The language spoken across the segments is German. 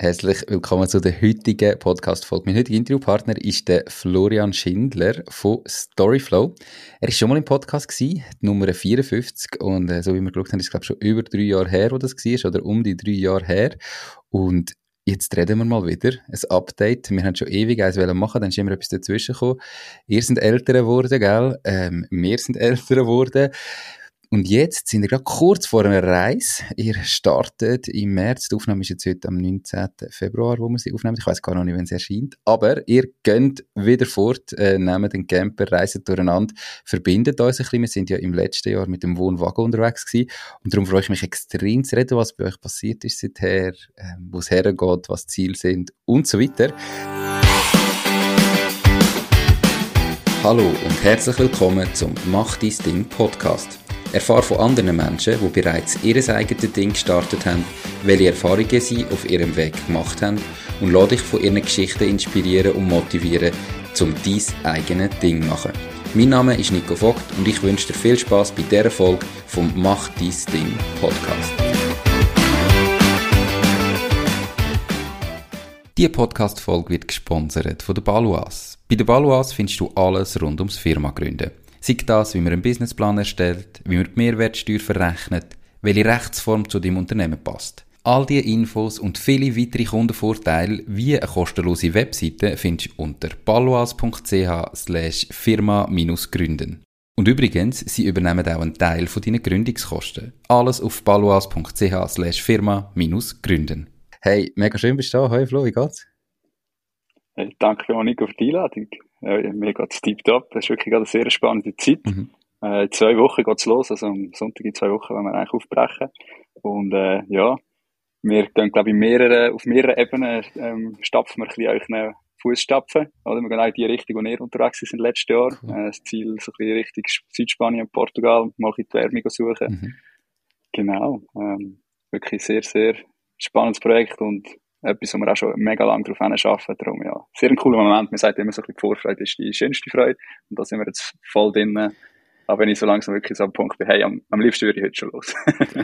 Herzlich willkommen zu der heutigen Podcast-Folge. Mein heutiger Interviewpartner ist der Florian Schindler von Storyflow. Er war schon mal im Podcast, gewesen, Nummer 54. Und so wie wir geschaut haben, ist es glaube ich schon über 3 Jahre her, wo das war, oder um die 3 Jahre her. Und jetzt reden wir mal wieder. Ein Update. Wir haben schon ewig eins machen, dann ist immer etwas dazwischen gekommen. Ihr seid Eltern geworden, gell? Wir sind Eltern geworden. Und jetzt sind wir gerade kurz vor einer Reise. Ihr startet im März. Die Aufnahme ist jetzt heute am 19. Februar, wo wir sie aufnehmen. Ich weiss gar noch nicht, wenn es erscheint. Aber ihr geht wieder fort, nehmt den Camper, reist durcheinander, verbindet uns ein bisschen. Wir sind ja im letzten Jahr mit dem Wohnwagen unterwegs gewesen. Und darum freue ich mich extrem zu reden, was bei euch passiert ist seither, wo es hergeht, was die Ziele sind und so weiter. Hallo und herzlich willkommen zum «Mach dein Ding» Podcast. Erfahre von anderen Menschen, die bereits ihr eigenes Ding gestartet haben, welche Erfahrungen sie auf ihrem Weg gemacht haben und lade dich von ihren Geschichten inspirieren und motivieren, um dein eigenes Ding zu machen. Mein Name ist Nico Vogt und ich wünsche dir viel Spass bei dieser Folge vom «Mach dein Ding» Podcast. Diese Podcast-Folge wird gesponsert von der Baloise. Bei der Baloise findest du alles rund ums Firma gründen. Sei das, wie man einen Businessplan erstellt, wie man die Mehrwertsteuer verrechnet, welche Rechtsform zu deinem Unternehmen passt. All diese Infos und viele weitere Kundenvorteile wie eine kostenlose Webseite findest du unter baloise.ch/firma-gründen. Und übrigens, sie übernehmen auch einen Teil von deinen Gründungskosten. Alles auf baloise.ch/firma-gründen. Hey, mega schön bist du da. Hoi Flo, wie geht's? Hey, danke Nico für die Einladung. Ja, mir geht es tipptopp. Das ist wirklich gerade eine sehr spannende Zeit. Mhm. In 2 Wochen geht es los. Also am Sonntag in 2 Wochen wollen wir eigentlich aufbrechen. Und ja, wir gehen, glaube ich, auf mehreren Ebenen stapfen wir ein bisschen euch einen Fußstapfen. Oder? Wir gehen auch in die Richtung, wo wir unterwegs sind letztes Jahr. Mhm. Das Ziel ist so ein bisschen Richtung Südspanien und Portugal, mal ein bisschen die Wärme suchen. Mhm. Genau. Wirklich sehr, sehr spannendes Projekt und etwas, wo wir auch schon mega lange darauf arbeiten. Darum, ja, sehr ein cooler Moment. Man sagt immer so ein bisschen, die Vorfreude ist die schönste Freude. Und da sind wir jetzt voll drin. Aber wenn ich so langsam wirklich so am Punkt bin, hey, am liebsten würde ich heute schon los.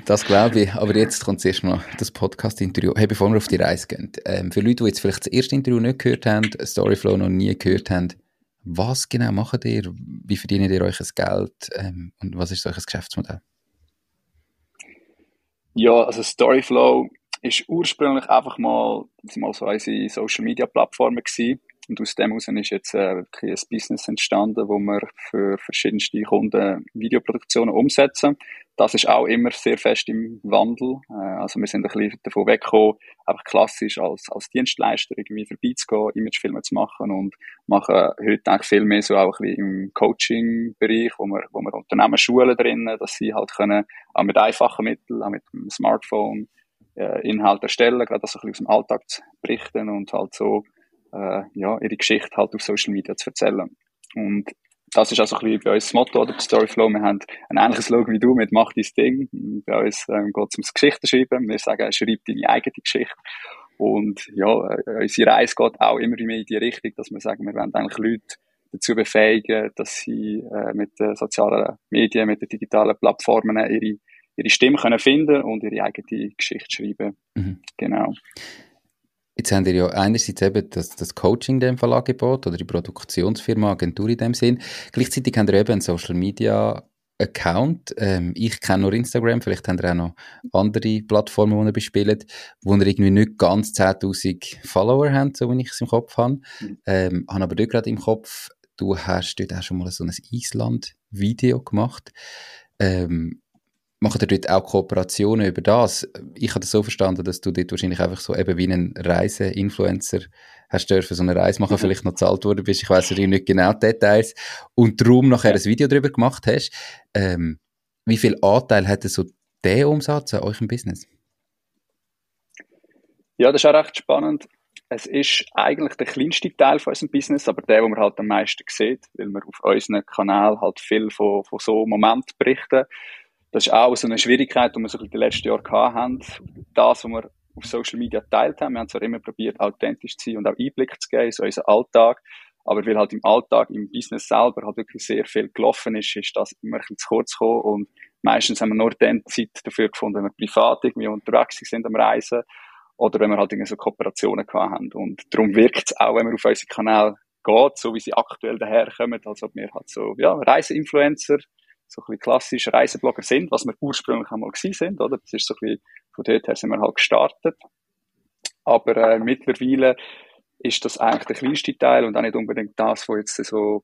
Das glaube ich. Aber jetzt kommt zuerst mal das Podcast-Interview. Hey, bevor wir auf die Reise gehen. Für Leute, die jetzt vielleicht das erste Interview nicht gehört haben, Storyflow noch nie gehört haben, was genau macht ihr? Wie verdient ihr euch das Geld? Und was ist euer Geschäftsmodell? Ja, also Storyflow ist ursprünglich einfach mal so unsere Social-Media-Plattformen gewesen. Und aus dem heraus ist jetzt wirklich ein Business entstanden, wo wir für verschiedenste Kunden Videoproduktionen umsetzen. Das ist auch immer sehr fest im Wandel. Also wir sind ein bisschen davon weggekommen, einfach klassisch als Dienstleister irgendwie vorbeizugehen, Imagefilme zu machen und machen heute eigentlich viel mehr so auch ein bisschen im Coaching-Bereich, wo wir Unternehmen schulen drinnen, dass sie halt können, auch mit einfachen Mitteln, auch mit dem Smartphone, Inhalte erstellen, gerade das so ein bisschen aus dem Alltag zu berichten und halt so ihre Geschichte halt auf Social Media zu erzählen. Und das ist auch so ein bisschen bei uns das Motto oder bei Storyflow. Wir haben ein ähnliches Slogan wie du mit «Mach dein Ding». Bei uns geht es ums Geschichten schreiben. Wir sagen, schreib deine eigene Geschichte. Und ja, unsere Reise geht auch immer mehr in die Richtung, dass wir sagen, wir wollen eigentlich Leute dazu befähigen, dass sie mit den sozialen Medien, mit den digitalen Plattformen ihre Stimme können finden und ihre eigene Geschichte schreiben. Mhm. Genau. Jetzt haben wir ja einerseits eben das Coaching in dem Fall angeboten oder die Produktionsfirma, Agentur in dem Sinn. Gleichzeitig haben wir eben einen Social Media Account. Ich kenne nur Instagram, vielleicht haben wir auch noch andere Plattformen, die ihr bespielt, wo ihr irgendwie nicht ganz 10.000 Follower habt, so wie ich es im Kopf habe. Habe aber dort gerade im Kopf, du hast dort auch schon mal so ein Island-Video gemacht. Machen ihr dort auch Kooperationen über das? Ich habe das so verstanden, dass du dort wahrscheinlich einfach so eben wie ein Reise-Influencer hast dürfen, so eine Reise machen, vielleicht noch gezahlt worden bist, ich weiss natürlich nicht genau die Details, und darum nachher ein Video darüber gemacht hast. Wie viel Anteil hat so der Umsatz an eurem Business? Ja, das ist auch recht spannend. Es ist eigentlich der kleinste Teil von unserem Business, aber der, den man halt am meisten sieht, weil wir auf unseren Kanal halt viel von so Momenten berichten. Das ist auch so eine Schwierigkeit, die wir so in den letzten Jahren gehabt haben. Das, was wir auf Social Media geteilt haben, wir haben zwar immer probiert, authentisch zu sein und auch Einblick zu geben in so unseren Alltag, aber weil halt im Alltag, im Business selber halt wirklich sehr viel gelaufen ist, ist das immer ein bisschen zu kurz gekommen, und meistens haben wir nur dann Zeit dafür gefunden, wenn wir privat irgendwie unterwegs sind am Reisen oder wenn wir halt irgendwie so Kooperationen gehabt haben. Und darum wirkt es auch, wenn wir auf unseren Kanal geht, so wie sie aktuell daherkommen, als ob wir halt so, ja, Reiseinfluencer, so ein bisschen klassisch Reiseblogger sind, was wir ursprünglich einmal gewesen sind, oder? Das ist so ein bisschen, von dort her sind wir halt gestartet. Aber mittlerweile ist das eigentlich der kleinste Teil und auch nicht unbedingt das, was jetzt so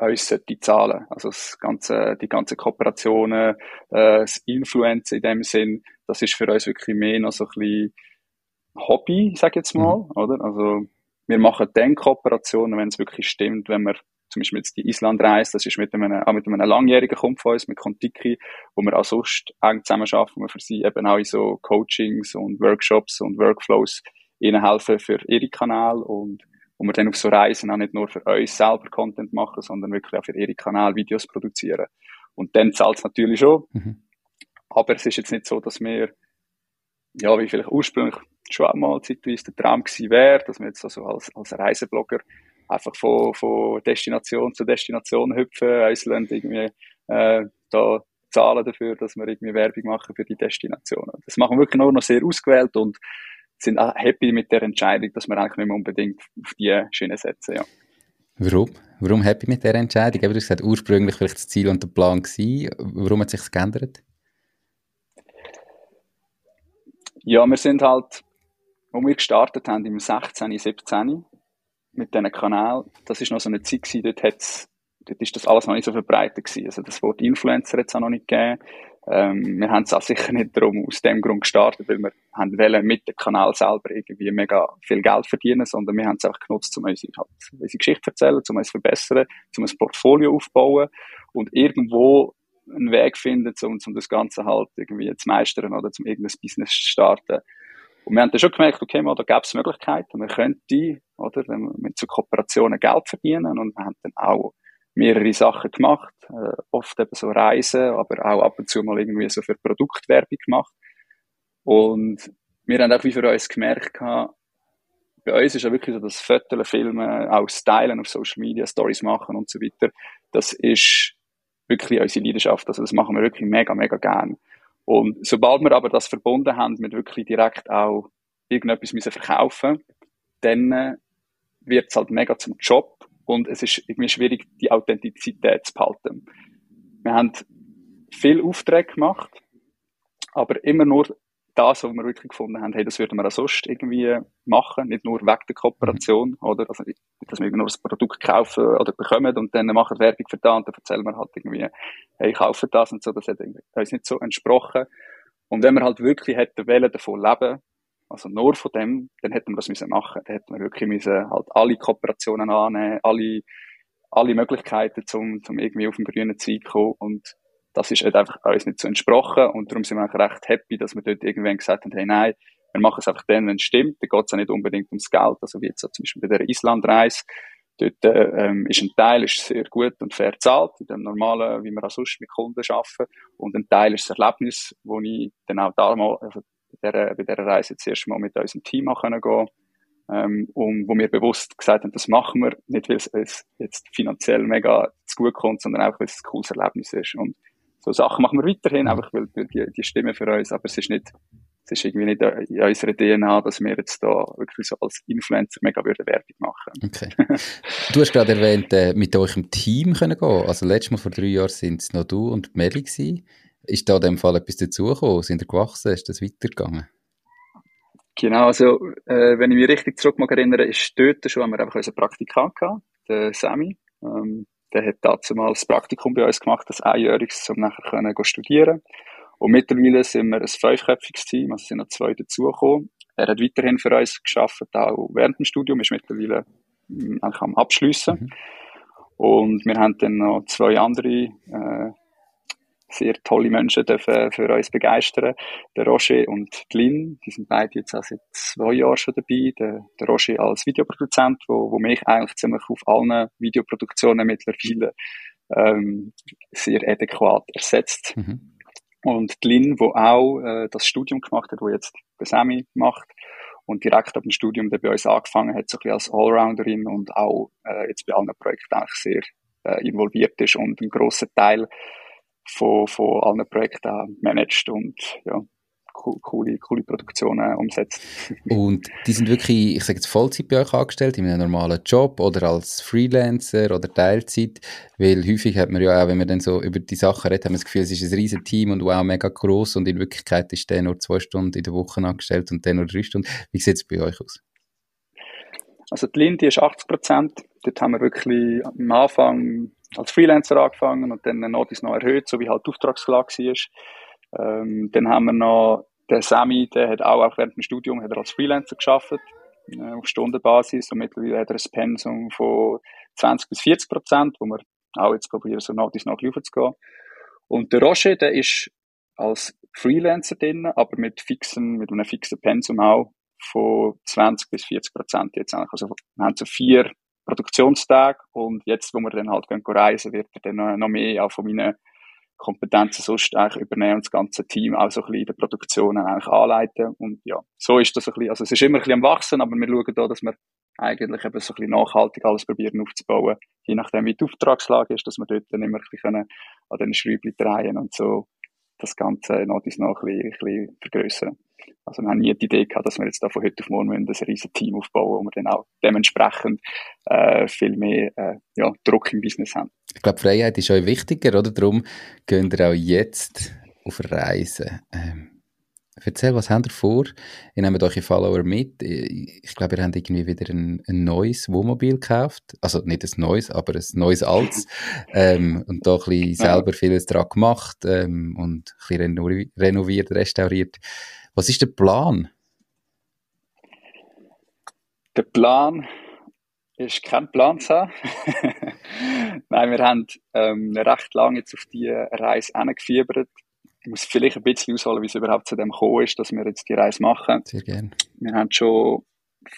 uns die Zahlen, also das ganze, die ganzen Kooperationen, das Influencer in dem Sinn, das ist für uns wirklich mehr noch so ein bisschen Hobby, sag ich jetzt mal, oder? Also, wir machen dann Kooperationen, wenn es wirklich stimmt, wenn wir zum Beispiel jetzt die Island-Reise, das ist mit einem langjährigen Kumpel von uns, mit Contiki, wo wir auch sonst eng zusammenarbeiten, wo wir für sie eben auch in so Coachings und Workshops und Workflows ihnen helfen für ihre Kanäle und wo wir dann auf so Reisen auch nicht nur für uns selber Content machen, sondern wirklich auch für ihre Kanäle Videos produzieren. Und dann zahlt es natürlich schon. Aber es ist jetzt nicht so, dass wir, ja, wie vielleicht ursprünglich schon einmal zeitweise der Traum gewesen wäre, dass wir jetzt also als Reiseblogger einfach von Destination zu Destination hüpfen, uns irgendwie da zahlen dafür, dass wir irgendwie Werbung machen für die Destinationen. Das machen wir wirklich nur noch sehr ausgewählt und sind auch happy mit der Entscheidung, dass wir eigentlich nicht mehr unbedingt auf die Schiene setzen, ja. Warum? Warum happy mit der Entscheidung? Du hast gesagt, ursprünglich vielleicht das Ziel und der Plan gewesen. Warum hat sich's geändert? Ja, wir sind halt, wo wir gestartet haben, im 16, 17, mit diesen Kanälen, das war noch so eine Zeit gewesen, dort ist das alles noch nicht so verbreitet gewesen. Also das Wort Influencer hat es auch noch nicht gegeben. Wir haben es auch sicher nicht darum aus dem Grund gestartet, weil wir haben wollen mit dem Kanal selber irgendwie mega viel Geld verdienen, sondern wir haben es einfach genutzt, um unsere Geschichte zu erzählen, um uns zu verbessern, um ein Portfolio aufzubauen und irgendwo einen Weg finden, um das Ganze halt irgendwie zu meistern oder zum irgendein Business zu starten. Und wir haben dann schon gemerkt, okay, da gäbe es Möglichkeiten, wir könnten, oder, wenn wir mit so Kooperationen Geld verdienen und wir haben dann auch mehrere Sachen gemacht, oft eben so Reisen, aber auch ab und zu mal irgendwie so für Produktwerbung gemacht. Und wir haben auch wie für uns gemerkt, bei uns ist ja wirklich so das Fotografieren, Filmen, auch Stylen auf Social Media, Stories machen und so weiter, das ist wirklich unsere Leidenschaft, also das machen wir wirklich mega, mega gerne. Und sobald wir aber das verbunden haben mit wirklich direkt auch irgendetwas müssen verkaufen, dann wird es halt mega zum Job. Und es ist irgendwie schwierig, die Authentizität zu behalten. Wir haben viel Aufträge gemacht, aber immer nur das, was wir wirklich gefunden haben, hey, das würden wir auch sonst irgendwie machen, nicht nur wegen der Kooperation, oder? Also, dass wir nur das Produkt kaufen oder bekommen und dann machen wir Werbung für das und dann erzählen wir halt irgendwie, hey, kaufen das und so, das hat uns nicht so entsprochen. Und wenn wir halt wirklich hätten wollen, davon leben, also nur von dem, dann hätten wir das müssen machen. Dann hätten wir wirklich müssen halt alle Kooperationen annehmen, alle Möglichkeiten, um irgendwie auf den grünen Zweig zu kommen. Und das ist halt einfach uns nicht so entsprochen. Und darum sind wir eigentlich recht happy, dass wir dort irgendwann gesagt haben, hey, nein, wir machen es einfach dann, wenn es stimmt. Dann geht es auch nicht unbedingt ums Geld. Also wie jetzt zum Beispiel bei der Islandreise. Dort ist ein Teil ist sehr gut und fair bezahlt, in dem normalen, wie wir auch sonst mit Kunden arbeiten. Und ein Teil ist das Erlebnis, wo ich dann auch da mal, also bei dieser Reise jetzt erst mal mit unserem Team gehen können. Und wo wir bewusst gesagt haben, das machen wir. Nicht, weil es uns jetzt finanziell mega zu gut kommt, sondern auch, weil es ein cooles Erlebnis ist. Und so Sachen machen wir weiterhin, einfach weil die Stimme für uns. Aber es ist irgendwie nicht in unserer DNA, dass wir jetzt da wirklich so als Influencer mega Werbung machen. Okay. Du hast gerade erwähnt, mit euch im Team können gehen. Also letztes Mal vor 3 Jahren sind es noch du und Meli gewesen. Ist da in dem Fall etwas dazugekommen? Sind ihr gewachsen? Ist das weitergegangen? Genau, also wenn ich mich richtig zurück mag erinnere, ist dort schon, haben wir einfach unseren Praktikant gehabt, den Sammy. Der hat dazu mal das Praktikum bei uns gemacht, das Einjähriges, um nachher können studieren. Und mittlerweile sind wir ein 5-köpfiges Team, also sind noch 2 dazugekommen. Er hat weiterhin für uns gearbeitet, auch während dem Studium, ist mittlerweile eigentlich am Abschliessen. Und wir haben dann noch 2 andere sehr tolle Menschen dürfen für uns begeistern. Der Roger und die Lynn, die sind beide jetzt auch seit 2 Jahren schon dabei. Der Roger als Videoproduzent, wo mich eigentlich ziemlich auf allen Videoproduktionen mittlerweile sehr adäquat ersetzt. Und die Lynn, die auch das Studium gemacht hat, die jetzt bei Sammy macht und direkt ab dem Studium dann bei uns angefangen hat, so ein bisschen als Allrounderin und auch jetzt bei allen Projekten eigentlich sehr involviert ist und einen grossen Teil von allen Projekten managed und ja, coole Produktionen umsetzt. Und die sind wirklich, ich sage jetzt Vollzeit bei euch angestellt, in einem normalen Job oder als Freelancer oder Teilzeit, weil häufig hat man ja auch, wenn man dann so über die Sachen redet, hat man das Gefühl, es ist ein riesen Team und wow, mega gross, und in Wirklichkeit ist der nur 2 Stunden in der Woche angestellt und der nur 3 Stunden. Wie sieht es bei euch aus? Also die Lindy ist 80%, dort haben wir wirklich am Anfang als Freelancer angefangen und dann Notis noch erhöht, so wie halt die Auftragslage war. Dann haben wir noch den Sammy, der hat auch während dem Studium hat er als Freelancer gearbeitet, auf Stundenbasis, und mittlerweile hat er ein Pensum von 20-40%, wo wir auch jetzt probieren, so Notis noch rüberzugehen. Und der Roger, der ist als Freelancer drin, aber mit einem fixen Pensum auch von 20-40% jetzt eigentlich. Also wir haben so 4 Produktionstage, und jetzt, wo wir dann halt gehen reisen, wird er dann noch mehr auch von meinen Kompetenzen sonst eigentlich übernehmen und das ganze Team auch so ein bisschen in der Produktion eigentlich anleiten. Und ja, so ist das ein bisschen, also es ist immer ein bisschen am Wachsen, aber wir schauen da, dass wir eigentlich eben so ein bisschen nachhaltig alles probieren aufzubauen, je nachdem wie die Auftragslage ist, dass wir dort dann immer ein bisschen an den Schräubchen drehen und so das Ganze noch ein bisschen vergrössern. Also wir haben nie die Idee gehabt, dass wir jetzt da von heute auf morgen ein riesiges Team aufbauen, wo wir dann auch dementsprechend viel mehr Druck im Business haben. Ich glaube, Freiheit ist euch wichtiger, oder? Darum gehen ihr auch jetzt auf Reisen. Erzähl, was habt ihr vor? Ihr nehmt eure Follower mit. Ich glaube, ihr habt irgendwie wieder ein neues Wohnmobil gekauft. Also nicht ein neues, aber ein neues altes. Und da ein bisschen selber vieles daran gemacht und ein bisschen renoviert, restauriert. Was ist der Plan? Der Plan ist, keinen Plan zu haben. Nein, wir haben recht lange jetzt auf die Reise hingefiebert. Ich muss vielleicht ein bisschen ausholen, wie es überhaupt zu dem gekommen ist, dass wir jetzt die Reise machen. Sehr gerne. Wir haben schon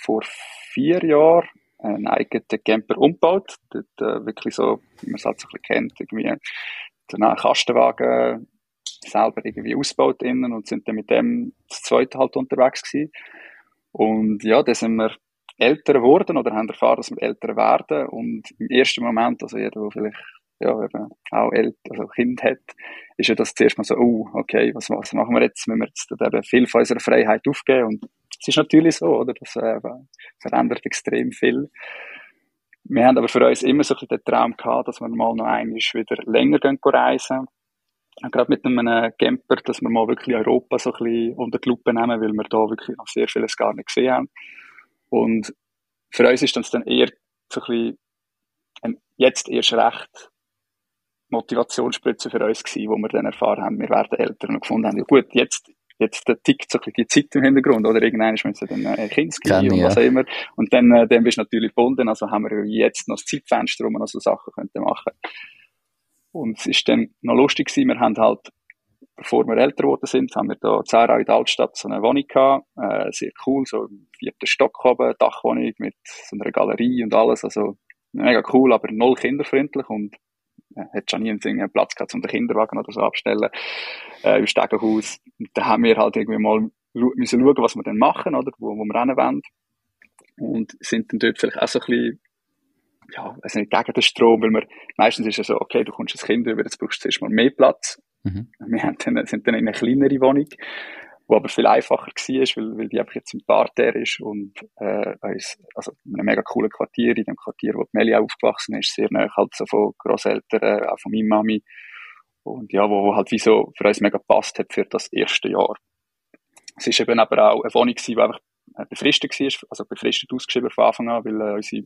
vor 4 Jahren einen eigenen Camper umgebaut. Dort wirklich so, wie man es halt so ein bisschen kennt, irgendwie einen Kastenwagen selber irgendwie ausgebaut innen und sind dann mit dem das zweite halt unterwegs gewesen. Und ja, dann sind wir älter geworden oder haben erfahren, dass wir älter werden. Und im ersten Moment, also jeder, der vielleicht eben auch Kind hat, ist ja das zuerst mal so, okay, was machen wir jetzt? Müssen wir jetzt eben viel von unserer Freiheit aufgeben? Und es ist natürlich so, oder? Das verändert extrem viel. Wir haben aber für uns immer so ein bisschen den Traum gehabt, dass wir mal noch einmal wieder länger reisen gehen. Gerade mit einem Camper, dass wir mal wirklich Europa so ein bisschen unter die Lupe nehmen, weil wir da wirklich noch sehr vieles gar nicht gesehen haben. Und für uns ist das dann eher so ein bisschen jetzt erst recht Motivationsspritze für uns gewesen, wo wir dann erfahren haben, wir werden älter, und gefunden haben, ja gut, jetzt tickt so ein bisschen die Zeit im Hintergrund, oder irgendwann müssen wir dann Kinder kriegen und was auch immer. Und dann bist du natürlich gebunden, also haben wir jetzt noch das Zeitfenster, wo wir noch so Sachen könnten machen. Und es ist dann noch lustig gewesen, wir haben halt, bevor wir älter geworden sind, haben wir da in Zara in der Altstadt so eine Wohnung gehabt, sehr cool, so im 4. Stock oben, Dachwohnung mit so einer Galerie und alles, also mega cool, aber null kinderfreundlich, und hat schon nie einen Platz gehabt, um den Kinderwagen oder so abstellen, im Stegenhaus. Und da haben wir halt irgendwie mal müssen schauen, was wir dann machen, oder, wo wir hin wollen. Und sind dann dort vielleicht auch so ein bisschen, also nicht gegen den Strom, weil wir, meistens ist es so, okay, du kommst ein Kind über, jetzt brauchst du zuerst mal mehr Platz. Mhm. Wir sind dann in eine kleinere Wohnung, die aber viel einfacher war, weil die einfach jetzt im Parterre ist und also in einem mega coolen Quartier, in dem Quartier, wo die Meli auch aufgewachsen ist, sehr nahe halt so von Grosseltern, auch von meiner Mami, und ja, wo halt wie so für uns mega gepasst hat für das erste Jahr. Es ist eben aber auch eine Wohnung gewesen, die einfach befristet war, also befristet ausgeschrieben von Anfang an, weil unsere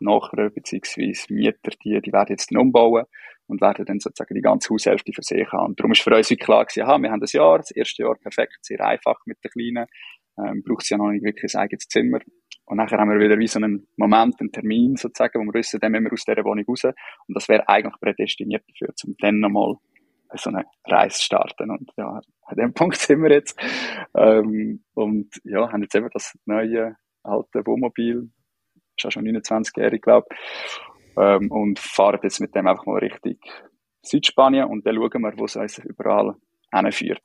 Nachbarn bzw. Mieter, die werden jetzt dann umbauen und werden dann sozusagen die ganze Haushälfte für sich haben. Darum ist für uns klar gewesen, wir haben das erste Jahr perfekt, sehr einfach mit der Kleinen, braucht sie ja noch nicht wirklich ein eigenes Zimmer. Und nachher haben wir wieder wie so einen Moment, einen Termin sozusagen, wo wir wissen, dann müssen wir aus dieser Wohnung raus. Und das wäre eigentlich prädestiniert dafür, um dann nochmal so eine Reise zu starten. Und ja, an dem Punkt sind wir jetzt. Haben jetzt eben das neue, alte Wohnmobil, ist auch schon 29-jährig, glaube ich, und fahren jetzt mit dem einfach mal richtig Südspanien und dann schauen wir, wo es uns überall hinführt.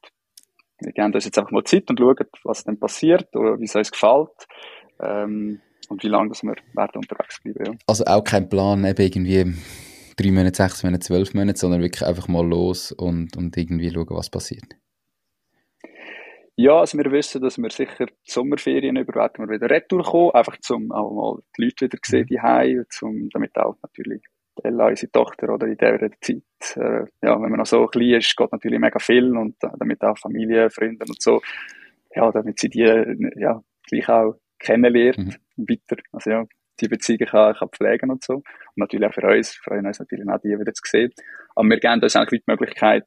Wir geben uns jetzt einfach mal Zeit und schauen, was dann passiert oder wie es uns gefällt und wie lange wir werden unterwegs bleiben. Ja. Also auch kein Plan, eben irgendwie 3 Monate, 6 Monate, 12 Monate, sondern wirklich einfach mal los und irgendwie schauen, was passiert. Ja, also wir wissen, dass wir sicher die Sommerferien überwältigen, wir wieder retour kommen, einfach um auch mal die Leute wieder zu sehen, die Hause, damit auch natürlich Ella, unsere Tochter, oder in dieser Zeit, ja, wenn man noch so klein ist, geht natürlich mega viel und damit auch Familie, Freunde und so, ja, damit sie die ja, gleich auch kennenlernt, weiter, also ja, die Beziehungen kann pflegen und so. Und natürlich auch für uns, freuen uns natürlich auch, die wieder zu sehen. Aber wir geben uns eigentlich die Möglichkeit,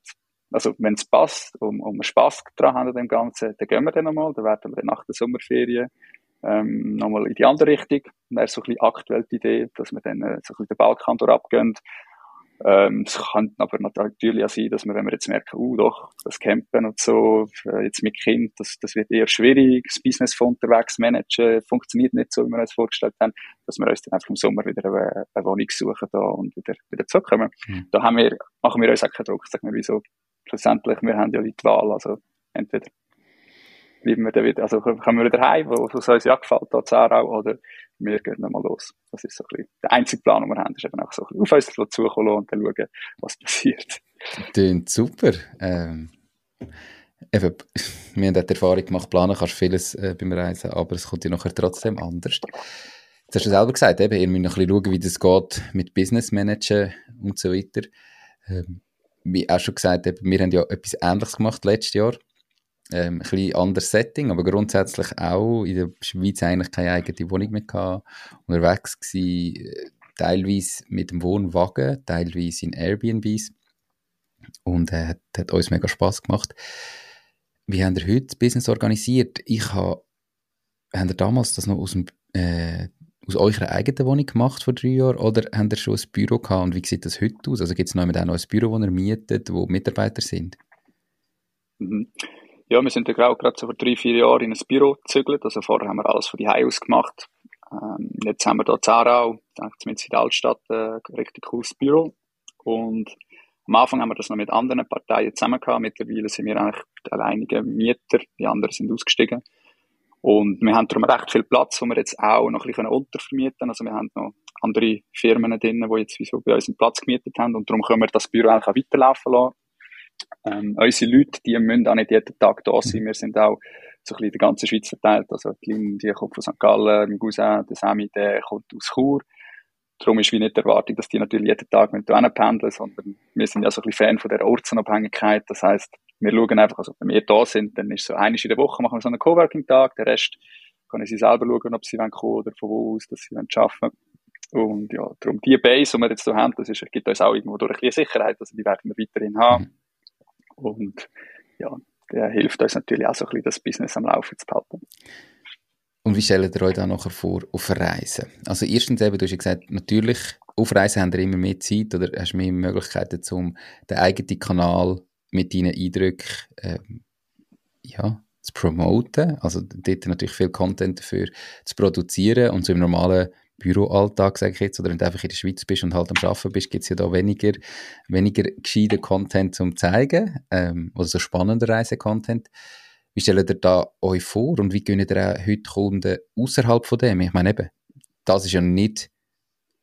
also wenn es passt und wir Spass daran haben an dem Ganzen, dann gehen wir dann nochmal, dann werden wir dann nach der Sommerferien nochmal in die andere Richtung. Und das ist so ein bisschen aktuell die Idee, dass wir dann so ein bisschen den Balkan durchabgehen. Es kann aber natürlich auch sein, dass wir, wenn wir jetzt merken, doch, das Campen und so, jetzt mit Kind, das wird eher schwierig, das Business von unterwegs managen, funktioniert nicht so, wie wir uns vorgestellt haben, dass wir uns dann einfach im Sommer wieder eine Wohnung suchen da und wieder zurückkommen. Da machen wir uns auch keinen Druck, sagen wir wieso. Schlussendlich, wir haben ja die Wahl, also entweder bleiben wir dann wieder, also kommen wir wieder heim, wo es uns ja gefällt, da Zarau, oder wir gehen nochmal los. Das ist so ein bisschen, der einzige Plan, den wir haben, ist eben auch so ein bisschen auf uns zukommen und dann schauen, was passiert. Tönt super. Eben, wir haben auch die Erfahrung gemacht, planen kannst du vieles beim Reisen, aber es kommt ja nachher trotzdem anders. Jetzt hast du selber gesagt, eben, ihr müsst noch ein bisschen schauen, wie das geht mit Business Managen und so weiter. Wie auch schon gesagt, eben, wir haben ja etwas Ähnliches gemacht letztes Jahr. Ein bisschen anderes Setting, aber grundsätzlich auch in der Schweiz eigentlich keine eigene Wohnung mehr gehabt, unterwegs gewesen, teilweise mit dem Wohnwagen, teilweise in Airbnbs und hat uns mega Spass gemacht. Wie haben ihr heute das Business organisiert? Haben ihr damals das noch aus eurer eigenen Wohnung gemacht vor 3 Jahren oder haben ihr schon ein Büro gehabt und wie sieht das heute aus? Also gibt es noch ein Büro, das ihr mietet, wo Mitarbeiter sind? Mhm. Ja, wir sind ja gerade so vor 3-4 Jahren in ein Büro gezügelt. Also vorher haben wir alles von die Hause aus gemacht. Jetzt haben wir hier in Zarau, zumindest in der Altstadt, ein richtig cooles Büro. Und am Anfang haben wir das noch mit anderen Parteien zusammen gehabt. Mittlerweile sind wir eigentlich alleinige Mieter. Die anderen sind ausgestiegen. Und wir haben darum recht viel Platz, wo wir jetzt auch noch ein bisschen untervermieten können. Also wir haben noch andere Firmen drin, die jetzt bei uns einen Platz gemietet haben. Und darum können wir das Büro eigentlich auch weiterlaufen lassen. Unsere Leute, die müssen auch nicht jeden Tag da sein. Wir sind auch so ein bisschen in der ganzen Schweiz verteilt. Also die Lin, die kommt von St. Gallen, mein Cousin, der Semi, der kommt aus Chur. Darum ist wie nicht die Erwartung, dass die natürlich jeden Tag mit da pendeln, sondern wir sind ja so ein bisschen Fan von der Ortsunabhängigkeit. Das heisst, wir schauen einfach, also wenn wir da sind, dann ist so einmal in der Woche machen wir so einen Coworking-Tag. Den Rest können sie selber schauen, ob sie kommen wollen oder von wo aus, dass sie arbeiten wollen. Und ja, darum die Base, die wir jetzt so haben, das gibt uns auch irgendwo durch ein bisschen Sicherheit. Also die werden wir weiterhin haben. Und ja, der hilft uns natürlich auch so ein bisschen, das Business am Laufen zu halten. Und wie stellt ihr euch da nachher vor auf Reisen? Also erstens eben, du hast ja gesagt, natürlich, auf Reisen habt ihr immer mehr Zeit oder hast mehr Möglichkeiten, um den eigenen Kanal mit deinen Eindrücken zu promoten. Also dort natürlich viel Content dafür zu produzieren und so im normalen Büroalltag, sage ich jetzt, oder wenn du einfach in der Schweiz bist und halt am Arbeiten bist, gibt es ja da weniger gescheiten Content zum zeigen, oder so spannender Reise-Content. Wie stellt ihr da euch vor und wie gehen ihr auch heute Kunden außerhalb von dem? Ich meine eben, das ist ja nicht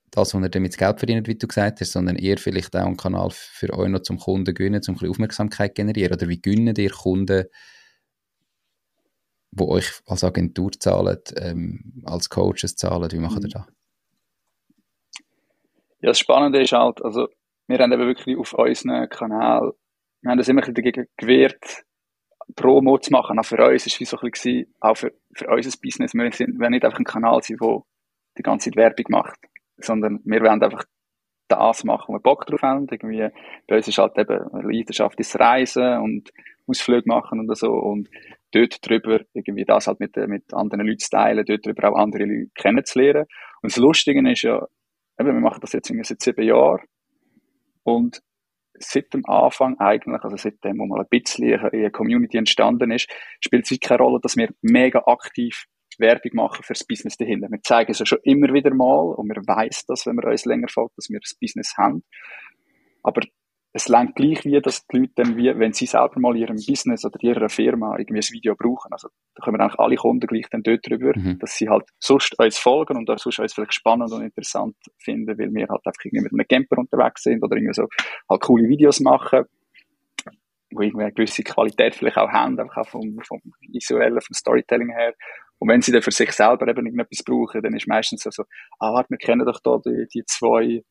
das, was ihr damit Geld verdient, wie du gesagt hast, sondern eher vielleicht auch einen Kanal für euch noch zum Kunden gewinnen, um ein bisschen Aufmerksamkeit generieren. Oder wie gewinnen ihr Kunden, die euch als Agentur zahlen, als Coaches zahlen, wie macht ihr das? Ja, das Spannende ist halt, also wir haben eben wirklich auf unseren Kanal, wir haben das immer ein bisschen dagegen gewehrt, Promo zu machen, auch für uns, ist wie so ein bisschen, auch für unser Business, wir wollen nicht einfach ein Kanal sein, der die ganze Zeit Werbung macht, sondern wir wollen einfach das machen, wo wir Bock drauf haben, irgendwie, bei uns ist halt eben Leidenschaft das Reisen und Ausflüge machen und so und dort drüber irgendwie das halt mit anderen Leuten zu teilen, dort drüber auch andere Leute kennenzulernen. Und das Lustige ist ja, eben, wir machen das jetzt seit 7 Jahren und seit dem Anfang eigentlich, also seitdem, wo mal ein bisschen eine Community entstanden ist, spielt es keine Rolle, dass wir mega aktiv Werbung machen für das Business dahinter. Wir zeigen es ja schon immer wieder mal und wir weiss das, wenn wir uns länger folgt, dass wir das Business haben. Aber es reicht gleich wie, dass die Leute dann, wie, wenn sie selber mal in ihrem Business oder in ihrer Firma irgendwie ein Video brauchen, also da können wir eigentlich alle Kunden gleich dann dort drüber, dass sie halt sonst uns folgen und auch sonst uns vielleicht spannend und interessant finden, weil wir halt einfach irgendwie mit einem Camper unterwegs sind oder irgendwie so halt coole Videos machen. eine gewisse Qualität vielleicht auch haben, einfach auch vom Visuellen, vom Storytelling her. Und wenn sie dann für sich selber eben irgendetwas brauchen, dann ist meistens so, warte, wir kennen doch da die zwei,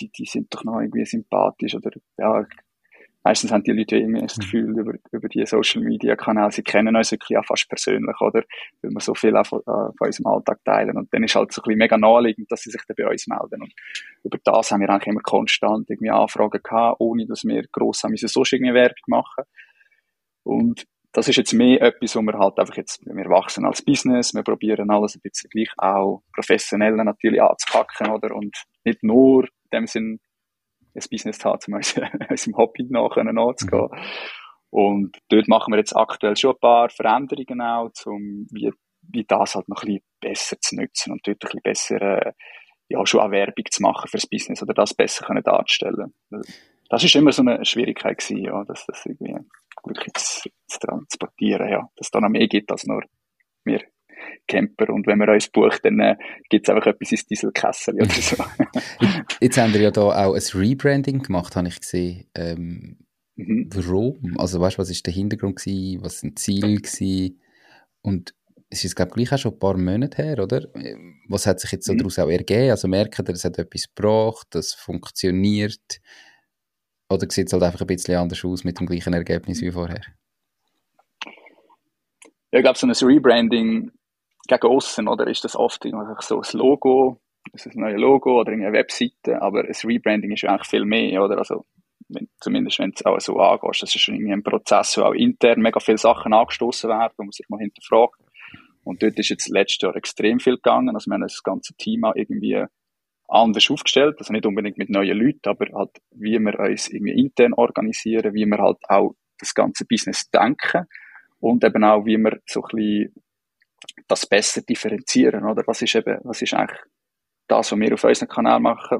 die sind doch noch irgendwie sympathisch, oder, ja, meistens haben die Leute irgendwie das Gefühl, über die Social Media Kanäle, sie kennen uns wirklich auch fast persönlich, oder? Weil wir so viel auch von unserem Alltag teilen. Und dann ist halt so ein bisschen mega naheliegend, dass sie sich dann bei uns melden. Und über das haben wir eigentlich immer konstant irgendwie Anfragen gehabt, ohne dass wir gross haben müssen, sonst irgendwie Werbung machen. Und das ist jetzt mehr etwas, wo wir halt einfach jetzt, wir wachsen als Business, wir probieren alles ein bisschen gleich auch professionell natürlich anzupacken, oder? Und nicht nur in dem Sinn, ein Business zu haben, um unserem Hobby nachzugehen. Und dort machen wir jetzt aktuell schon ein paar Veränderungen auch, um wie das halt noch ein bisschen besser zu nutzen und dort ein bisschen besser, ja, schon auch Werbung zu machen fürs Business oder das besser können darzustellen. Das ist immer so eine Schwierigkeit gewesen, ja, dass das irgendwie wirklich zu transportieren, ja, dass es da noch mehr gibt als nur wir Camper, und wenn man uns bucht, dann gibt es einfach etwas ins Dieselkessel oder so. Jetzt haben wir ja da auch ein Rebranding gemacht, habe ich gesehen. Warum? Also weißt du, was war der Hintergrund gewesen, was war ein Ziel gewesen? Und es ist, glaube ich, gleich auch schon ein paar Monate her, oder? Was hat sich jetzt so daraus auch ergeben? Also merken ihr, es hat etwas gebracht, das funktioniert? Oder sieht es halt einfach ein bisschen anders aus mit dem gleichen Ergebnis wie vorher? Ja, ich glaube, so ein Rebranding gegen aussen, oder, ist das oft einfach so ein Logo, das ist ein neues Logo oder eine Webseite, aber ein Rebranding ist ja eigentlich viel mehr, oder, also zumindest wenn du es auch so angehst, das ist irgendwie ein Prozess, wo auch intern mega viele Sachen angestoßen werden, wo man sich mal hinterfragt, und dort ist jetzt letztes Jahr extrem viel gegangen, also wir haben das ganze Team auch irgendwie anders aufgestellt, also nicht unbedingt mit neuen Leuten, aber halt, wie wir uns irgendwie intern organisieren, wie wir halt auch das ganze Business denken und eben auch, wie wir so ein bisschen das besser differenzieren, oder? Was ist eigentlich das, was wir auf unserem Kanal machen?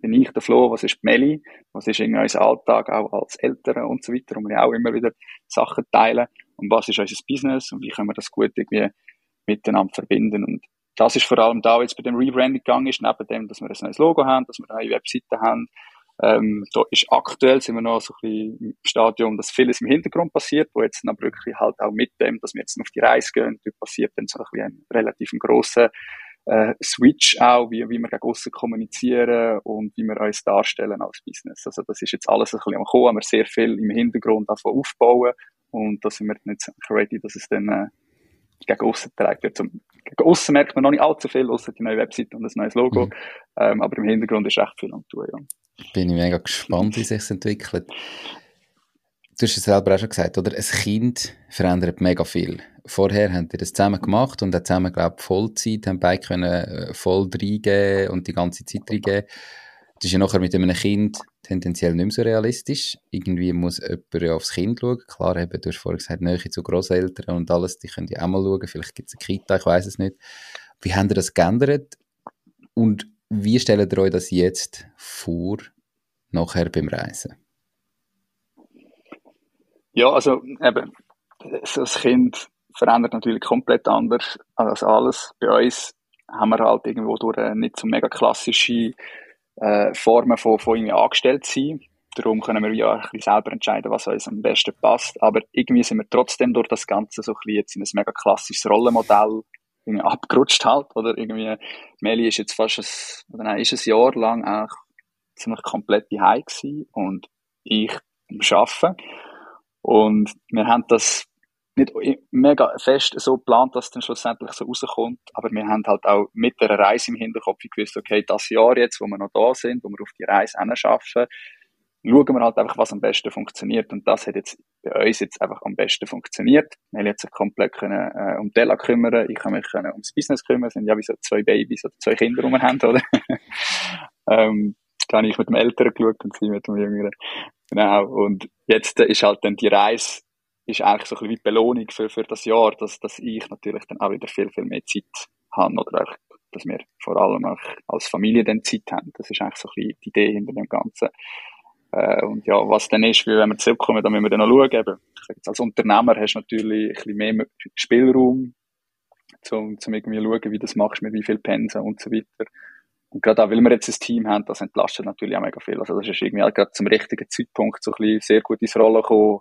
Bin ich der Flo? Was ist Meli? Was ist irgendwie unser Alltag auch als Eltern und so weiter, wo wir auch immer wieder Sachen teilen? Und was ist unser Business? Und wie können wir das gut irgendwie miteinander verbinden? Und das ist vor allem da, jetzt bei dem Rebranding gegangen ist, neben dem, dass wir ein neues Logo haben, dass wir eine neue Webseite haben. Da ist aktuell, sind wir noch so ein bisschen im Stadium, dass vieles im Hintergrund passiert, wo jetzt aber wirklich halt auch mit dem, dass wir jetzt auf die Reise gehen, dort passiert dann so ein relativ grosser Switch auch, wie wir gegen aussen kommunizieren und wie wir uns darstellen als Business. Also das ist jetzt alles ein bisschen am Kommen, haben wir sehr viel im Hintergrund davon aufbauen, und da sind wir jetzt ready, dass es dann gegen aussen getragen wird. Gegen aussen merkt man noch nicht allzu viel, außer die neue Webseite und das neues Logo, aber im Hintergrund ist echt viel am tun, ja. Bin ich mega gespannt, wie es sich entwickelt. Du hast es selber auch schon gesagt, oder? Ein Kind verändert mega viel. Vorher haben die das zusammen gemacht und haben zusammen, glaube ich, Vollzeit, haben beide können voll reingeben und die ganze Zeit reingeben. Das ist ja nachher mit einem Kind tendenziell nicht mehr so realistisch. Irgendwie muss jemand ja aufs Kind schauen. Klar, eben, du hast vorher gesagt, Nähe zu Grosseltern und alles, die können ja auch mal schauen. Vielleicht gibt es eine Kita, ich weiss es nicht. Wie haben ihr das geändert? Und wie stellen ihr euch das jetzt vor, nachher beim Reisen? Ja, also eben, so ein Kind verändert natürlich komplett anders als alles. Bei uns haben wir halt irgendwo durch nicht so mega klassische Formen von irgendwie angestellt sein. Darum können wir ja auch ein bisschen selber entscheiden, was uns am besten passt. Aber irgendwie sind wir trotzdem durch das Ganze so ein bisschen jetzt in ein mega klassisches Rollenmodell abgerutscht halt, oder irgendwie. Meli ist jetzt ist ein Jahr lang eigentlich ziemlich komplett zu Hause gewesen und ich am Arbeiten. Und wir haben das nicht mega fest so geplant, dass es dann schlussendlich so rauskommt, aber wir haben halt auch mit der Reise im Hinterkopf gewusst, okay, das Jahr jetzt, wo wir noch da sind, wo wir auf die Reise hinarbeiten, schauen wir halt einfach, was am besten funktioniert. Und das hat jetzt bei uns jetzt einfach am besten funktioniert. Wir haben jetzt komplett können, um Della kümmern, ich kann mich ums Business kümmern, es sind ja wie so zwei Babys oder zwei Kinder rum haben, oder? Da habe ich mit dem Älteren geschaut und sie mit dem Jüngeren. Genau. Und jetzt ist halt dann die Reise, ist eigentlich so ein bisschen wie Belohnung für das Jahr, dass ich natürlich dann auch wieder viel, viel mehr Zeit habe, oder auch, dass wir vor allem auch als Familie dann Zeit haben. Das ist eigentlich so ein bisschen die Idee hinter dem Ganzen. Und ja, was dann ist, wie wenn wir zurückkommen, dann müssen wir dann noch schauen. Eben, als Unternehmer hast du natürlich ein bisschen mehr Spielraum, um irgendwie schauen, wie du das machst, mit wie viel Pensen und so weiter. Und gerade auch, weil wir jetzt ein Team haben, das entlastet natürlich auch mega viel. Also das ist irgendwie auch gerade zum richtigen Zeitpunkt so ein bisschen sehr gut ins Rollen gekommen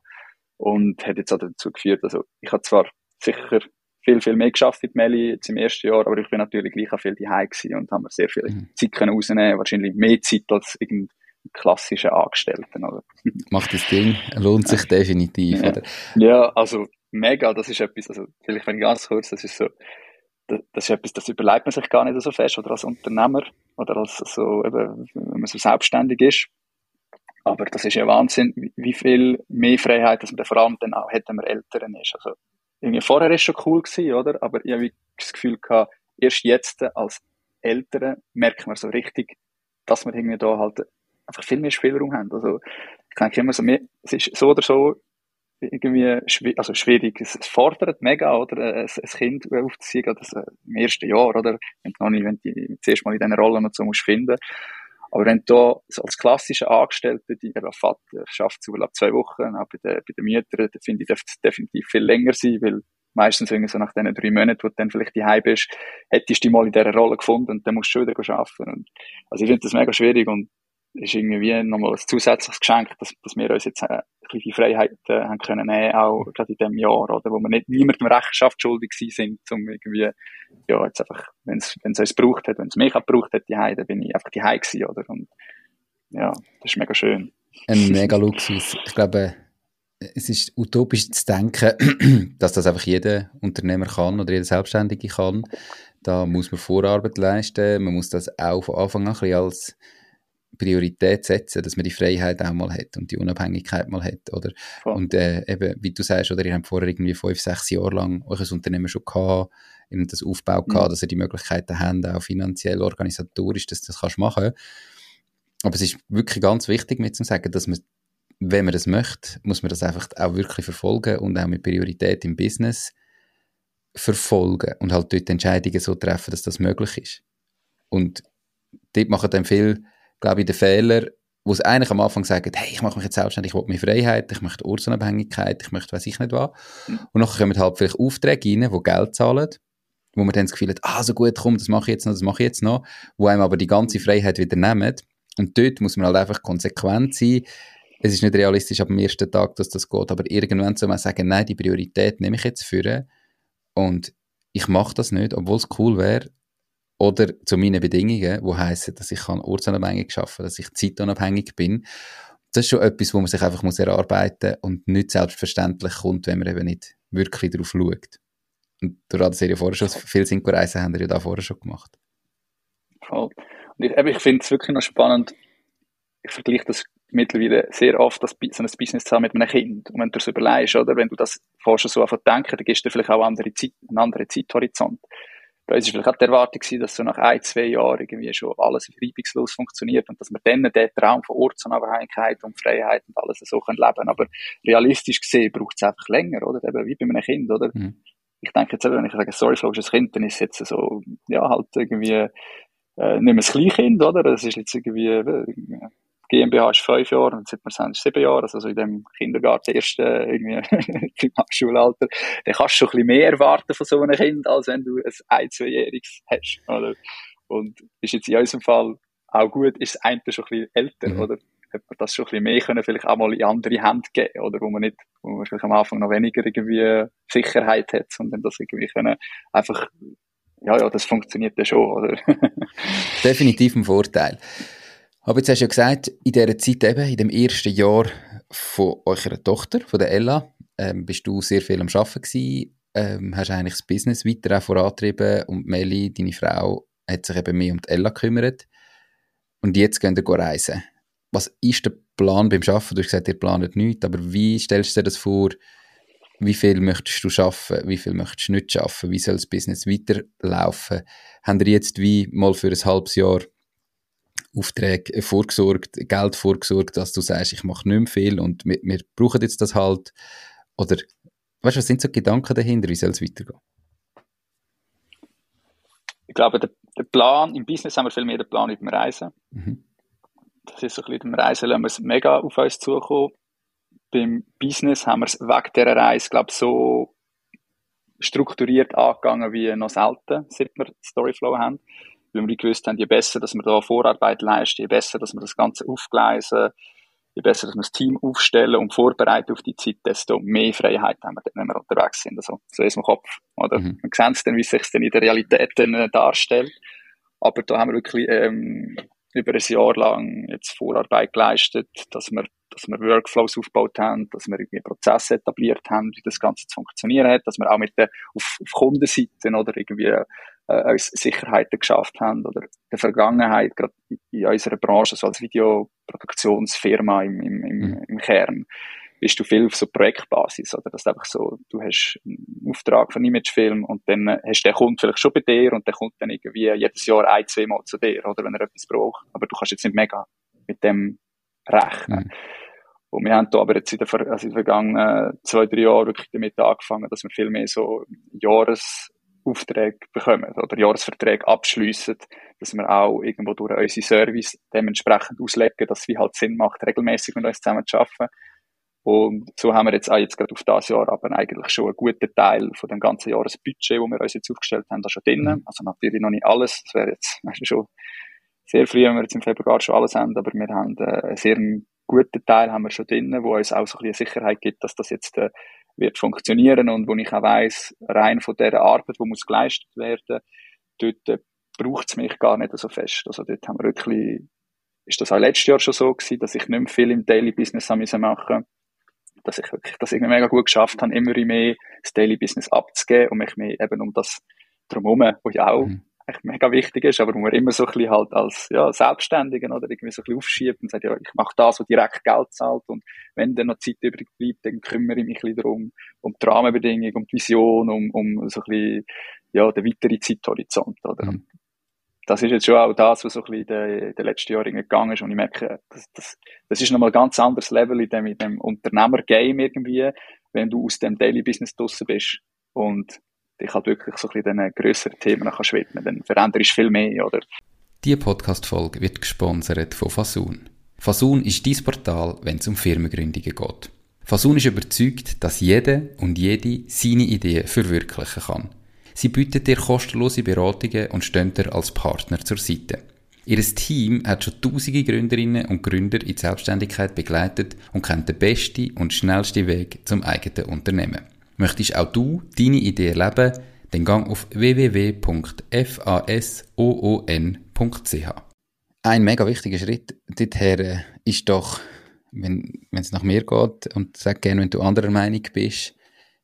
und hat jetzt auch dazu geführt, also ich habe zwar sicher viel mehr geschafft mit Meli jetzt im ersten Jahr, aber ich bin natürlich gleich auch viel daheim gewesen und haben mir sehr viel Zeit können rausnehmen, wahrscheinlich mehr Zeit als irgendein klassischer Angestellten. Oder? Macht das Ding, lohnt sich definitiv, ja. Oder? Ja, also mega, das ist etwas, also vielleicht wenn ich ganz kurz, das ist so, das ist etwas, das überlegt man sich gar nicht so fest, oder als Unternehmer, oder als so, eben, wenn man so selbstständig ist. Aber das ist ja Wahnsinn, wie viel mehr Freiheit, dass man dann vor allem dann auch hat, wenn man Eltern ist. Also, irgendwie vorher war es schon cool gewesen, oder? Aber ich habe das Gefühl gehabt, erst jetzt als Eltern merkt man so richtig, dass man irgendwie da halt einfach viel mehr Spielraum haben. Also, ich denke immer so, es ist so oder so, irgendwie also schwierig, es fordert mega, oder, ein Kind aufzuziehen, das im ersten Jahr, oder, wenn du noch nicht, wenn du das erste Mal in diesen Rollen und so musst finden. Aber wenn du da als klassischer Angestellter, die Vater schafft zu 2 Wochen, auch bei den Müttern, dann finde ich, dürfte es definitiv viel länger sein, weil meistens so nach diesen 3 Monaten, wo du dann vielleicht daheim bist, hättest du dich mal in dieser Rolle gefunden und dann musst du schon wieder arbeiten. Und, also ich finde das mega schwierig und ist irgendwie nochmal ein zusätzliches Geschenk, dass wir uns jetzt ein bisschen Freiheit haben können nehmen, auch gerade in diesem Jahr, oder, wo wir nicht niemandem Rechenschaft schuldig sind, um irgendwie, ja, jetzt einfach, wenn es uns gebraucht hat, wenn es mich gebraucht hat, dann bin ich einfach daheim gewesen, oder, und ja, das ist mega schön. Ein mega Luxus. Ich glaube, es ist utopisch zu denken, dass das einfach jeder Unternehmer kann oder jeder Selbstständige kann. Da muss man Vorarbeit leisten, man muss das auch von Anfang an ein bisschen als Priorität setzen, dass man die Freiheit auch mal hat und die Unabhängigkeit mal hat, oder? Ja. Und eben, wie du sagst, oder, ihr habt vorher irgendwie 5-6 Jahre lang euer Unternehmen schon gehabt, ihr habt das aufgebaut gehabt, dass ihr die Möglichkeiten habt, auch finanziell, organisatorisch, dass du das kannst machen. Aber es ist wirklich ganz wichtig, mir zu sagen, dass man, wenn man das möchte, muss man das einfach auch wirklich verfolgen und auch mit Priorität im Business verfolgen und halt dort Entscheidungen so treffen, dass das möglich ist. Und dort machen dann viel, glaube ich, den Fehler, wo es eigentlich am Anfang sagen, hey, ich mache mich jetzt selbstständig, ich will meine Freiheit, ich möchte Ortsunabhängigkeit, ich möchte weiss ich nicht was. Und nachher kommen halt vielleicht Aufträge rein, die Geld zahlen, wo man dann das Gefühl hat, so gut, komm, das mache ich jetzt noch, wo einem aber die ganze Freiheit wieder nehmen. Und dort muss man halt einfach konsequent sein. Es ist nicht realistisch ab dem ersten Tag, dass das geht, aber irgendwann soll man sagen, nein, die Priorität nehme ich jetzt für und ich mache das nicht, obwohl es cool wäre, oder zu meinen Bedingungen, die heissen, dass ich ortsunabhängig arbeiten kann, dass ich zeitunabhängig bin. Das ist schon etwas, wo man sich einfach erarbeiten muss und nicht selbstverständlich kommt, wenn man eben nicht wirklich drauf schaut. Und dadurch, dass ihr ja vorher schon viel Synchro-Reisen habt, habt ihr ja da vorher schon gemacht. Voll. Und ich finde es wirklich noch spannend, ich vergleiche das mittlerweile sehr oft, so ein Business zu haben mit einem Kind. Und wenn du das überlegst, oder, wenn du das vorher schon so anfängst zu denken, dann gibst du vielleicht auch einen anderen Zeithorizont. Bei uns war vielleicht auch die Erwartung, dass so nach 1-2 Jahren irgendwie schon alles reibungslos funktioniert und dass wir dann den Traum von Ortsunabhängigkeit und Freiheit und alles so leben können. Aber realistisch gesehen braucht es einfach länger, oder? Eben wie bei einem Kind, oder? Mhm. Ich denke jetzt, wenn ich sage, Storyflow ist ein Kind, dann ist es jetzt so, ja, halt irgendwie nicht mehr das Kleinkind, oder? Das ist jetzt irgendwie, GmbH ist 5 Jahre und Zippersen ist 7 Jahre, also so in dem Kindergarten, irgendwie Primarschulalter, dann kannst du schon ein bisschen mehr erwarten von so einem Kind, als wenn du ein 2-jähriges hast, oder? Und ist jetzt in unserem Fall auch gut, ist das eine schon ein bisschen älter, oder? Hätte man das schon ein bisschen mehr können, vielleicht auch mal in andere Hände geben, oder? Wo man vielleicht am Anfang noch weniger irgendwie Sicherheit hat, sondern das irgendwie können einfach, ja, das funktioniert ja schon, oder? Definitiv ein Vorteil. Aber jetzt hast du ja gesagt, in dieser Zeit eben, in dem ersten Jahr von eurer Tochter, von der Ella, bist du sehr viel am Arbeiten gewesen, hast eigentlich das Business weiter auch vorantrieben und Meli, deine Frau, hat sich eben mehr um die Ella gekümmert. Und jetzt geht ihr reisen. Was ist der Plan beim Arbeiten? Du hast gesagt, ihr plant nichts, aber wie stellst du dir das vor? Wie viel möchtest du arbeiten? Wie viel möchtest du nicht arbeiten? Wie soll das Business weiterlaufen? Haben ihr jetzt wie mal für ein halbes Jahr Aufträge vorgesorgt, Geld vorgesorgt, dass du sagst, ich mache nicht mehr viel und wir brauchen jetzt das halt? Oder, weißt du, was sind so Gedanken dahinter? Wie soll es weitergehen? Ich glaube, der Plan, im Business haben wir viel mehr den Plan über dem Reisen. Mhm. Das ist so ein bisschen, beim Reisen lassen wir es mega auf uns zukommen. Beim Business haben wir es wegen dieser Reise, glaube ich, so strukturiert angegangen, wie noch selten, seit wir Storyflow haben. weil wir gewusst haben, je besser, dass wir da Vorarbeit leisten, je besser, dass wir das Ganze aufgleisen, je besser, dass wir das Team aufstellen und vorbereiten auf die Zeit, desto mehr Freiheit haben wir, wenn wir unterwegs sind. Also, so ist mein Kopf. Oder? Mhm. Wir sehen es dann, wie es sich dann in der Realität dann darstellt. Aber da haben wir wirklich über ein Jahr lang jetzt Vorarbeit geleistet, dass wir Workflows aufgebaut haben, dass wir irgendwie Prozesse etabliert haben, wie das Ganze zu funktionieren hat, dass wir auch mit auf Kundenseiten oder irgendwie uns Sicherheiten geschafft haben oder in der Vergangenheit, gerade in unserer Branche, so als Videoproduktionsfirma im Kern, bist du viel auf so Projektbasis, oder? Das ist einfach so, du hast einen Auftrag für einen Imagefilm und dann hast du den Kunden vielleicht schon bei dir und der kommt dann irgendwie jedes Jahr ein-, zweimal zu dir, oder? Wenn er etwas braucht. Aber du kannst jetzt nicht mega mit dem rechnen. Mhm. Und wir haben da aber jetzt in den vergangenen 2-3 Jahren wirklich damit angefangen, dass wir viel mehr so Jahresaufträge bekommen oder Jahresverträge abschliessen, dass wir auch irgendwo durch unsere Service dementsprechend auslegen, dass es wie halt Sinn macht, regelmäßig mit uns zusammen zu arbeiten. Und so haben wir jetzt auch jetzt gerade auf das Jahr aber eigentlich schon einen guten Teil von dem ganzen Jahresbudget, wo wir uns jetzt aufgestellt haben, da schon drin. Also natürlich noch nicht alles, das wäre jetzt schon sehr früh, wenn wir jetzt im Februar schon alles haben, aber wir haben einen sehr guten Teil haben wir schon drin, wo uns auch so ein bisschen Sicherheit gibt, dass das jetzt wird funktionieren und wo ich auch weiss, rein von dieser Arbeit, die muss geleistet werden, dort braucht es mich gar nicht so fest. Also dort haben wir wirklich, ist das auch letztes Jahr schon so gewesen, dass ich nicht mehr viel im Daily Business machen musste, dass ich wirklich das irgendwie mega gut geschafft habe, immer mehr das Daily Business abzugeben und mich mehr eben um das Drumherum, wo ja auch echt mega wichtig ist, aber wo man immer so ein bisschen halt als Selbstständigen oder irgendwie so ein bisschen aufschiebt und sagt, ja, ich mache das, wo direkt Geld zahlt und wenn dann noch Zeit übrig bleibt, dann kümmere ich mich ein bisschen darum, um die Rahmenbedingungen, um die Vision, um so ein bisschen, ja, den weiteren Zeithorizont, oder? Mhm. Das ist jetzt schon auch das, was so ein bisschen in den letzten Jahren gegangen ist und ich merke, das ist nochmal ein ganz anderes Level in dem Unternehmer-Game irgendwie, wenn du aus dem Daily-Business draussen bist und dich halt wirklich so ein bisschen den grösseren Themen kannst widmen, dann veränderst du viel mehr, oder? Diese Podcast-Folge wird gesponsert von Fasoon. Fasoon ist dein Portal, wenn es um Firmengründungen geht. Fasoon ist überzeugt, dass jeder und jede seine Ideen verwirklichen kann. Sie bieten dir kostenlose Beratungen und stehen dir als Partner zur Seite. Ihr Team hat schon tausende Gründerinnen und Gründer in die Selbstständigkeit begleitet und kennt den besten und schnellsten Weg zum eigenen Unternehmen. Möchtest auch du deine Idee erleben? Dann gang auf www.fasoon.ch. Ein mega wichtiger Schritt dorthin ist doch, wenn es nach mir geht, und sag gerne, wenn du anderer Meinung bist,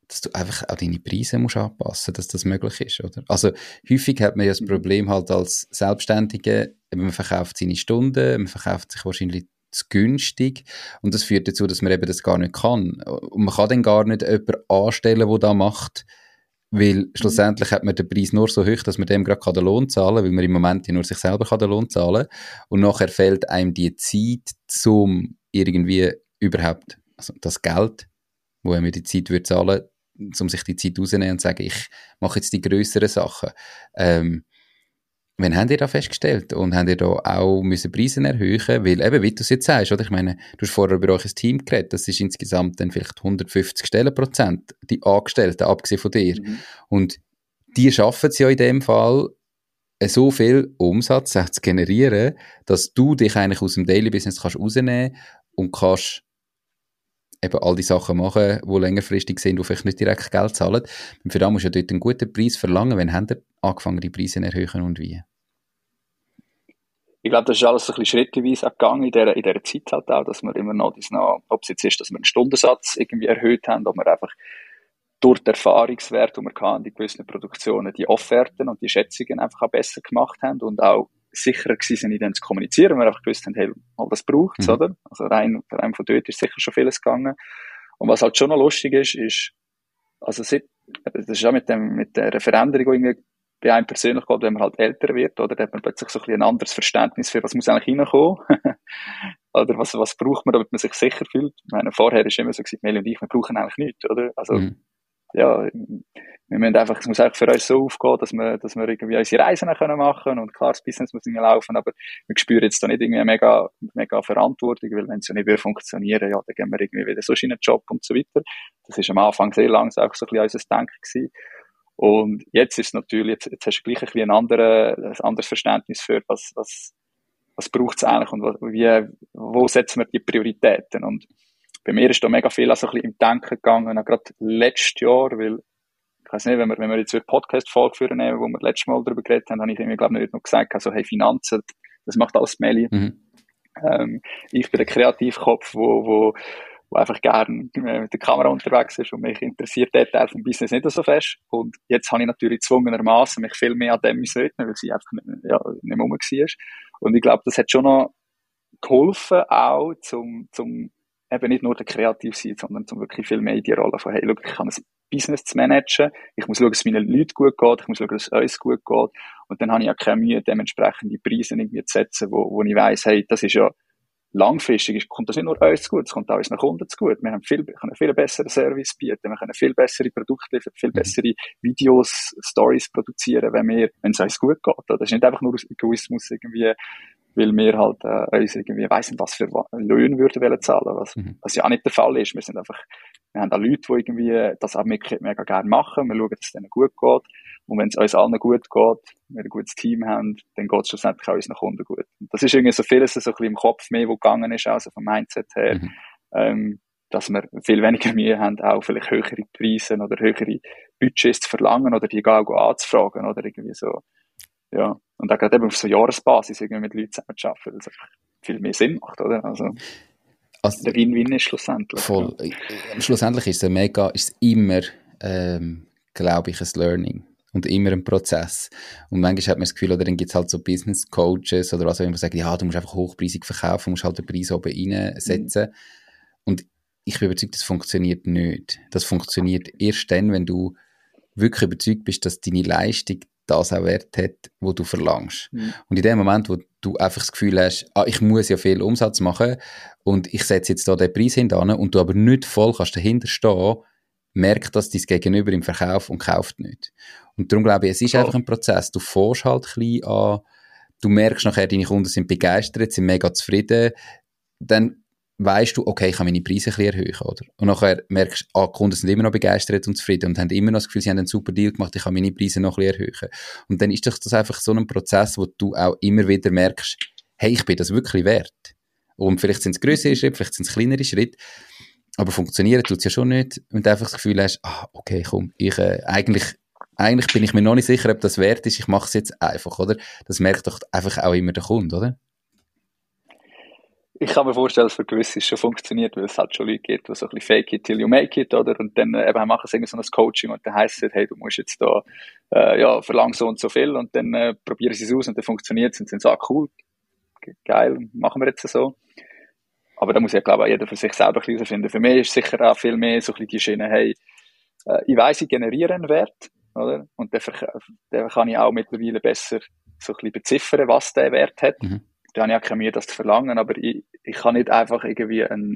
dass du einfach auch deine Preise musst anpassen, dass das möglich ist, oder? Also häufig hat man ja das Problem halt als Selbstständige, man verkauft seine Stunden, man verkauft sich wahrscheinlich zu günstig und das führt dazu, dass man eben das gar nicht kann. Und man kann dann gar nicht jemanden anstellen, der das macht, weil schlussendlich hat man den Preis nur so hoch, dass man dem gerade den Lohn zahlen kann, weil man im Moment nur sich selber den Lohn zahlen kann und nachher fehlt einem die Zeit, um irgendwie überhaupt, also das Geld, wo man die Zeit würde zahlen würde, um sich die Zeit rauszunehmen und zu sagen, ich mache jetzt die grösseren Sachen. Wann habt ihr da festgestellt? Und habt ihr da auch müssen Preise erhöhen? Weil eben, wie du es jetzt sagst, oder? Ich meine, du hast vorher über euch ein Team geredet, das ist insgesamt dann vielleicht 150 Stellenprozent, die Angestellten, abgesehen von dir. Mhm. Und die schaffen es ja in dem Fall, so viel Umsatz zu generieren, dass du dich eigentlich aus dem Daily-Business kannst rausnehmen und kannst eben all die Sachen machen, die längerfristig sind, die vielleicht nicht direkt Geld zahlen. Und für das musst du ja dort einen guten Preis verlangen. Wann haben die angefangen, die Preise zu erhöhen und wie? Ich glaube, das ist alles so ein bisschen schrittweise gegangen in dieser Zeit halt auch, dass wir immer noch, ob es jetzt ist, dass wir einen Stundensatz irgendwie erhöht haben, ob wir einfach durch den Erfahrungswert, den wir hatten in gewissen Produktionen, die Offerten und die Schätzungen einfach auch besser gemacht haben und auch sicherer gewesen, in dem zu kommunizieren, weil wir einfach gewusst haben, hey, all das braucht es, oder? Also rein von dort ist sicher schon vieles gegangen. Und was halt schon noch lustig ist, also das ist auch mit der Veränderung, die irgendwie bei einem persönlich geht, wenn man halt älter wird, oder? Da hat man plötzlich so ein bisschen ein anderes Verständnis für, was muss eigentlich reinkommen? Oder was braucht man, damit man sich sicher fühlt? Ich meine, vorher ist immer so gesagt, Mel und ich, wir brauchen eigentlich nichts, oder? Also, ja, wir müssen einfach, es muss einfach für uns so aufgehen, dass wir irgendwie unsere Reisen machen können und klar, das Business muss irgendwie laufen, aber wir spüren jetzt da nicht irgendwie mega Verantwortung, weil wenn es ja nicht mehr funktionieren, ja, dann gehen wir irgendwie wieder so in einen Job und so weiter. Das ist am Anfang sehr langsam auch so ein bisschen unser Denken gewesen. Und jetzt ist es natürlich, jetzt hast du gleich ein anderes Verständnis für, was braucht es eigentlich und wo setzen wir die Prioritäten. Und bei mir ist da mega viel also ein bisschen im Denken gegangen, auch gerade letztes Jahr, weil ich weiss nicht, wenn wir jetzt eine Podcast-Folge führen nehmen, wo wir letztes Mal darüber geredet haben, habe ich irgendwie, glaube ich, nicht noch gesagt, also, hey, Finanzen, das macht alles Meli. Mhm. Ich bin der Kreativkopf, wo einfach gerne mit der Kamera unterwegs ist und mich interessiert der Teil vom Business nicht so fest. Und jetzt habe ich natürlich zwungenermassen mich viel mehr an dem widmen, weil sie einfach nicht mehr rum war. Und ich glaube, das hat schon noch geholfen, auch zum eben nicht nur der Kreativ sein, sondern zum wirklich viel mehr in die Rolle von, hey, schau, ich kann ein Business zu managen, ich muss schauen, dass es meinen Leuten gut geht, ich muss schauen, dass es uns gut geht. Und dann habe ich ja keine Mühe, dementsprechend die Preise irgendwie zu setzen, wo ich weiss, hey, das ist ja langfristig, kommt das nicht nur uns zu gut, es kommt auch unseren Kunden zu gut. Wir können viel besseren Service bieten, wir können viel bessere Produkte liefern, viel bessere Videos, Stories produzieren, wenn es uns gut geht. Das ist nicht einfach nur aus Egoismus irgendwie, weil wir halt uns irgendwie weiss nicht, was für Löhne würden zahlen, was ja auch nicht der Fall ist. Wir haben auch Leute, die irgendwie das auch mega gerne machen, wir schauen, dass es denen gut geht. Und wenn es uns allen gut geht, wir ein gutes Team haben, dann geht es schlussendlich auch unseren Kunden gut. Und das ist irgendwie so vieles, so ein bisschen im Kopf mehr, wo gegangen ist, also vom Mindset her, dass wir viel weniger Mühe haben, auch vielleicht höhere Preise oder höhere Budgets zu verlangen oder die gar anzufragen oder irgendwie so. Ja, und auch gerade eben auf so Jahresbasis irgendwie mit Leuten zusammen zu arbeiten, das einfach viel mehr Sinn macht, oder? Also der Win-Win ist schlussendlich. Voll. Ja. Schlussendlich ist es immer, glaube ich, ein Learning. Und immer ein Prozess. Und manchmal hat man das Gefühl, oder dann gibt es halt so Business Coaches oder was auch immer, die sagen, ja, du musst einfach hochpreisig verkaufen, du musst halt den Preis oben reinsetzen. Mhm. Und ich bin überzeugt, das funktioniert nicht. Das funktioniert erst dann, wenn du wirklich überzeugt bist, dass deine Leistung das auch Wert hat, wo du verlangst. Mhm. Und in dem Moment, wo du einfach das Gefühl hast, ich muss ja viel Umsatz machen und ich setze jetzt da den Preis hinten und du aber nicht voll kannst dahinter stehen, merkt das dein Gegenüber im Verkauf und kauft nicht. Und darum glaube ich, es ist einfach ein Prozess. Du forschst halt ein bisschen an, du merkst nachher, deine Kunden sind begeistert, sind mega zufrieden, dann weisst du, okay, ich kann meine Preise ein bisschen erhöhen, oder? Und nachher merkst du, die Kunden sind immer noch begeistert und zufrieden und haben immer noch das Gefühl, sie haben einen super Deal gemacht, ich kann meine Preise noch ein bisschen erhöhen. Und dann ist das einfach so ein Prozess, wo du auch immer wieder merkst, hey, ich bin das wirklich wert. Und vielleicht sind es grössere Schritte, vielleicht sind es kleinere Schritte, aber funktionieren tut es ja schon nicht, wenn du einfach das Gefühl hast, okay, komm, ich eigentlich bin ich mir noch nicht sicher, ob das wert ist, ich mache es jetzt einfach, oder? Das merkt doch einfach auch immer der Kunde, oder? Ich kann mir vorstellen, dass für gewisse es schon funktioniert, weil es halt schon Leute gibt, die so ein bisschen fake it till you make it, oder? Und dann machen sie so ein Coaching und dann heisst es, hey, du musst jetzt da verlangen so und so viel und dann probieren sie es aus und dann funktioniert es und sind so, cool, geil, machen wir jetzt so. Aber da muss ja, glaube ich, auch jeder für sich selber ein bisschen herausfinden. Für mich ist sicher auch viel mehr so ein bisschen die Schiene, hey, ich weiss, ich generiere einen Wert, oder? Und den kann ich auch mittlerweile besser so ein bisschen beziffern, was der Wert hat. Mhm. Da habe ich auch keine Mühe, das zu verlangen, aber ich kann nicht einfach irgendwie eine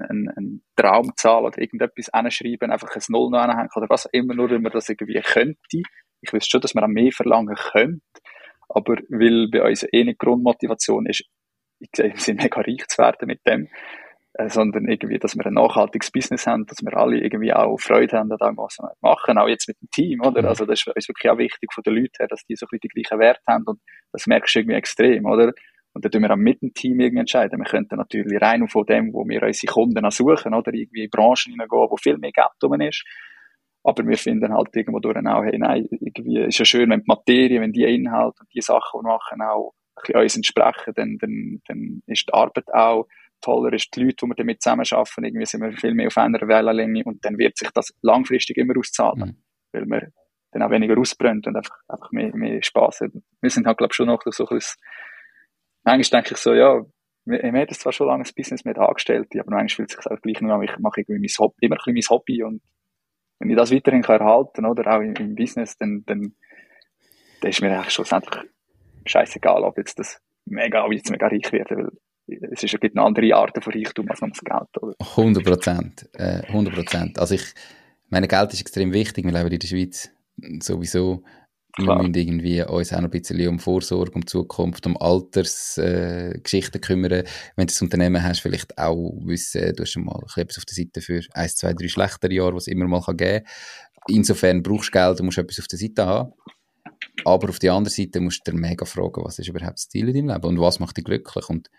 Traumzahl oder irgendetwas hinschreiben, einfach ein Null noch hinhängen oder was auch immer, nur wenn man das irgendwie könnte. Ich wüsste schon, dass man auch mehr verlangen könnte, aber weil bei uns eine Grundmotivation ist, ich sehe, wir sind mega reich zu werden mit dem, sondern irgendwie, dass wir ein nachhaltiges Business haben, dass wir alle irgendwie auch Freude haben an dem, was wir machen, auch jetzt mit dem Team, oder? Also das ist uns wirklich auch wichtig von den Leuten her, dass die so ein bisschen die gleichen Werte haben und das merkst du irgendwie extrem, oder? Und dann tun wir auch mit dem Team irgendwie entscheiden. Wir könnten natürlich rein von dem, wo wir unsere Kunden suchen, oder irgendwie in Branchen hineingehen, wo viel mehr Geld drum ist. Aber wir finden halt irgendwo durch auch, hey, nein, irgendwie ist ja schön, wenn die Materie, wenn die Inhalte und die Sachen, die wir machen, auch ein bisschen uns entsprechen, dann ist die Arbeit auch toller, ist die Leute, die wir damit zusammenarbeiten, irgendwie sind wir viel mehr auf einer Wellenlänge und dann wird sich das langfristig immer auszahlen, weil wir dann auch weniger ausbrennt und einfach mehr Spass haben. Wir sind halt, glaube ich, schon noch so ein bisschen. Manchmal denke ich so, ja, wir haben das zwar schon lange ein Business mit Angestellten, aber manchmal fühlt es sich auch gleich nur an, ich mache irgendwie immer ein bisschen mein Hobby und wenn ich das weiterhin erhalten kann, oder auch im Business, dann ist mir eigentlich schlussendlich scheißegal, ob jetzt das mega reich wird, weil es gibt eine andere Art von Reichtum als das Geld. Oder? 100%. Also ich meine, Geld ist extrem wichtig, wir leben in der Schweiz sowieso. Klar. Wir müssen irgendwie uns auch noch ein bisschen um Vorsorge, um Zukunft, um Altersgeschichten kümmern. Wenn du das Unternehmen hast, vielleicht auch wissen, du hast mal etwas auf der Seite für 1, 2, 3 schlechtere Jahre, was es immer mal geben kann. Insofern brauchst du Geld, du musst etwas auf der Seite haben. Aber auf der anderen Seite musst du dir mega fragen, was ist überhaupt das Ziel in deinem Leben und was macht dich glücklich. Und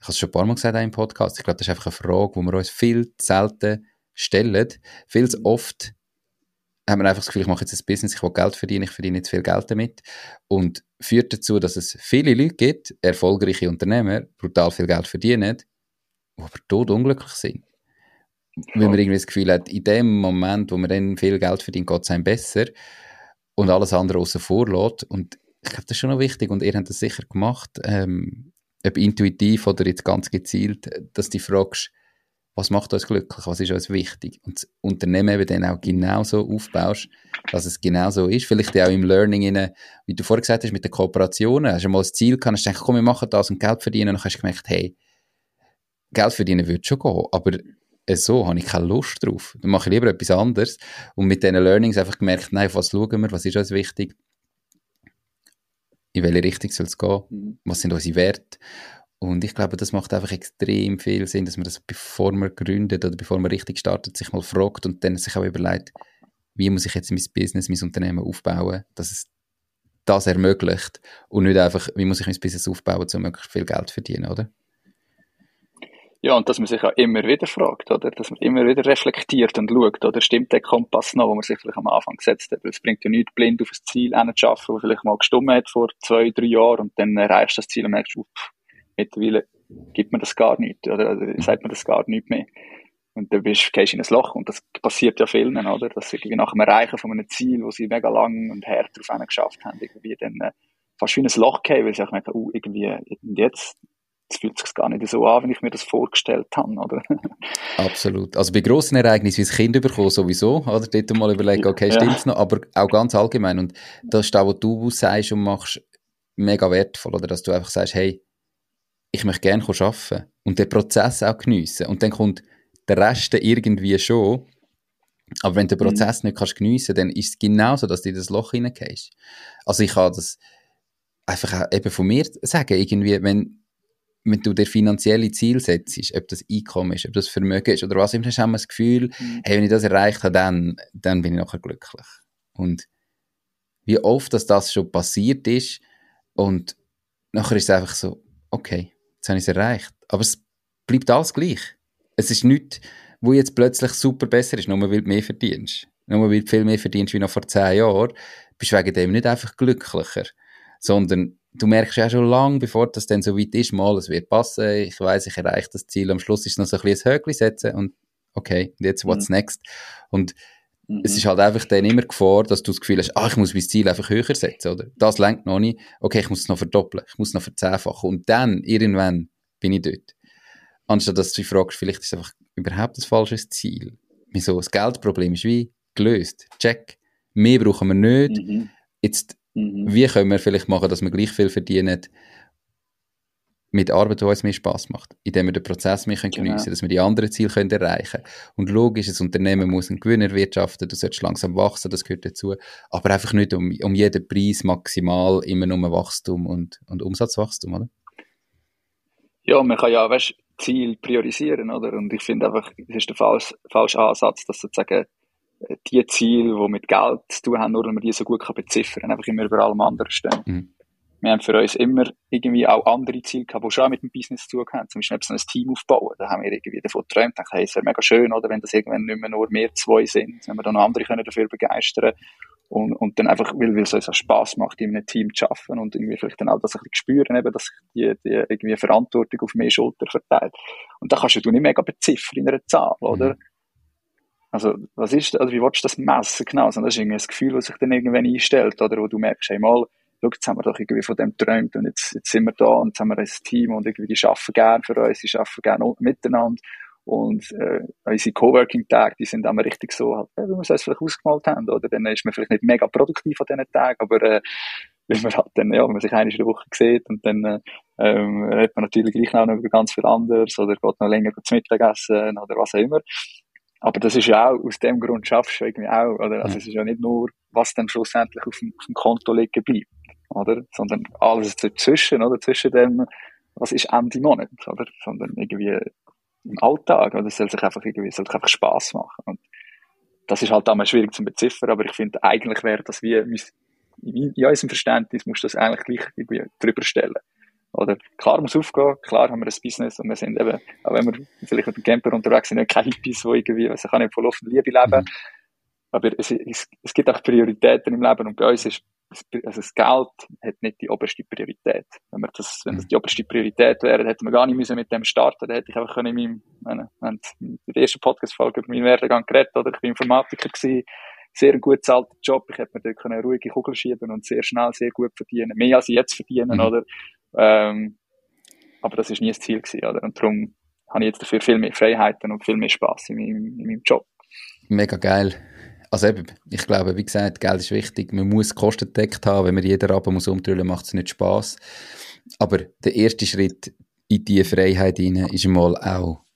ich habe es schon ein paar Mal gesagt im Podcast, ich glaube, das ist einfach eine Frage, die wir uns viel zu selten stellen. Viel zu oft haben wir einfach das Gefühl, ich mache jetzt ein Business, ich will Geld verdienen, ich verdiene jetzt viel Geld damit. Und führt dazu, dass es viele Leute gibt, erfolgreiche Unternehmer, brutal viel Geld verdienen, die aber todunglücklich sind. Weil man irgendwie das Gefühl hat, in dem Moment, wo man dann viel Geld verdient, geht es einem besser und alles andere außen vor lässt. Und ich glaube, das ist schon noch wichtig und ihr habt das sicher gemacht, ob intuitiv oder jetzt ganz gezielt, dass du fragst, was macht uns glücklich, was ist uns wichtig? Und das Unternehmen eben dann auch genauso aufbaust, dass es genauso ist. Vielleicht auch im Learning, wie du vorhin gesagt hast, mit den Kooperationen. Hast du mal ein Ziel gehabt, hast du gedacht, komm, wir machen das und Geld verdienen. Und dann hast du gemerkt, hey, Geld verdienen würde schon gehen, aber so habe ich keine Lust drauf. Dann mache ich lieber etwas anderes. Und mit diesen Learnings einfach gemerkt, nein, auf was schauen wir, was ist uns wichtig? In welche Richtung soll es gehen? Was sind unsere Werte? Und ich glaube, das macht einfach extrem viel Sinn, dass man das, bevor man gründet oder bevor man richtig startet, sich mal fragt und dann sich auch überlegt, wie muss ich jetzt mein Business, mein Unternehmen aufbauen, dass es das ermöglicht und nicht einfach, wie muss ich mein Business aufbauen, um möglichst viel Geld zu verdienen, oder? Ja, und dass man sich auch immer wieder fragt, oder? Dass man immer wieder reflektiert und schaut, oder? Stimmt der Kompass noch, den man sich vielleicht am Anfang gesetzt hat? Weil es bringt ja nichts, blind auf ein Ziel hinzuschaffen, das vielleicht mal gestimmt hat vor 2-3 Jahren und dann erreichst du das Ziel und merkst, mittlerweile gibt man das gar nicht, oder? Also sagt man das gar nicht mehr. Und dann gehst du in ein Loch und das passiert ja vielen, oder? Dass sie nach dem Erreichen von einem Ziel, wo sie mega lang und hart darauf geschafft haben, irgendwie dann fast wie in ein Loch gehen, weil sie auch merken, jetzt fühlt es sich gar nicht so an, wenn ich mir das vorgestellt habe, oder? Absolut. Also bei grossen Ereignissen, wie ein Kind bekommen, sowieso, oder? Dort mal überlegen, okay, stimmt's noch? Aber auch ganz allgemein. Und das ist das, was du sagst und machst, mega wertvoll, oder? Dass du einfach sagst, hey, ich möchte gerne arbeiten und den Prozess auch geniessen. Und dann kommt der Rest irgendwie schon. Aber wenn du den Prozess nicht geniessen kannst, dann ist es genauso, dass du in das Loch hineingehst. Also ich kann das einfach auch eben von mir sagen, irgendwie, wenn du dir finanzielle Ziele setzt, ob das Einkommen ist, ob das Vermögen ist oder was, dann hast du immer das Gefühl, hey, wenn ich das erreicht habe, dann bin ich nachher glücklich. Und wie oft das schon passiert ist und nachher ist es einfach so, okay, jetzt habe ich es erreicht. Aber es bleibt alles gleich. Es ist nichts, wo jetzt plötzlich super besser ist, nur weil du mehr verdienst. Nur weil du viel mehr verdienst wie noch vor 10 Jahren, bist du wegen dem nicht einfach glücklicher. Sondern du merkst ja schon lange, bevor das dann so weit ist, mal, es wird passen, ich weiss, ich erreiche das Ziel. Am Schluss ist es noch so ein bisschen ein Höckchen setzen und okay, jetzt what's next? Und es ist halt einfach dann immer Gefahr, dass du das Gefühl hast, ich muss mein Ziel einfach höher setzen, oder? Das lenkt noch nicht. Okay, ich muss es noch verdoppeln, ich muss es noch verzehnfachen. Und dann, irgendwann, bin ich dort. Anstatt dass du dich fragst, vielleicht ist es einfach überhaupt ein falsches Ziel. Wieso? Das Geldproblem ist wie gelöst. Check. Mehr brauchen wir nicht. Jetzt, wie können wir vielleicht machen, dass wir gleich viel verdienen mit Arbeit, die uns mehr Spass macht, indem wir den Prozess mehr geniessen können, dass wir die anderen Ziele können erreichen können. Und logisch, ein Unternehmen muss einen Gewinn erwirtschaften, du solltest langsam wachsen, das gehört dazu, aber einfach nicht um jeden Preis maximal immer nur Wachstum und Umsatzwachstum, oder? Ja, man kann ja, Ziel priorisieren, oder? Und ich finde einfach, das ist der falsche Ansatz, dass sozusagen die Ziele, die mit Geld zu tun haben, nur weil man die so gut beziffern kann, einfach immer über allem anderen stehen. Wir haben für uns immer irgendwie auch andere Ziele gehabt, die schon auch mit dem Business zu tun haben. Zum Beispiel so ein Team aufbauen. Da haben wir irgendwie davon geträumt, dachte, hey, es wäre mega schön, oder, wenn das irgendwann nicht mehr nur wir zwei sind, wenn wir dann noch andere können dafür begeistern und dann einfach, weil es uns auch Spass macht, in einem Team zu arbeiten und irgendwie vielleicht dann auch das ein bisschen spüren, eben, dass sich die irgendwie Verantwortung auf mehr Schultern verteilt. Und da kannst du nicht mega beziffern in einer Zahl, oder? Also, was ist, also wie willst du das messen? Genau, sondern das ist irgendwie ein Gefühl, das sich dann irgendwann einstellt, oder, wo du merkst, einmal, schau, jetzt haben wir doch irgendwie von dem geträumt und jetzt sind wir da und jetzt haben wir ein Team und irgendwie die arbeiten gerne für uns, die arbeiten gerne miteinander und unsere Coworking-Tage, die sind auch richtig so, halt, wie wir es uns vielleicht ausgemalt haben, oder dann ist man vielleicht nicht mega produktiv an diesen Tagen, aber wenn man halt dann, wenn man sich einmal in der Woche sieht und dann redet man natürlich gleich noch über ganz viel anderes oder geht noch länger zum Mittagessen oder was auch immer. Aber das ist ja auch, aus dem Grund schaffst du irgendwie auch, oder? Also es ist ja nicht nur, was dann schlussendlich auf dem Konto liegen bleibt, oder? Sondern alles dazwischen, oder? Zwischen dem, was ist Ende Monat, oder? Sondern irgendwie im Alltag, oder? Es soll sich einfach Spass machen. Und Das ist halt auch mal schwierig zu beziffern, aber ich finde, eigentlich wäre das wie, in unserem Verständnis musst du das eigentlich gleich irgendwie drüber stellen. Oder klar muss aufgehen, klar haben wir ein Business und wir sind eben, auch wenn wir vielleicht mit dem Camper unterwegs sind, keine Hippies, die irgendwie, also ich kann nicht von Luft und Liebe leben, aber es gibt auch Prioritäten im Leben und bei uns ist, also das Geld hat nicht die oberste Priorität. Wenn das die oberste Priorität wäre, hätten wir gar nicht müssen mit dem starten. Da hätte ich einfach können in der ersten Podcast-Folge über meinen Werdegang geredet, oder ich war Informatiker gewesen, sehr gut bezahlter Job, ich hätte mir dort eine ruhige Kugel schieben und sehr schnell, sehr gut verdienen, mehr als ich jetzt verdiene, oder? Aber das war nie das Ziel gewesen, oder? Und darum habe ich jetzt dafür viel mehr Freiheiten und viel mehr Spass in meinem Job. Mega geil. Also eben, ich glaube, wie gesagt, Geld ist wichtig. Man muss Kosten gedeckt haben. Wenn man jeden Rappen muss umdrüllen, macht es nicht Spass. Aber der erste Schritt in diese Freiheit hinein ist einmal auch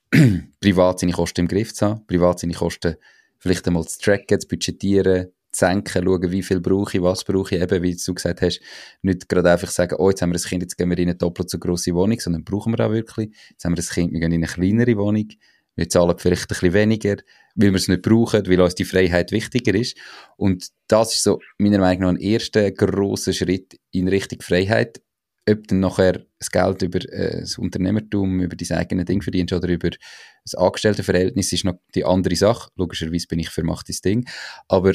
privat seine Kosten im Griff zu haben, privat seine Kosten vielleicht einmal zu tracken, zu budgetieren, zu senken, schauen, wie viel brauche ich, was brauche ich. Eben, wie du gesagt hast, nicht gerade einfach sagen, oh, jetzt haben wir ein Kind, jetzt gehen wir in eine doppelt so grosse Wohnung, sondern brauchen wir auch wirklich. Jetzt haben wir ein Kind, wir gehen in eine kleinere Wohnung. Wir zahlen vielleicht ein bisschen weniger, weil wir es nicht brauchen, weil uns die Freiheit wichtiger ist. Und das ist so, meiner Meinung nach, ein erster grosser Schritt in Richtung Freiheit. Ob dann nachher das Geld über das Unternehmertum, über dein eigenes Ding verdienst oder über das Angestelltenverhältnis, ist noch die andere Sache. Logischerweise bin ich für «Mach dein Ding». Aber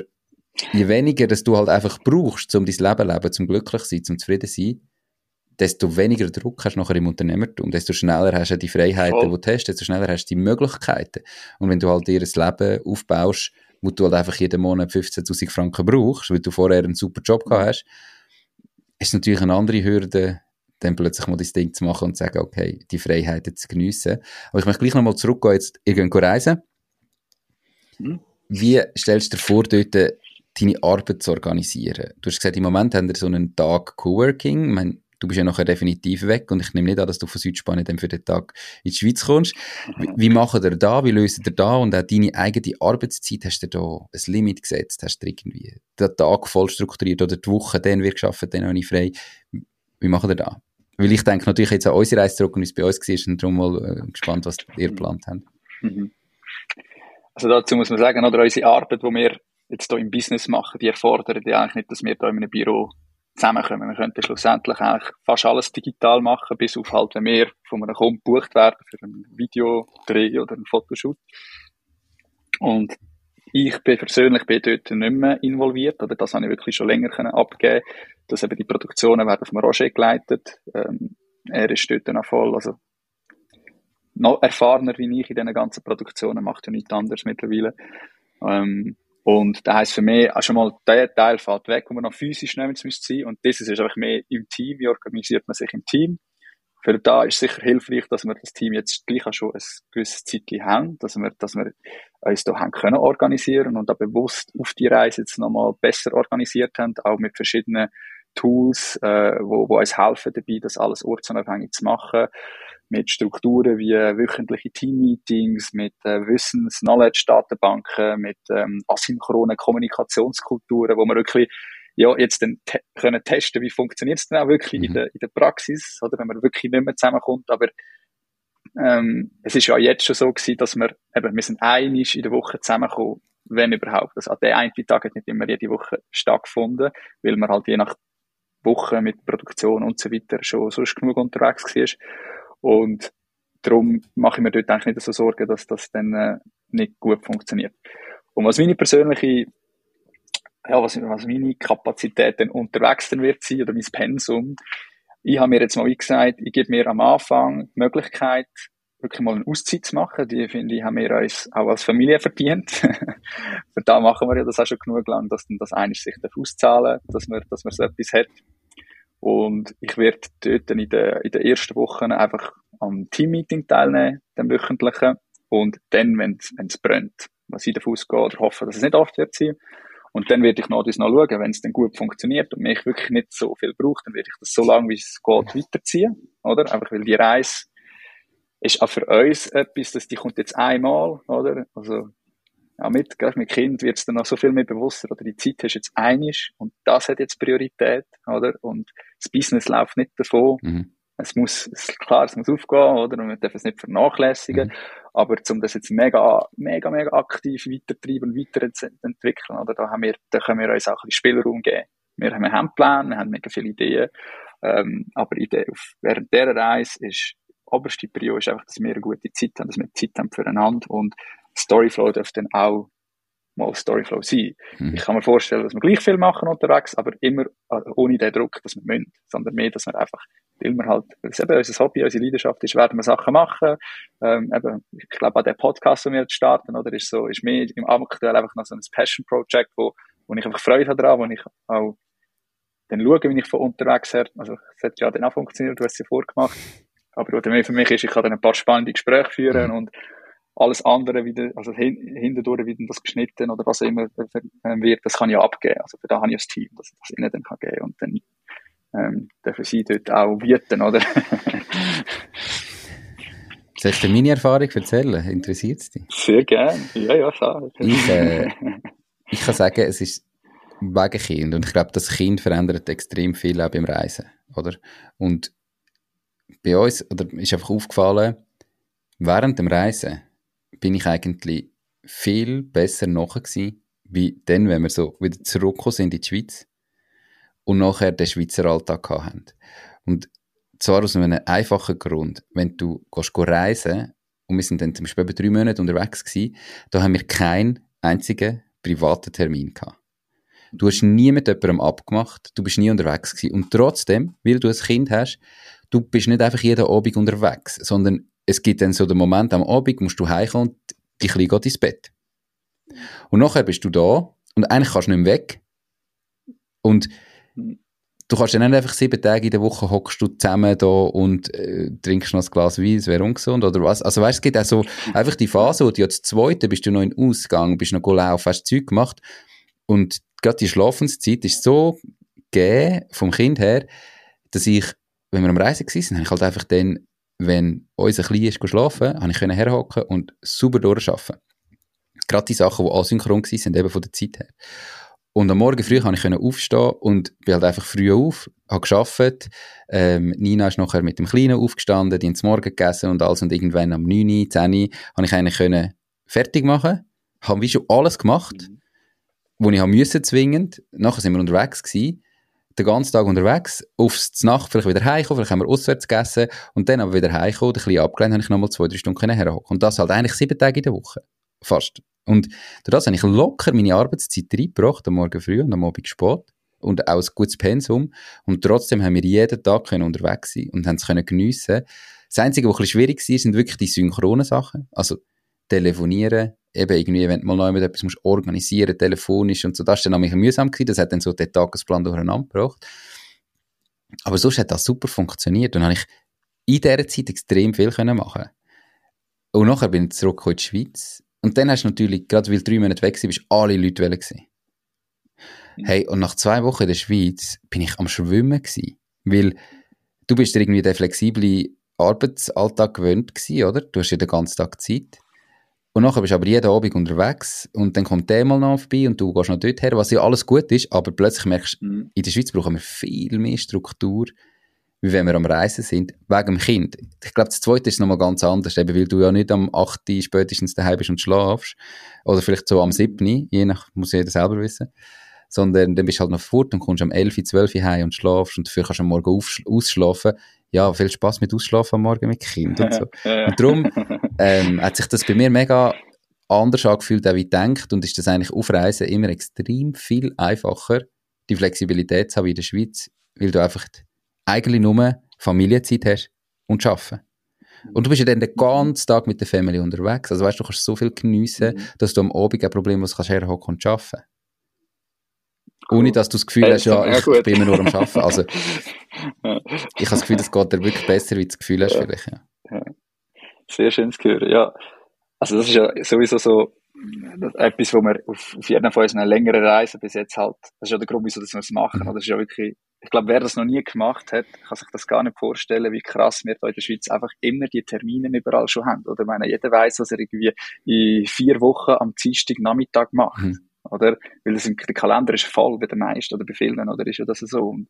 je weniger, dass du halt einfach brauchst, um dein Leben zu leben, um glücklich zu sein, um zufrieden zu sein, desto weniger Druck hast du nachher im Unternehmertum, desto schneller hast du die Freiheiten, die du hast, desto schneller hast du die Möglichkeiten. Und wenn du halt dir ein Leben aufbaust, wo du halt einfach jeden Monat 15'000 Franken brauchst, weil du vorher einen super Job gehabt hast, ist natürlich eine andere Hürde, dann plötzlich mal das Ding zu machen und zu sagen, okay, die Freiheiten zu geniessen. Aber ich möchte gleich nochmal zurückgehen, jetzt irgendwo reisen. Wie stellst du dir vor, dort deine Arbeit zu organisieren? Du hast gesagt, im Moment haben wir so einen Tag Coworking, du bist ja nachher definitiv weg und ich nehme nicht an, dass du von Südspanien dann für den Tag in die Schweiz kommst. Wie macht ihr da? Wie löst ihr da? Und auch deine eigene Arbeitszeit, hast du da ein Limit gesetzt? Hast du irgendwie den Tag voll strukturiert oder die Woche, dann wird gearbeitet, dann habe ich frei. Wie macht ihr da? Weil ich denke natürlich jetzt an unsere Reise zurück und es bei uns war und darum mal gespannt, was ihr geplant habt. Also dazu muss man sagen, oder unsere Arbeit, die wir jetzt hier im Business machen, die erfordert ja eigentlich nicht, dass wir hier in einem Büro zusammenkommen. Wir könnten schlussendlich eigentlich fast alles digital machen, bis auf halt, wenn wir von einem Kunden gebucht werden für einen Videodreh oder einen Fotoshoot. Und ich persönlich bin dort nicht mehr involviert, oder das habe ich wirklich schon länger abgeben können, dass eben die Produktionen werden von Roger geleitet. Er ist dort noch voll, also noch erfahrener wie ich in diesen ganzen Produktionen, macht ja nichts anderes mittlerweile. Und das heisst für mich, schon mal der Teil fällt weg, wo man noch physisch nehmen müsste. Und das ist einfach mehr im Team. Wie organisiert man sich im Team? Für da ist es sicher hilfreich, dass wir das Team jetzt gleich auch schon ein gewisses Zeitchen haben, dass wir uns da haben können organisieren und da bewusst auf die Reise jetzt nochmal besser organisiert haben, auch mit verschiedenen Tools, wo uns helfen dabei, das alles ortsunabhängig zu machen. Mit Strukturen wie wöchentliche Team-Meetings, mit Wissens-Knowledge-Datenbanken, mit asynchronen Kommunikationskulturen, wo wir wirklich jetzt dann können testen, wie funktioniert es denn auch wirklich in der Praxis, oder wenn man wirklich nicht mehr zusammenkommt. Aber es ist ja jetzt schon so gewesen, dass wir sind einmal in der Woche zusammengekommen, wenn überhaupt. Also an dem einen Tag hat nicht immer jede Woche stattgefunden, weil man halt je nach Woche mit Produktion und so weiter schon sonst genug unterwegs war. Und darum mache ich mir dort eigentlich nicht so Sorgen, dass das dann nicht gut funktioniert. Und was meine persönliche, was meine Kapazität dann unterwegs dann wird sein, oder mein Pensum, ich habe mir jetzt mal gesagt, ich gebe mir am Anfang die Möglichkeit, wirklich mal eine Auszeit zu machen. Die, finde ich, haben wir uns auch als Familie verdient. Für da machen wir ja das auch schon genug lang, dass dann das eines sich auszahlen darf, dass man so etwas hat. Und ich werde dort in den ersten Wochen einfach am Team-Meeting teilnehmen, dem wöchentlichen. Und dann, wenn es brennt, was ich davon ausgehe oder hoffe, dass es nicht oft wird sein. Und dann werde ich noch schauen, wenn es dann gut funktioniert und mich wirklich nicht so viel braucht, dann werde ich das so lange, wie es geht, weiterziehen, oder? Einfach, weil die Reise ist auch für uns etwas, dass die kommt jetzt einmal, oder? Also, ja, mit Kind wird es dann noch so viel mehr bewusster, oder die Zeit hast jetzt einig und das hat jetzt Priorität, oder? Und das Business läuft nicht davon, Es muss aufgehen, oder? Und wir dürfen es nicht vernachlässigen. Mhm. Aber um das jetzt mega aktiv weiterzutreiben und weiterzuentwickeln, oder? Da können wir uns auch ein bisschen Spielraum geben. Wir haben einen Plan, wir haben mega viele Ideen. Aber während dieser Reise ist oberste Prio ist einfach, dass wir eine gute Zeit haben, dass wir Zeit haben füreinander. Und Storyflow darf dann auch mal Storyflow sein. Mhm. Ich kann mir vorstellen, dass wir gleich viel machen unterwegs, aber immer ohne den Druck, dass wir müssen, sondern mehr, dass wir einfach, weil wir halt, weil es eben unser Hobby, unsere Leidenschaft ist, werden wir Sachen machen. Eben, ich glaube, an den Podcast, den wir jetzt starten, oder, ist mir im aktuell einfach noch so ein Passion-Project, wo ich einfach Freude daran habe, wo ich auch dann schaue, wenn ich von unterwegs her, also es hat ja dann auch funktioniert, du hast es ja vorgemacht, aber was mehr für mich ist, ich kann dann ein paar spannende Gespräche führen und alles andere wieder, also hindurch wieder das geschnitten oder was immer wird, das kann ich ja abgeben. Also für da habe ich das Team, das ich ihnen dann kann geben und dann dürfen sie dort auch bieten, oder? Sollst du meine Erfahrung erzählen? Interessiert es dich? Sehr gerne, ja, klar. Ich kann sagen, es ist wegen Kind und ich glaube, das Kind verändert extrem viel auch beim Reisen, oder? Und bei uns oder ist einfach aufgefallen, während dem Reisen bin ich eigentlich viel besser nachher gewesen, wie dann, wenn wir so wieder zurückgekommen sind in die Schweiz und nachher den Schweizer Alltag hatten. Und zwar aus einem einfachen Grund. Wenn du reisen und wir sind dann zum Beispiel 3 Monate unterwegs gewesen, da haben wir keinen einzigen privaten Termin gehabt. Du hast nie mit jemandem abgemacht, du bist nie unterwegs gewesen. Und trotzdem, weil du ein Kind hast, du bist nicht einfach jeden Abend unterwegs, sondern es gibt dann so den Moment am Abend, musst du heimkommen und die Kleine geht ins Bett. Und nachher bist du da und eigentlich kannst du nicht mehr weg. Und du kannst dann nicht einfach 7 Tage in der Woche hockst du zusammen da und trinkst noch ein Glas Wein, es wäre ungesund oder was. Also weißt, es gibt auch so einfach die Phase, wo du ja zu zweit bist, du noch in den Ausgang, bist noch gelaufen, hast Zeug gemacht und gerade die Schlafenszeit ist so gegeben vom Kind her, dass ich, wenn wir am Reisen waren, habe ich halt einfach dann, wenn unser Kleiner geschlafen ist, konnte ich herhocken und sauber durcharbeiten. Gerade die Sachen, die asynchron waren, eben von der Zeit her. Und am Morgen früh konnte ich aufstehen und bin halt einfach früh auf, habe gearbeitet. Nina ist nachher mit dem Kleinen aufgestanden, die haben zum Morgen gegessen und alles. Und irgendwann am 9, 10 konnte ich eigentlich fertig machen. Haben wir schon alles gemacht, was ich musste, zwingend. Nachher sind wir unterwegs gewesen. Den ganzen Tag unterwegs, aufs Nacht vielleicht wieder heimkommen, vielleicht haben wir auswärts gegessen und dann aber wieder heimkommen, ein bisschen abgelehnt, habe ich nochmal 2-3 Stunden herhocken. Und das halt eigentlich 7 Tage in der Woche. Fast. Und durch das habe ich locker meine Arbeitszeit reingebracht, am Morgen früh und am Abend spät und auch ein gutes Pensum. Und trotzdem haben wir jeden Tag unterwegs sein und haben es geniessen. Das Einzige, was ein bisschen schwierig war, sind wirklich die synchronen Sachen. Also telefonieren, eben irgendwie, wenn du mal noch jemand etwas musst organisieren, telefonisch und so, das war dann auch mühsam gewesen, das hat dann so den Tagesplan durcheinander gebracht. Aber sonst hat das super funktioniert und habe ich in dieser Zeit extrem viel machen. Und nachher bin ich zurück in die Schweiz und dann hast du natürlich, gerade weil 3 Monate weg warst, alle Leute wollen gewesen. Hey, und nach 2 Wochen in der Schweiz bin ich am Schwimmen gewesen, weil du bist irgendwie der flexible Arbeitsalltag gewöhnt gewesen, oder? Du hast ja den ganzen Tag Zeit. Und nachher bist du aber jeden Abend unterwegs und dann kommt der mal noch vorbei und du gehst noch dort her, was ja alles gut ist, aber plötzlich merkst du, in der Schweiz brauchen wir viel mehr Struktur, wie wenn wir am Reisen sind, wegen dem Kind. Ich glaube, das Zweite ist nochmal ganz anders, eben weil du ja nicht am 8. spätestens daheim bist und schlafst, oder vielleicht so am 7., je nach, muss jeder selber wissen, sondern dann bist du halt noch fort und kommst am 11., 12. heim und schlafst und dafür kannst du am Morgen ausschlafen. Ja, viel Spaß mit Ausschlafen am Morgen mit Kind und so. Und darum hat sich das bei mir mega anders angefühlt, als ich denkt, und ist das eigentlich auf Reisen immer extrem viel einfacher, die Flexibilität zu haben in der Schweiz, weil du einfach eigentlich nur Familienzeit hast und arbeiten. Und du bist ja dann den ganzen Tag mit der Familie unterwegs. Also weißt du, du kannst so viel geniessen, dass du am Abend ein Problem hast, kannst herhocken und arbeiten. Cool. Ohne, dass du das Gefühl hast, ich bin immer nur am Arbeiten. Also, ich habe das Gefühl, das geht dir wirklich besser, wie du das Gefühl hast, vielleicht. Ja. Ja. Sehr schön zu hören, ja. Also das ist ja sowieso so etwas, wo wir auf jeden Fall unseren längeren Reisen bis jetzt halt, das ist ja der Grund, wieso wir es machen. Das ist ja wirklich, ich glaube, wer das noch nie gemacht hat, kann sich das gar nicht vorstellen, wie krass wir da in der Schweiz einfach immer die Termine überall schon haben. Oder ich meine, jeder weiss, was er irgendwie in 4 Wochen am Dienstag Nachmittag macht. Mhm. Oder? Weil der Kalender ist voll bei den meisten oder bei vielen, oder ist ja das so. Und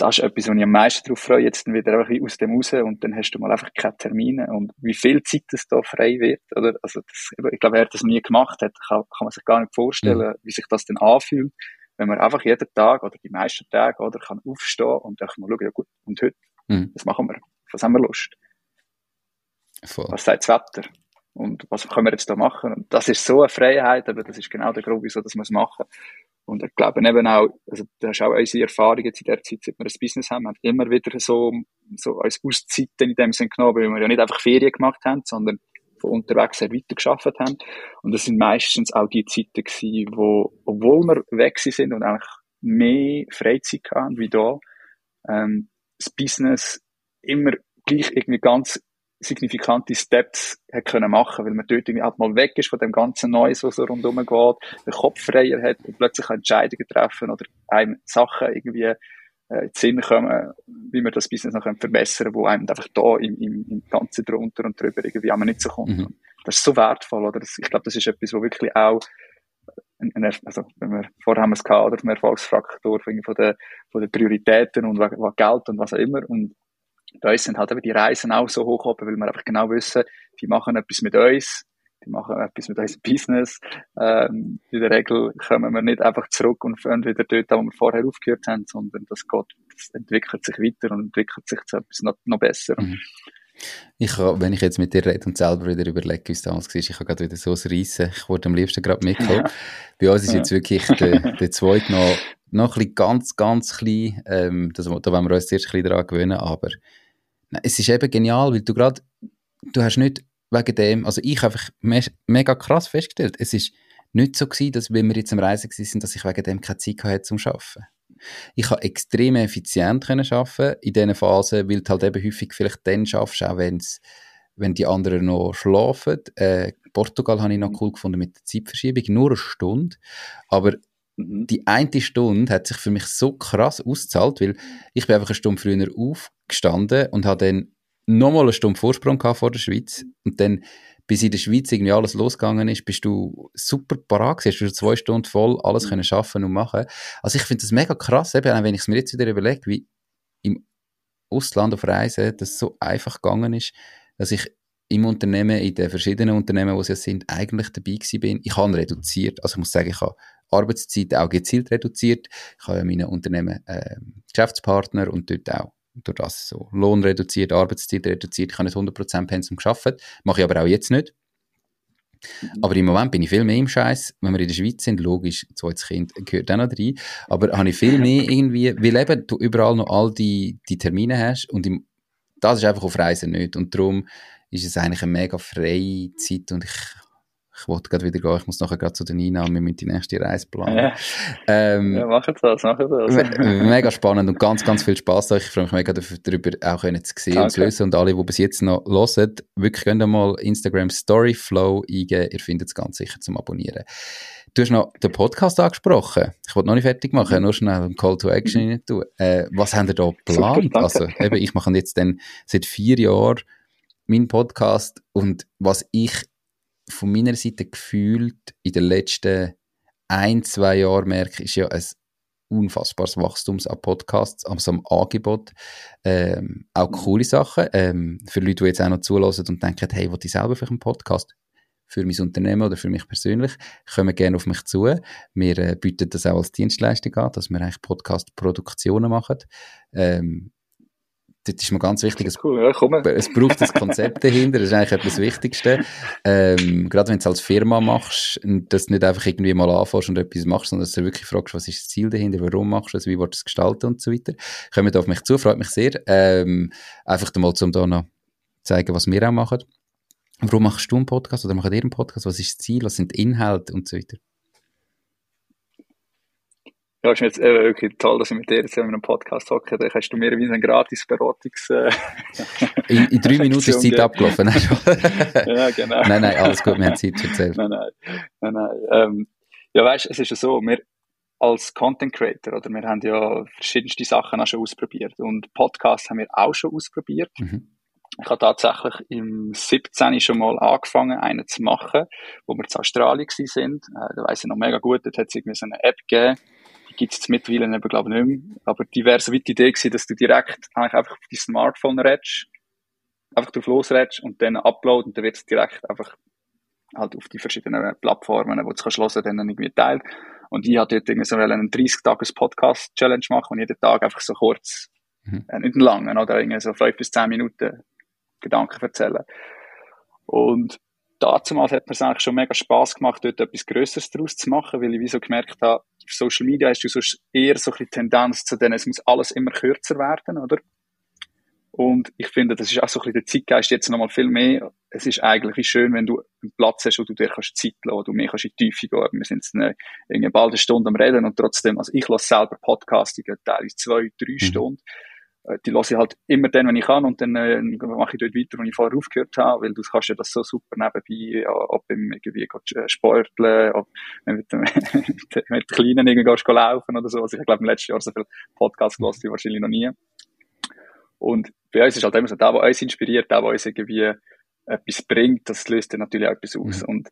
das ist etwas, wo ich am meisten darauf freue, jetzt dann wieder einfach aus dem raus und dann hast du mal einfach keine Termine und wie viel Zeit das da frei wird, oder? Also das, ich glaube, wer das nie gemacht hat, kann man sich gar nicht vorstellen, wie sich das dann anfühlt, wenn man einfach jeden Tag oder die meisten Tage oder kann aufstehen und einfach mal schauen, ja gut, und heute, das machen wir, was haben wir Lust? Voll. Was sagt das Wetter? Und was können wir jetzt da machen? Und das ist so eine Freiheit, aber das ist genau der Grund, wieso das man es machen. Und ich glaube eben auch, also da hast auch unsere Erfahrungen jetzt in der Zeit, seit wir ein Business haben, haben immer wieder so als Auszeiten in dem Sinn genommen, weil wir ja nicht einfach Ferien gemacht haben, sondern von unterwegs her weitergearbeitet haben. Und das sind meistens auch die Zeiten gewesen, wo, obwohl wir weg sind und eigentlich mehr Freizeit hatten wie da, das Business immer gleich irgendwie ganz signifikante Steps hat können machen, weil man dort irgendwie halt mal weg ist von dem ganzen Neues, was so rundherum geht, den Kopf freier hat und plötzlich Entscheidungen treffen oder einem Sachen irgendwie in den Sinn kommen, wie man das Business noch verbessern können, wo einem einfach da im Ganzen drunter und drüber irgendwie einmal nicht so kommt. Mhm. Das ist so wertvoll, oder? Ich glaube, das ist etwas, wo wirklich auch also, wenn wir vorher haben wir es gehabt, oder? Ein Erfolgsfaktor von den Prioritäten und was Geld und was auch immer und bei uns sind halt eben die Reisen auch so hoch oben, weil wir einfach genau wissen, die machen etwas mit uns, die machen etwas mit unserem Business. In der Regel kommen wir nicht einfach zurück und fahren wieder dort, wo wir vorher aufgehört haben, sondern das entwickelt sich weiter und entwickelt sich zu etwas noch besser. Mhm. Wenn ich jetzt mit dir rede und selber wieder überlege, wie es damals war, ich habe gerade wieder so ein Reissen, ich wollte am liebsten gerade mitkommen. Ja. Bei uns ist jetzt wirklich der zweite noch ein bisschen ganz, ganz klein, da wollen wir uns zuerst ein bisschen daran gewöhnen, aber es ist eben genial, weil du hast nicht wegen dem, also ich habe einfach mega krass festgestellt, es ist nicht so gewesen, dass wenn wir jetzt am Reisen waren, dass ich wegen dem keine Zeit hatte zum Arbeiten. Ich konnte extrem effizient arbeiten in diesen Phasen, weil du halt eben häufig vielleicht dann arbeitest, auch wenn die anderen noch schlafen. Portugal habe ich noch cool gefunden mit der Zeitverschiebung, nur eine Stunde, aber die eine Stunde hat sich für mich so krass ausgezahlt, weil ich bin einfach eine Stunde früher aufgestanden und habe dann nochmal eine Stunde Vorsprung gehabt vor der Schweiz und dann, bis in der Schweiz irgendwie alles losgegangen ist, bist du super parat gewesen, hast du 2 Stunden voll alles können schaffen und machen. Also ich finde das mega krass, eben auch wenn ich es mir jetzt wieder überlege, wie im Ausland auf Reisen das so einfach gegangen ist, dass ich im Unternehmen, in den verschiedenen Unternehmen, wo sie sind, eigentlich dabei gewesen bin. Ich habe reduziert, also ich muss sagen, ich habe Arbeitszeit auch gezielt reduziert. Ich habe ja meine Unternehmen Geschäftspartner und dort auch durch das so Lohn reduziert, Arbeitszeit reduziert. Ich habe nicht 100% Pensum gearbeitet, mache ich aber auch jetzt nicht. Aber im Moment bin ich viel mehr im Scheiß, wenn wir in der Schweiz sind, logisch, das zweites Kind gehört auch noch rein, aber habe ich viel mehr irgendwie, weil eben du überall noch all die Termine hast und das ist einfach auf Reisen nicht und darum ist es eigentlich eine mega freie Zeit und ich wollte gerade wieder gehen, ich muss nachher gerade zu der Nina, wir müssen die nächste Reise planen. Ja, machen das. Mega spannend und ganz, ganz viel Spass. Ich freue mich mega darüber, auch zu sehen und zu lösen. Und alle, die bis jetzt noch hören, wirklich könnt ihr mal Instagram Storyflow eingeben, ihr findet es ganz sicher zum Abonnieren. Du hast noch den Podcast angesprochen. Ich wollte noch nicht fertig machen, nur schnell einen Call to Action rein tun. Was habt ihr da geplant? Also, eben, ich mache jetzt dann seit 4 Jahren meinen Podcast und was ich von meiner Seite gefühlt in den letzten 1-2 Jahren merke, ist ja ein unfassbares Wachstum an Podcasts, also am Angebot. Auch coole Sachen. Für Leute, die jetzt auch noch zuhören und denken, hey, will ich selber vielleicht einen Podcast für mein Unternehmen oder für mich persönlich, kommen gerne auf mich zu. Wir bieten das auch als Dienstleistung an, dass wir eigentlich Podcast-Produktionen machen. Das ist mir ganz wichtig, es braucht das Konzept dahinter, das ist eigentlich etwas Wichtigste. Gerade wenn du es als Firma machst, dass du nicht einfach irgendwie mal anfährst und etwas machst, sondern dass du wirklich fragst, was ist das Ziel dahinter, warum machst du es, wie willst du es gestalten und so weiter. Kommt auf mich zu, freut mich sehr. Einfach mal, um da noch zeigen, was wir auch machen. Warum machst du einen Podcast oder macht ihr einen Podcast? Was ist das Ziel, was sind die Inhalte und so weiter? Ja, ist mir jetzt wirklich toll, dass ich mit dir jetzt in einem Podcast hocke. Da kannst du mir wie ein gratis Beratungs... in 3 Minuten ist die Zeit abgelaufen. Ja, genau. Nein, alles gut, wir haben Zeit zu erzählen. Nein. Ja, weißt du, es ist ja so, wir als Content Creator, oder wir haben ja verschiedenste Sachen auch schon ausprobiert. Und Podcasts haben wir auch schon ausprobiert. Mhm. Ich habe tatsächlich im 2017 schon mal angefangen, einen zu machen, wo wir in Australien waren. Da weiss ich noch mega gut, dort hat es irgendwie so eine App gegeben, gibt es mittlerweile eben, glaube ich, nicht mehr. Aber die wäre so weit die Idee gewesen, dass du direkt eigentlich einfach auf dein Smartphone redest, einfach drauf losredest und dann upload und dann wird es direkt einfach halt auf die verschiedenen Plattformen, wo du es hören kannst, dann irgendwie teilt. Und ich hatte dort irgendwie so einen 30-Tages-Podcast-Challenge machen und jeden Tag einfach so kurz, nicht einen langen, oder irgendwie so 5 bis 10 Minuten Gedanken erzählen. Und damals hat mir es eigentlich schon mega Spass gemacht, dort etwas Grösseres daraus zu machen, weil ich wie so gemerkt habe, auf Social Media hast du sonst eher so ein bisschen Tendenz zu denen, es muss alles immer kürzer werden, oder? Und ich finde, das ist auch so ein bisschen der Zeitgeist jetzt nochmal viel mehr. Es ist eigentlich wie schön, wenn du einen Platz hast, wo du dir Zeit lassen kannst, wo du mehr kannst in die Tiefe gehen. Wir sind jetzt bald eine Stunde am Reden und trotzdem, also ich höre selber Podcasts, die gehen teilweise 2, 3 Stunden. Die höre ich halt immer dann, wenn ich kann und dann mache ich dort weiter, wo ich vorher aufgehört habe, weil du kannst ja das so super nebenbei, ob im irgendwie sporteln, ob mit Kleinen irgendwie gehst laufen oder so. Also ich glaube, im letzten Jahr so viele Podcasts gehört wie wahrscheinlich noch nie. Und bei uns ist halt immer so, der uns inspiriert, der uns irgendwie etwas bringt, das löst dann natürlich auch etwas aus. Und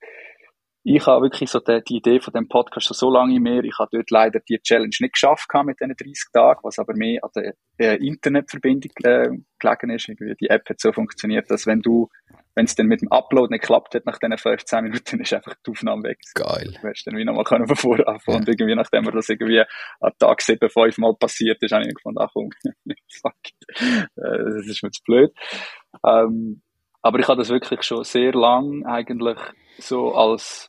ich habe wirklich so die Idee von dem Podcast schon so lange mehr. Ich habe dort leider die Challenge nicht geschafft mit diesen 30 Tagen, was aber mehr an der Internetverbindung gelegen ist. Irgendwie die App hat so funktioniert, dass wenn es dann mit dem Upload nicht geklappt hat, nach diesen 15 Minuten ist einfach die Aufnahme weg. Geil. Du hättest dann wie nochmal von vorne anfangen. Und irgendwie, nachdem mir das irgendwie an Tag 7, 5 Mal passiert ist, habe ich gefunden, ach komm, fuck it. Das ist mir zu blöd. Aber ich habe das wirklich schon sehr lang eigentlich so als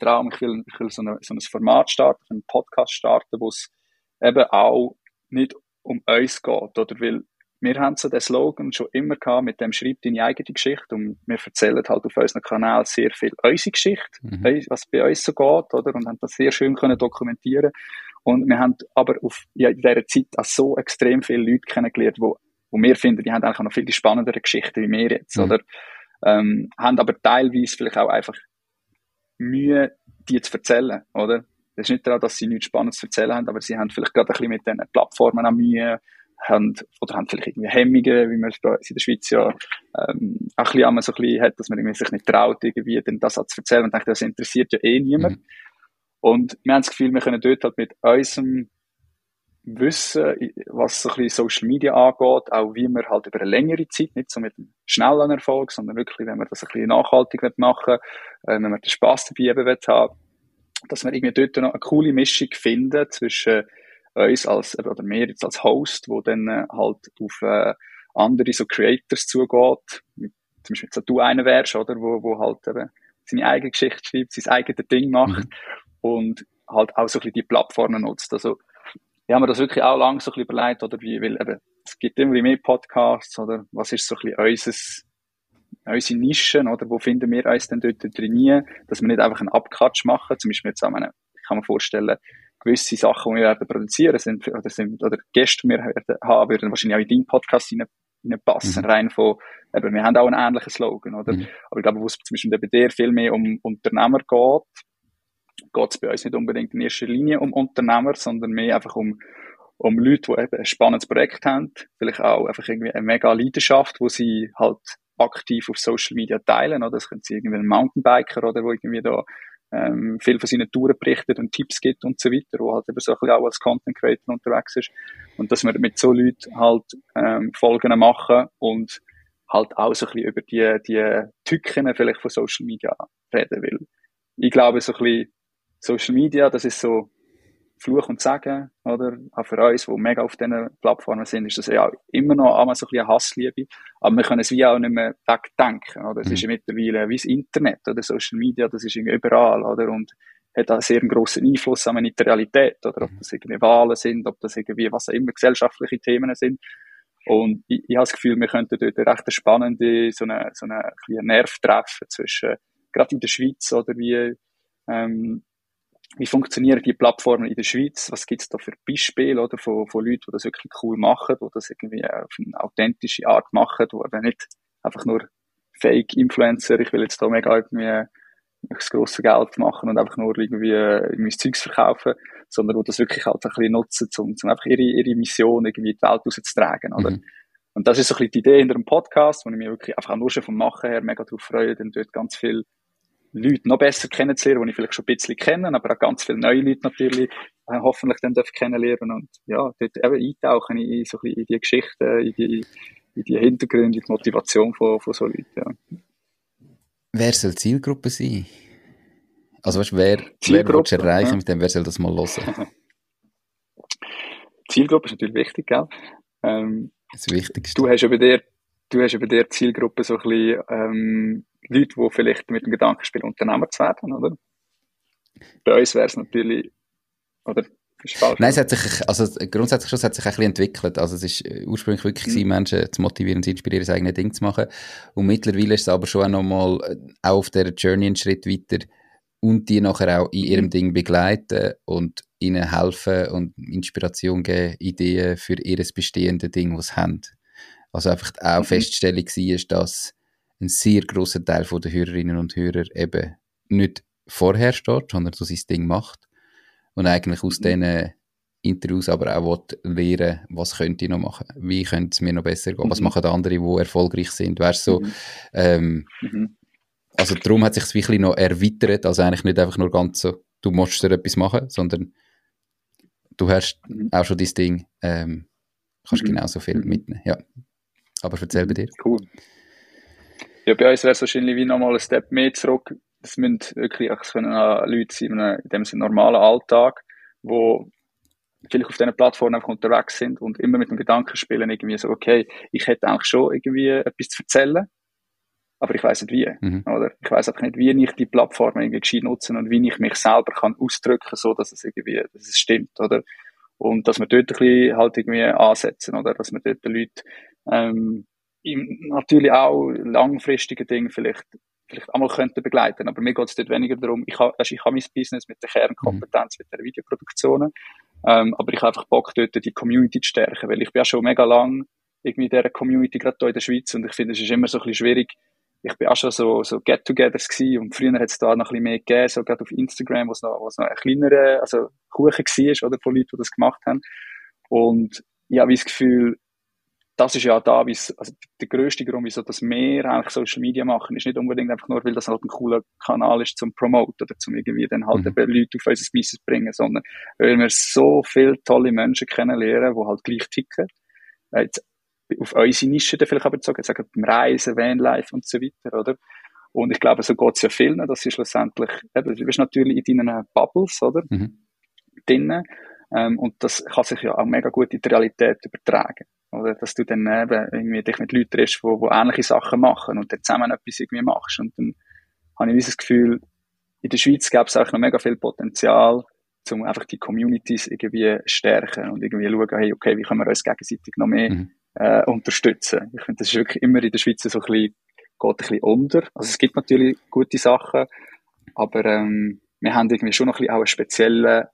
Traum. Ich will so ein Format starten, einen Podcast starten, wo es eben auch nicht um uns geht, oder? Weil wir haben so den Slogan schon immer gehabt, mit dem schreib deine eigene Geschichte, und wir erzählen halt auf unserem Kanal sehr viel unsere Geschichte, was bei uns so geht, oder? Und haben das sehr schön können dokumentieren. Und wir haben aber in dieser Zeit auch so extrem viele Leute kennengelernt, wo wir finden, die haben eigentlich noch viel spannendere Geschichten wie wir jetzt, oder? Haben aber teilweise vielleicht auch einfach Mühe, die zu erzählen, oder? Das ist nicht daran, dass sie nichts Spannendes zu erzählen haben, aber sie haben vielleicht gerade ein bisschen mit diesen Plattformen an Mühe, haben vielleicht irgendwie Hemmungen, wie man es in der Schweiz ja auch ein bisschen hat, dass man irgendwie sich nicht traut, irgendwie denn das zu erzählen und denkt, das interessiert ja eh niemand. Und wir haben das Gefühl, wir können dort halt mit unserem Wissen, was so ein bisschen Social Media angeht, auch wie man halt über eine längere Zeit, nicht so mit einem schnellen Erfolg, sondern wirklich, wenn man das ein bisschen nachhaltig machen will, wenn man den Spass dabei eben haben will, dass man irgendwie dort noch eine coole Mischung findet zwischen uns oder mir jetzt als Host, wo dann halt auf andere so Creators zugeht, zum Beispiel jetzt, du einer wärst, oder, wo halt eben seine eigene Geschichte schreibt, sein eigenes Ding macht und halt auch so ein bisschen die Plattformen nutzt, also ich habe mir das wirklich auch lange so ein bisschen überlegt, oder wie, weil eben, es gibt immer mehr Podcasts, oder was ist so ein bisschen unsere Nischen, oder wo finden wir uns denn dort trainieren, dass wir nicht einfach einen Abkatsch machen, zum Beispiel jetzt auch ich kann mir vorstellen, gewisse Sachen, die wir werden produzieren, oder Gäste, die wir werden haben, würden wahrscheinlich auch in deinen Podcast reinpassen, rein von, eben, wir haben auch einen ähnlichen Slogan, oder? Aber ich glaube, wo es zum Beispiel bei dir viel mehr um Unternehmer geht es bei uns nicht unbedingt in erster Linie um Unternehmer, sondern mehr einfach um Leute, die eben ein spannendes Projekt haben, vielleicht auch einfach irgendwie eine mega Leidenschaft, die sie halt aktiv auf Social Media teilen, oder das können sie irgendwie einen Mountainbiker, oder wo irgendwie da viel von seinen Touren berichtet und Tipps gibt und so weiter, wo halt eben so ein bisschen auch als Content Creator unterwegs ist, und dass wir mit so Leuten halt Folgen machen und halt auch so ein bisschen über die Tücken vielleicht von Social Media reden will. Ich glaube, so ein bisschen Social Media, das ist so Fluch und Segen, oder? Auch für uns, die mega auf diesen Plattformen sind, ist das ja immer noch einmal so ein bisschen eine Hassliebe. Aber wir können es wie auch nicht mehr wegdenken, oder? Es ist ja mittlerweile wie das Internet, oder? Social Media, das ist irgendwie überall, oder? Und hat auch sehr einen grossen Einfluss an die Realität, oder? Ob das irgendwie Wahlen sind, ob das irgendwie, was auch immer, gesellschaftliche Themen sind. Und ich habe das Gefühl, wir könnten dort recht eine spannende, so eine Nerv treffen zwischen, gerade in der Schweiz, oder wie funktionieren die Plattformen in der Schweiz? Was gibt es da für Beispiele, oder, von Leuten, die das wirklich cool machen, die das irgendwie auf eine authentische Art machen, die eben nicht einfach nur Fake-Influencer, ich will jetzt da mega irgendwie das grosse Geld machen und einfach nur irgendwie Zeugs verkaufen, sondern die das wirklich halt ein bisschen nutzen, um einfach ihre Mission irgendwie in die Welt rauszutragen, oder? Und das ist so ein bisschen die Idee hinter dem Podcast, wo ich mich wirklich einfach auch nur schon vom Machen her mega drauf freue, denn dort ganz viel Leute noch besser kennenzulernen, die ich vielleicht schon ein bisschen kenne, aber auch ganz viele neue Leute natürlich hoffentlich dann kennenlernen und ja, dort eben eintauchen in, so ein bisschen in die Geschichten, in die Hintergründe, in die Motivation von so Leuten. Ja. Wer soll Zielgruppe sein? Also weißt, wer willst du erreichen, ja, mit dem, wer soll das mal hören? Zielgruppe ist natürlich wichtig, gell? Das Wichtigste. Du hast ja bei dir die Zielgruppe so ein bisschen Leute, die vielleicht mit dem Gedanken spielen, Unternehmer zu werden, oder? Bei uns wäre es natürlich, oder? Nein, es hat sich, also grundsätzlich schon, es hat sich ein bisschen entwickelt. Also es ist ursprünglich wirklich gewesen, Menschen zu motivieren, zu inspirieren, das eigene Ding zu machen. Und mittlerweile ist es aber schon auch nochmal auch auf dieser Journey einen Schritt weiter und die nachher auch in ihrem Ding begleiten und ihnen helfen und Inspiration geben, Ideen für ihr bestehendes Ding, was sie haben. Also einfach auch Feststellung war, dass ein sehr grosser Teil der Hörerinnen und Hörer eben nicht vorher steht, sondern so sein Ding macht. Und eigentlich aus diesen Interviews aber auch lernen, was könnte ich noch machen, wie könnte es mir noch besser gehen, was machen die anderen, die erfolgreich sind, weißt so. Also darum hat sich das wirklich noch erweitert, also eigentlich nicht einfach nur ganz so, du musst dir etwas machen, sondern du hast auch schon dein Ding, kannst genauso viel mitnehmen, ja. Aber erzähl bei dir. Cool. Ja, bei uns wäre es wahrscheinlich wie nochmal ein Step mehr zurück. Es müssen wirklich Leute sein, in dem normalen Alltag, wo vielleicht auf diesen Plattformen einfach unterwegs sind und immer mit dem Gedanken spielen, irgendwie so, okay, ich hätte eigentlich schon irgendwie etwas zu erzählen, aber ich weiss nicht wie. Oder? Ich weiss einfach nicht, wie ich die Plattformen irgendwie gescheit nutzen und wie ich mich selber kann ausdrücken kann, so dass es stimmt. Oder? Und dass wir dort ein bisschen halt irgendwie ansetzen, oder? Dass wir dort den Leuten natürlich auch langfristige Dinge vielleicht einmal könnten begleiten. Aber mir geht es dort weniger darum, ich habe mein Business mit der Kernkompetenz, mit den Videoproduktionen, aber ich habe einfach Bock, dort die Community zu stärken, weil ich bin ja schon mega lang irgendwie in dieser Community, gerade hier in der Schweiz, und ich finde, es ist immer so ein bisschen schwierig. Ich bin auch schon so Get-togethers gewesen, und früher hat es da noch ein bisschen mehr gegeben, so gerade auf Instagram, wo es noch ein kleinerer, also Kuchen war, oder von Leuten, die das gemacht haben. Und ich habe das Gefühl, das ist ja da, also der grösste Grund, wieso das mehr eigentlich Social Media machen, ist nicht unbedingt einfach nur, weil das halt ein cooler Kanal ist zum Promoten oder zum irgendwie dann halt eben Leute auf unser Business bringen, sondern weil wir so viele tolle Menschen kennenlernen, die halt gleich ticken. Jetzt auf unsere Nische vielleicht aber bezogen, sagen beim Reisen, Vanlife und so weiter, oder? Und ich glaube, so geht es ja vielen, dass sie schlussendlich, du bist natürlich in deinen Bubbles, oder? Drinnen. Und das kann sich ja auch mega gut in die Realität übertragen. Oder dass du dann eben irgendwie dich mit Leuten triffst, die ähnliche Sachen machen und dann zusammen etwas irgendwie machst. Und dann habe ich dieses Gefühl, in der Schweiz gäbe es eigentlich noch mega viel Potenzial, um einfach die Communities irgendwie stärken und irgendwie schauen, hey, okay, wie können wir uns gegenseitig noch mehr unterstützen. Ich finde, das ist wirklich immer in der Schweiz so ein bisschen unter. Also es gibt natürlich gute Sachen, aber wir haben irgendwie schon noch ein bisschen auch einen speziellen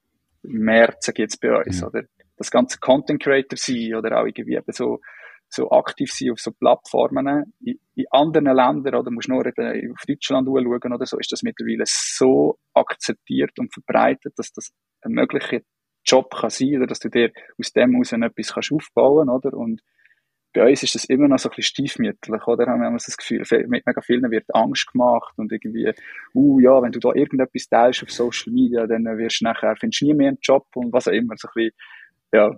März jetzt bei uns, oder? Das ganze Content Creator sein oder auch irgendwie eben so aktiv sein auf so Plattformen. In anderen Ländern, oder musst du nur eben auf Deutschland schauen oder so, ist das mittlerweile so akzeptiert und verbreitet, dass das ein möglicher Job kann sein, oder dass du dir aus dem heraus etwas kannst aufbauen, oder? Und bei uns ist das immer noch so ein bisschen stiefmütterlich, oder? Haben wir immer das Gefühl, mit mega vielen wird Angst gemacht und irgendwie, ja, wenn du da irgendetwas teilst auf Social Media, dann findest du nie mehr einen Job und was auch immer, so ein bisschen. Ja,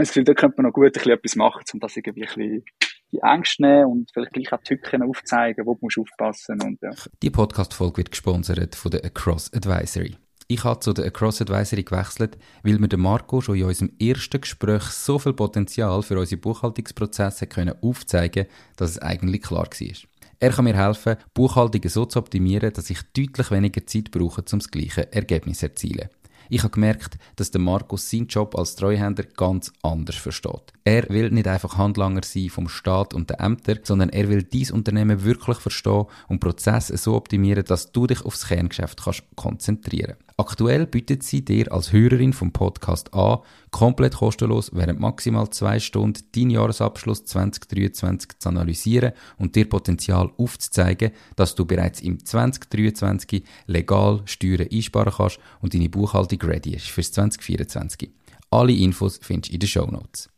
ich finde, da könnte man noch gut ein bisschen etwas machen, um das irgendwie ein bisschen die Ängste nehmen und vielleicht gleich auch Tücken aufzeigen, wo du aufpassen musst. Ja. Die Podcast-Folge wird gesponsert von der Across Advisory. Ich habe zu der Across Advisory gewechselt, weil mir der Marco schon in unserem ersten Gespräch so viel Potenzial für unsere Buchhaltungsprozesse aufzeigen konnte, dass es eigentlich klar war. Er kann mir helfen, Buchhaltungen so zu optimieren, dass ich deutlich weniger Zeit brauche, um das gleiche Ergebnis zu erzielen. Ich habe gemerkt, dass der Markus seinen Job als Treuhänder ganz anders versteht. Er will nicht einfach Handlanger sein vom Staat und den Ämtern, sondern er will dein Unternehmen wirklich verstehen und Prozesse so optimieren, dass du dich aufs Kerngeschäft kannst konzentrieren. Aktuell bietet sie dir als Hörerin vom Podcast an, komplett kostenlos während maximal 2 Stunden deinen Jahresabschluss 2023 zu analysieren und dir Potenzial aufzuzeigen, dass du bereits im 2023 legal Steuern einsparen kannst und deine Buchhaltung ready ist fürs 2024. Alle Infos findest du in den Shownotes.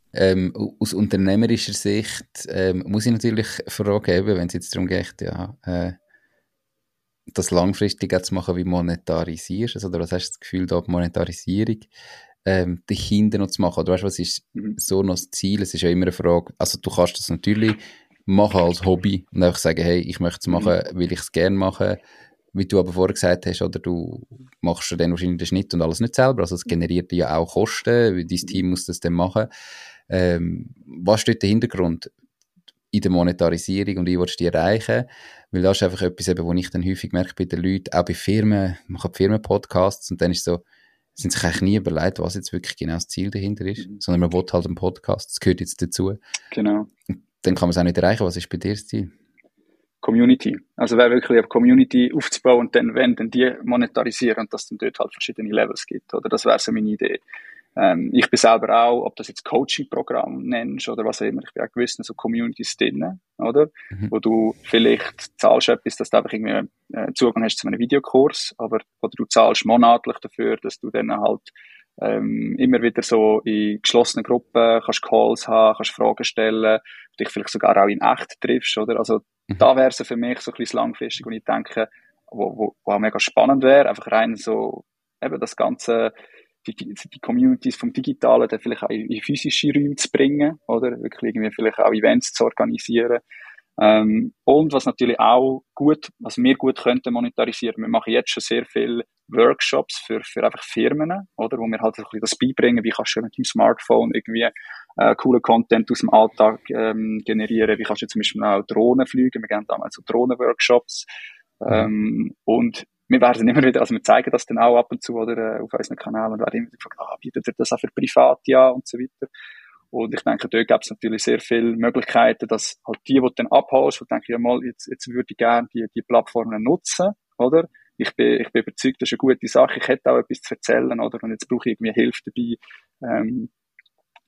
Aus unternehmerischer Sicht muss ich natürlich Fragen geben, wenn es jetzt darum geht, ja, das langfristig zu machen, wie monetarisierst du es? Oder was hast du das Gefühl, da die Monetarisierung dahinter noch zu machen? Oder weißt du, was ist so noch das Ziel? Es ist ja immer eine Frage, also du kannst das natürlich machen als Hobby und einfach sagen, hey, ich möchte es machen, weil ich es gerne mache. Wie du aber vorher gesagt hast, oder du machst dann wahrscheinlich den Schnitt und alles nicht selber, also es generiert ja auch Kosten, weil dein Team muss das dann machen. Was steht der Hintergrund in der Monetarisierung und wie willst du die erreichen? Weil das ist einfach etwas, eben, was ich dann häufig merke bei den Leuten, auch bei Firmen, man kann Firmenpodcasts und dann ist so, sind sich eigentlich nie überlegt, was jetzt wirklich genau das Ziel dahinter ist, sondern man will halt einen Podcast, das gehört jetzt dazu. Genau. Und dann kann man es auch nicht erreichen. Was ist bei dir das Ziel? Community. Also wäre wirklich eine Community aufzubauen und dann, wenn, dann die monetarisieren und dass es dann dort halt verschiedene Levels gibt. Oder das wäre so meine Idee. Ich bin selber auch, ob das jetzt Coaching-Programm nennst oder was auch immer, ich bin auch gewissen so Communities drin, oder? Wo du vielleicht zahlst etwas, dass du einfach irgendwie Zugang hast zu einem Videokurs, aber, oder du zahlst monatlich dafür, dass du dann halt immer wieder so in geschlossenen Gruppen kannst Calls haben, kannst Fragen stellen, dich vielleicht sogar auch in echt triffst, oder? Also da wäre es für mich so ein bisschen langfristig, und ich denke, wo auch mega spannend wäre, einfach rein so eben das ganze die Communities vom Digitalen dann vielleicht auch in physische Räume zu bringen, oder? Wirklich irgendwie vielleicht auch Events zu organisieren. Und was natürlich auch gut, was wir gut könnten monetarisieren, wir machen jetzt schon sehr viele Workshops für einfach Firmen, oder? Wo wir halt so ein bisschen das beibringen, wie kannst du mit dem Smartphone irgendwie coolen Content aus dem Alltag generieren, wie kannst du zum Beispiel auch Drohnen fliegen, wir gehen damals so Drohnen-Workshops, und wir werden immer wieder, also wir zeigen das dann auch ab und zu, oder, auf unseren Kanälen, und werden immer wieder gefragt, bietet ihr das auch für Private an und so weiter. Und ich denke, dort gäbe es natürlich sehr viele Möglichkeiten, dass halt die du dann abholst, und denke, ja mal, jetzt würde ich gerne die Plattformen nutzen, oder? Ich bin überzeugt, das ist eine gute Sache, ich hätte auch etwas zu erzählen, oder? Und jetzt brauche ich irgendwie Hilfe dabei,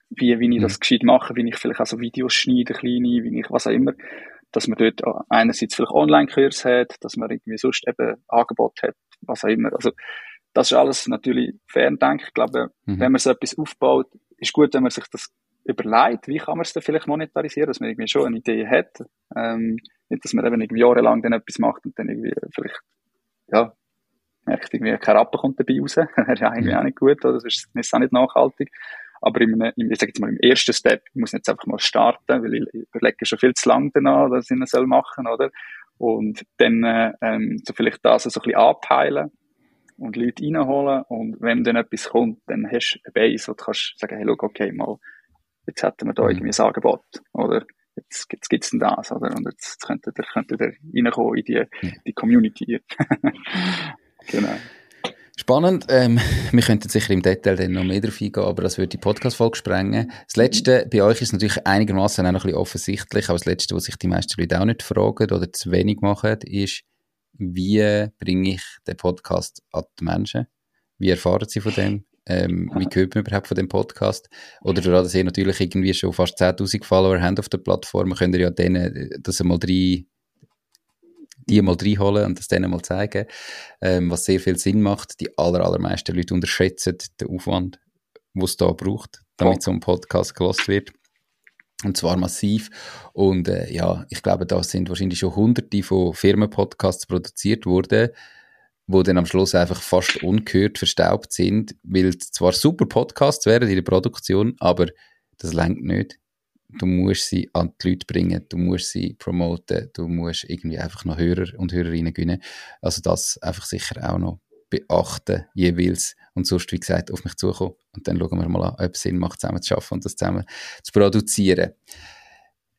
wie ich das gescheit mache, wie ich vielleicht auch so Videos schneide, kleine, wie ich was auch immer, dass man dort einerseits vielleicht Online-Kurs hat, dass man irgendwie sonst eben Angebot hat, was auch immer. Also das ist alles natürlich Ferndenken. Ich glaube, wenn man so etwas aufbaut, ist gut, wenn man sich das überlegt, wie kann man es dann vielleicht monetarisieren, dass man irgendwie schon eine Idee hat, nicht, dass man eben irgendwie jahrelang dann etwas macht und dann irgendwie vielleicht, ja, merkt irgendwie, kein Rappen kommt dabei raus, wäre ja eigentlich auch nicht gut, oder? Das ist auch nicht nachhaltig. Aber ich sage jetzt mal, im ersten Step, ich muss jetzt einfach mal starten, weil ich überlege schon viel zu lange danach, was ich noch machen soll, oder? Und dann so vielleicht das so ein bisschen anpeilen und Leute reinholen, und wenn dann etwas kommt, dann hast du eine Base, wo du kannst sagen, hey, schau, okay, mal, jetzt hätten wir da irgendwie ein Angebot, oder? Jetzt gibt's denn das, oder? Und jetzt könntet ihr reinkommen in die Community. Genau. Spannend. Wir könnten sicher im Detail dann noch mehr drauf eingehen, aber das würde die Podcast-Folge sprengen. Das Letzte, bei euch ist natürlich einigermaßen auch noch ein bisschen offensichtlich, aber das Letzte, was sich die meisten Leute auch nicht fragen oder zu wenig machen, ist, wie bringe ich den Podcast an die Menschen? Wie erfahren sie von dem? Wie hört man überhaupt von dem Podcast? Oder dadurch, dass ihr natürlich irgendwie schon fast 10'000 Follower habt auf der Plattform, könnt ihr ja denen das mal die mal reinholen und das denen mal zeigen, was sehr viel Sinn macht. Die allermeisten Leute unterschätzen den Aufwand, den es da braucht, damit so ein Podcast gehört wird. Und zwar massiv. Und ja, ich glaube, da sind wahrscheinlich schon hunderte von Firmenpodcasts produziert worden, die dann am Schluss einfach fast ungehört verstaubt sind, weil es zwar super Podcasts wären in der Produktion, aber das reicht nicht. Du musst sie an die Leute bringen, du musst sie promoten, du musst irgendwie einfach noch Hörer und Hörerinnen gewinnen. Also das einfach sicher auch noch beachten, jeweils. Und sonst, wie gesagt, auf mich zukommen. Und dann schauen wir mal an, ob es Sinn macht, zusammen zu arbeiten und das zusammen zu produzieren.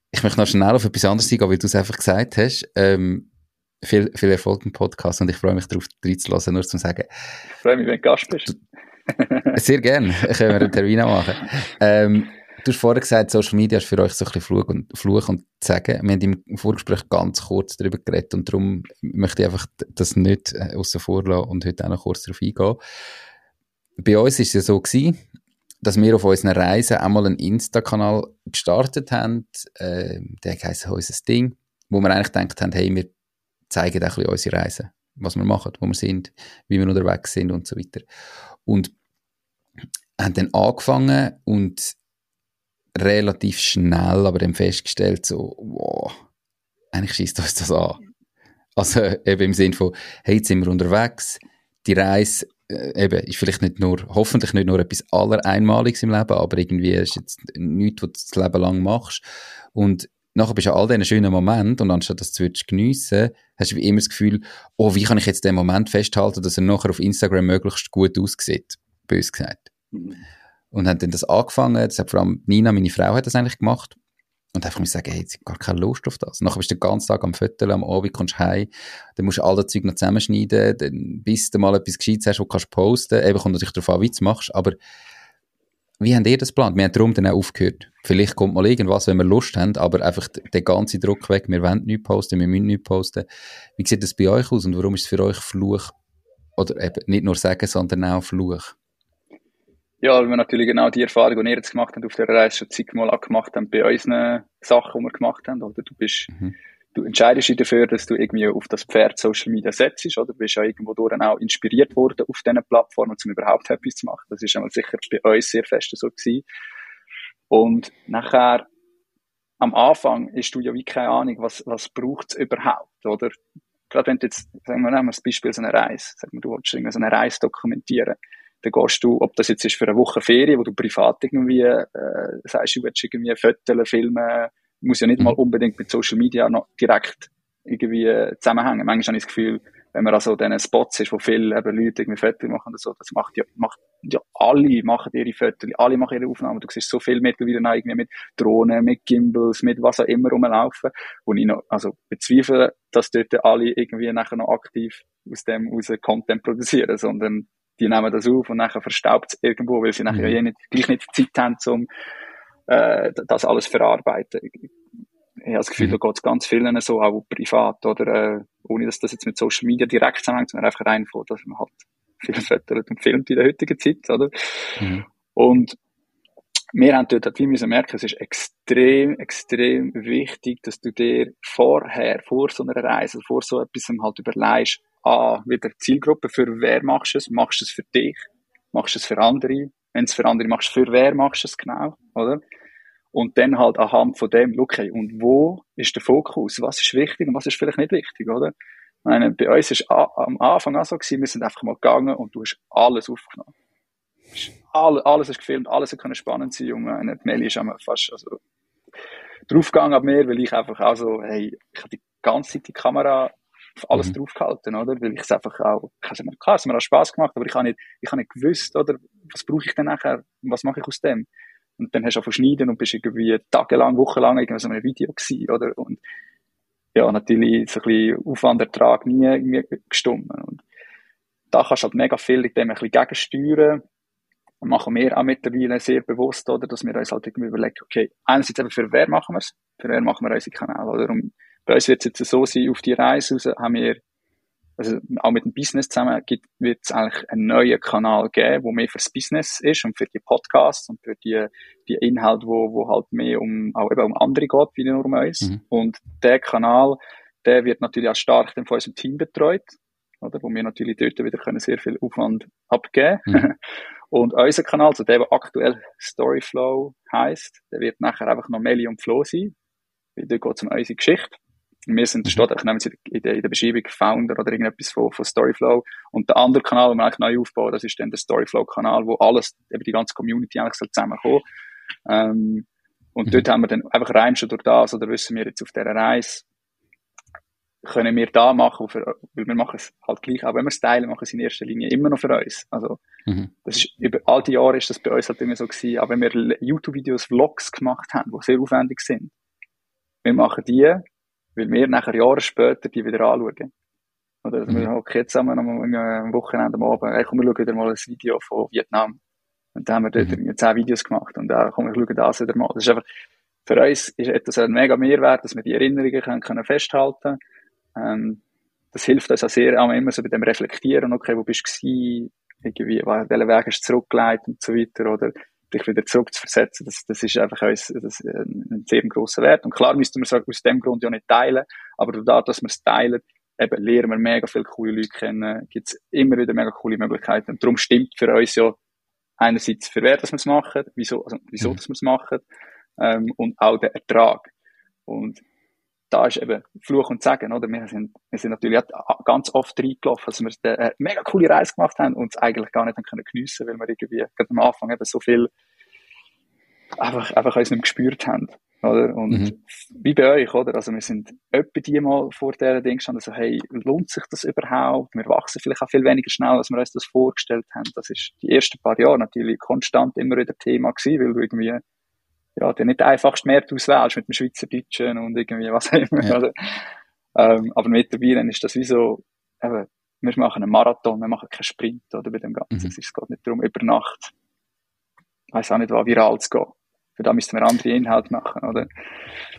Ich möchte noch schnell auf etwas anderes eingehen, weil du es einfach gesagt hast. Viel Erfolg im Podcast, und ich freue mich darauf, reinzulassen, nur zum sagen. Ich freue mich, wenn du Gast bist. Sehr gerne, können wir einen Termin machen. Du hast vorher gesagt, Social Media ist für euch so ein bisschen Fluch und Segen. Wir haben im Vorgespräch ganz kurz darüber geredet, und darum möchte ich einfach das nicht aussen vor lassen und heute auch noch kurz darauf eingehen. Bei uns war es ja so gewesen, dass wir auf unseren Reisen einmal einen Insta-Kanal gestartet haben, der heisst «Unser Ding», wo wir eigentlich gedacht haben, hey, wir zeigen auch ein bisschen unsere Reisen, was wir machen, wo wir sind, wie wir unterwegs sind und so weiter. Und haben dann angefangen und relativ schnell aber dann festgestellt, so, wow, eigentlich scheisst uns das an. Also eben im Sinne von, hey, jetzt sind wir unterwegs, die Reise eben, ist vielleicht nicht nur, hoffentlich nicht nur etwas Allereinmaliges im Leben, aber irgendwie ist jetzt nichts, was du das Leben lang machst. Und nachher bist du an all diesen schönen Momenten und anstatt dass du es geniessen, hast du immer das Gefühl, oh, wie kann ich jetzt den Moment festhalten, dass er nachher auf Instagram möglichst gut aussieht, bös gesagt. Und haben dann das angefangen, das hat vor allem Nina, meine Frau, hat das eigentlich gemacht. Und einfach muss sagen, hey, jetzt habe ich gar keine Lust auf das. Nachher bist du den ganzen Tag am Fötteln, am Abend kommst du heim, dann musst du all das Zeug noch zusammenschneiden, dann, bis du mal etwas Gescheites hast, wo du posten kannst. Eben kommt natürlich darauf an, wie du es machst, aber wie habt ihr das geplant? Wir haben darum dann auch aufgehört. Vielleicht kommt mal irgendwas, wenn wir Lust haben, aber einfach den ganzen Druck weg, wir wollen nichts posten, wir müssen nichts posten. Wie sieht das bei euch aus und warum ist es für euch Fluch? Oder eben nicht nur sagen, sondern auch Fluch? Ja, weil wir natürlich genau die Erfahrung, die ihr jetzt gemacht habt, auf der Reise schon zigmal auch gemacht haben, bei unseren Sachen, die wir gemacht haben. Oder du entscheidest dich dafür, dass du irgendwie auf das Pferd Social Media setzt. Oder du bist ja irgendwo durch auch inspiriert worden auf diesen Plattformen, um überhaupt etwas zu machen. Das ist einmal sicher bei uns sehr fest so gewesen. Und nachher, am Anfang, hast du ja wie keine Ahnung, was braucht es überhaupt, oder? Gerade wenn du jetzt, sagen wir, nehmen wir das Beispiel so eine Reise. Sagen wir, du willst irgendwie so eine Reise dokumentieren. Dann gehst du, ob das jetzt ist für eine Woche Ferien, wo du privat irgendwie sagst, du willst irgendwie Fotos, filmen, muss ja nicht mal unbedingt mit Social Media noch direkt irgendwie zusammenhängen. Manchmal habe ich das Gefühl, wenn man an so diesen Spots ist, wo viele eben Leute irgendwie Fotos machen oder so, das macht ja alle machen ihre Fotos, alle machen ihre Aufnahmen. Du siehst so viel mittlerweile auch irgendwie mit Drohnen, mit Gimbals, mit was auch immer rumlaufen, wo ich noch, also bezweifle, dass dort alle irgendwie nachher noch aktiv aus dem raus Content produzieren, sondern die nehmen das auf und nachher verstaubt es irgendwo, weil sie nachher gleich nicht die Zeit haben, um das alles zu verarbeiten. Ich habe das Gefühl, da geht es ganz vielen so, auch privat, oder ohne dass das jetzt mit Social Media direkt zusammenhängt, sondern einfach rein von, dass man halt viele Fotos und filmt in der heutigen Zeit, oder? Und wir haben dort wie müssen merken, es ist extrem, extrem wichtig, dass du dir vorher, vor so einer Reise, vor so etwas halt überlegst, wieder Zielgruppe, für wer machst du es? Machst du es für dich? Machst du es für andere? Wenn es für andere machst, für wer machst du es genau, oder? Und dann halt anhand von dem, okay, und wo ist der Fokus? Was ist wichtig und was ist vielleicht nicht wichtig, oder? Ich meine, bei uns ist am Anfang auch so gewesen, wir sind einfach mal gegangen und du hast alles aufgenommen. Alles ist gefilmt, alles kann spannend sein, Junge. Die Meli ist fast also draufgegangen ab mir, weil ich einfach auch so, hey, ich habe die ganze Zeit die Kamera auf alles draufgehalten, oder? Weil ich es einfach auch, klar, es hat mir auch Spass gemacht, aber ich habe nicht gewusst, oder? Was brauche ich denn nachher? Was mache ich aus dem? Und dann hast du auch verschneiden und bist irgendwie tagelang, wochenlang irgendwie so einem Video gewesen, oder? Und ja, natürlich so ein bisschen Aufwandertrag nie irgendwie gestimmt. Und da kannst du halt mega viel mit dem ein bisschen gegensteuern. Und machen wir auch mittlerweile sehr bewusst, oder? Dass wir uns halt irgendwie überlegen, okay, einerseits eben für wer machen wir es? Für wer machen wir unseren Kanal, oder? Und bei uns wird es jetzt so sein, auf die Reise raus haben wir, also auch mit dem Business zusammen, wird es eigentlich einen neuen Kanal geben, der mehr fürs Business ist und für die Podcasts und für die Inhalte, wo halt mehr auch eben um andere geht, wie nur um uns. Und der Kanal, der wird natürlich auch stark von unserem Team betreut, oder? Wo wir natürlich dort wieder können sehr viel Aufwand abgeben können. Und unser Kanal, also der aktuell Storyflow heisst, der wird nachher einfach noch Meli und Flo sein, weil dort geht es um unsere Geschichte. Wir sind, steht, ich nehme jetzt in der Beschreibung Founder oder irgendetwas von Storyflow. Und der andere Kanal, den wir eigentlich neu aufbauen, das ist dann der Storyflow-Kanal, wo alles, eben die ganze Community eigentlich soll zusammenkommen. Und dort haben wir dann einfach rein schon durch das, oder wissen wir jetzt auf dieser Reise, können wir da machen, weil wir machen es halt gleich, auch wenn wir es teilen, machen es in erster Linie immer noch für uns. Also, das ist, über all die Jahre ist das bei uns halt immer so gewesen, auch wenn wir YouTube-Videos, Vlogs gemacht haben, die sehr aufwendig sind. Wir machen die, weil wir nachher Jahre später die wieder anschauen. Oder, also wir hocken jetzt zusammen am Wochenende am Abend, hey, komm, wir schauen wieder mal ein Video von Vietnam. Und dann haben wir dort 10 Videos gemacht und dann komm, wir schauen das wieder mal. Das ist einfach, für uns ist das ein mega Mehrwert, dass wir die Erinnerungen können festhalten. Das hilft uns auch sehr, auch immer so bei dem Reflektieren, okay, wo bist du gewesen, irgendwie, welchen Weg hast du zurückgelegt und so weiter, oder dich wieder zurück zu versetzen, das ist einfach ein sehr grosser Wert. Und klar müssten wir es aus dem Grund ja nicht teilen, aber dadurch, dass wir es teilen, eben lernen wir mega viele coole Leute kennen, gibt es immer wieder mega coole Möglichkeiten. Und darum stimmt für uns ja einerseits, für wer dass wir es machen, wieso dass wir es machen, und auch der Ertrag. Und da ist eben Fluch und Segen, oder? Wir sind natürlich auch ganz oft reingelaufen, dass wir eine mega coole Reise gemacht haben und es eigentlich gar nicht haben können geniessen, weil wir irgendwie gerade am Anfang eben so viel einfach uns nicht gespürt haben, oder? Und wie bei euch, oder? Also wir sind etwa die mal vor dieser Ding gestanden, also hey, lohnt sich das überhaupt? Wir wachsen vielleicht auch viel weniger schnell, als wir uns das vorgestellt haben. Das ist die ersten paar Jahre natürlich konstant immer wieder Thema gewesen, weil du irgendwie der nicht einfach Schmerz auswählst mit dem Schweizerdeutschen und irgendwie was auch immer. Ja. Also, aber mittlerweile ist das wie so, wir machen einen Marathon, wir machen keinen Sprint, oder, bei dem Ganzen. Es geht nicht darum, über Nacht, ich weiss auch nicht, viral zu gehen. Für das müssen wir andere Inhalte machen, oder?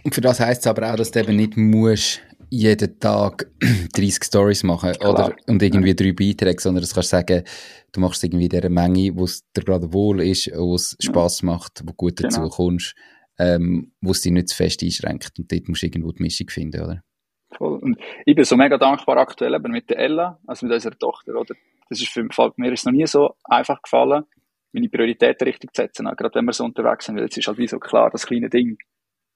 Und für das heisst es aber auch, dass du eben nicht musst jeden Tag 30 Stories machen, oder? Und irgendwie 3 Beiträge, sondern das kannst du sagen, du machst es irgendwie in dieser Menge, wo es dir gerade wohl ist, wo es Spass macht, wo du gut dazu kommst, wo es dich nicht zu fest einschränkt. Und dort musst du irgendwo die Mischung finden, oder? Voll. Und ich bin so mega dankbar aktuell eben mit der Ella, also mit unserer Tochter, oder? Das ist für mir ist noch nie so einfach gefallen, meine Prioritäten richtig zu setzen, gerade wenn wir so unterwegs sind, weil es ist halt wie so klar, das kleine Ding,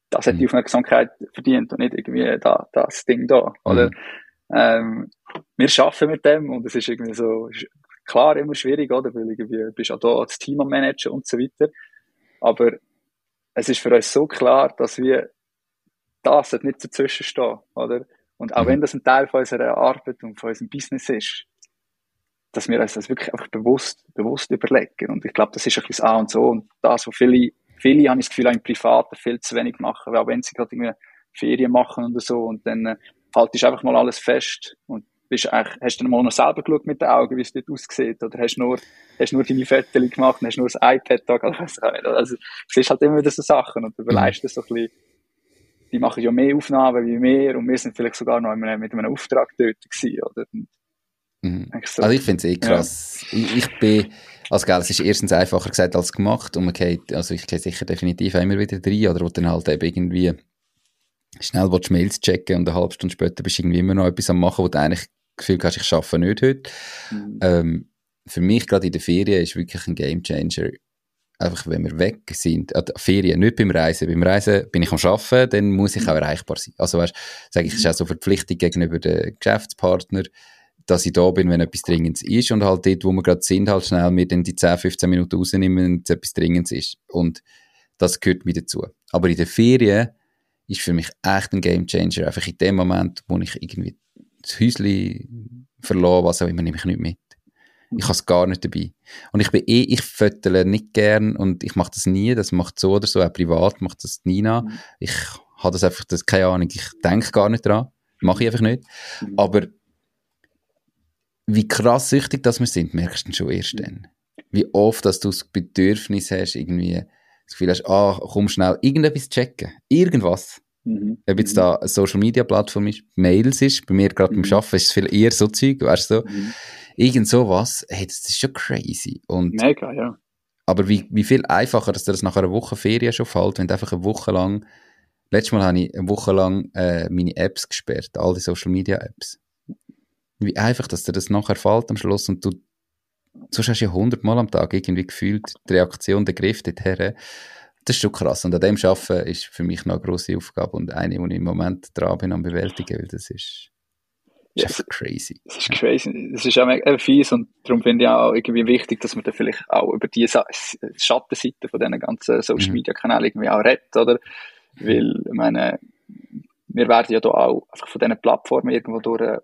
das hat die Aufmerksamkeit verdient und nicht irgendwie das Ding da, oder? Wir arbeiten mit dem und es ist irgendwie so, klar, immer schwierig, oder? Weil irgendwie, du bist auch da als Team am Managen und so weiter. Aber es ist für uns so klar, dass wir das nicht dazwischen stehen, oder? Und auch wenn das ein Teil von unserer Arbeit und von unserem Business ist, dass wir uns das wirklich einfach bewusst überlegen. Und ich glaube, das ist ein bisschen das A und O. Und das, was viele haben das Gefühl, auch im Privaten viel zu wenig machen, auch wenn sie gerade irgendwie Ferien machen oder so. Und dann haltest du einfach mal alles fest. Und hast du dann mal noch selber geschaut mit den Augen, wie es dort aussieht? Oder hast nur deine Fotos gemacht und hast nur das iPad da? Also, es ist halt immer wieder so Sachen. Und du überlegst das so ein bisschen. Die machen ja mehr Aufnahmen wie wir. Und wir sind vielleicht sogar noch mit einem Auftrag dort gewesen, oder? Also ich finde es krass. Ja. Ich bin, also gell, es ist erstens einfacher gesagt als gemacht und man geht, also ich gehe sicher definitiv immer wieder rein, oder wo dann halt eben irgendwie schnell willst du Mails checken und eine halbe Stunde später bist du irgendwie immer noch etwas am machen, wo du eigentlich das Gefühl hast, ich arbeite nicht heute. Für mich gerade in der Ferien ist wirklich ein Gamechanger, einfach wenn wir weg sind, Ferien, nicht beim Reisen. Beim Reisen bin ich am Arbeiten, dann muss ich auch erreichbar sein. Also weißt, sage ich, ist auch so Verpflichtung gegenüber den Geschäftspartner, dass ich da bin, wenn etwas Dringendes ist und halt dort, wo wir gerade sind, halt schnell mir dann die 10, 15 Minuten rausnehmen, wenn es etwas Dringendes ist. Und das gehört mir dazu. Aber in den Ferien ist für mich echt ein Gamechanger. Einfach in dem Moment, wo ich irgendwie das Häuschen verlasse, was auch immer, nehme ich nicht mit. Ich habe es gar nicht dabei. Und ich fötele nicht gern und ich mache das nie, das macht so oder so, auch privat macht das Nina. Ich habe das einfach, keine Ahnung, ich denke gar nicht dran. Mache ich einfach nicht. Aber wie krass süchtig das wir sind, merkst du schon erst dann. Wie oft, dass du das Bedürfnis hast, irgendwie das Gefühl hast, komm schnell, irgendetwas checken. Irgendwas. Ob jetzt da eine Social-Media-Plattform ist, Mails ist, bei mir gerade beim Arbeiten ist es viel eher so Zeug, weißt du, so. Irgend sowas, hey, das ist schon crazy. Und mega, ja. Aber wie viel einfacher, dass dir das nach einer Woche Ferien schon fällt, wenn du einfach eine Woche lang, letztes Mal habe ich eine Woche lang meine Apps gesperrt, all die Social-Media-Apps. Wie einfach, dass dir das nachher fällt am Schluss und du sonst hast ja 100 Mal am Tag irgendwie gefühlt die Reaktion, der Griff dorthin. Das ist schon krass und an dem Arbeiten ist für mich noch eine grosse Aufgabe und eine, die ich im Moment dran bin am bewältigen, weil das ist einfach crazy. Das ist crazy, das ist auch mega fies und darum finde ich auch irgendwie wichtig, dass man da vielleicht auch über die Schattenseite von diesen ganzen Social Media Kanälen irgendwie auch redet, oder? Weil, ich meine, wir werden ja da auch einfach von diesen Plattformen irgendwo durch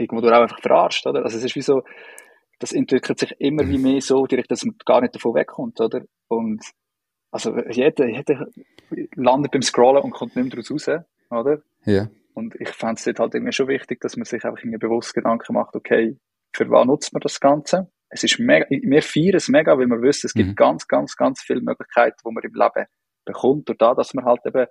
auch einfach verarscht, oder? Also es ist wie so, das entwickelt sich immer wie mehr so direkt, dass man gar nicht davon wegkommt, oder? Und also jeder landet beim Scrollen und kommt nicht mehr daraus raus, oder? Ja. Und ich fände es halt irgendwie schon wichtig, dass man sich einfach irgendwie bewusst Gedanken macht, okay, für was nutzt man das Ganze? Es ist mega, wir feiern es mega, weil wir wissen, es gibt ganz, ganz, ganz viele Möglichkeiten, die man im Leben bekommt, durch das, dass man halt eben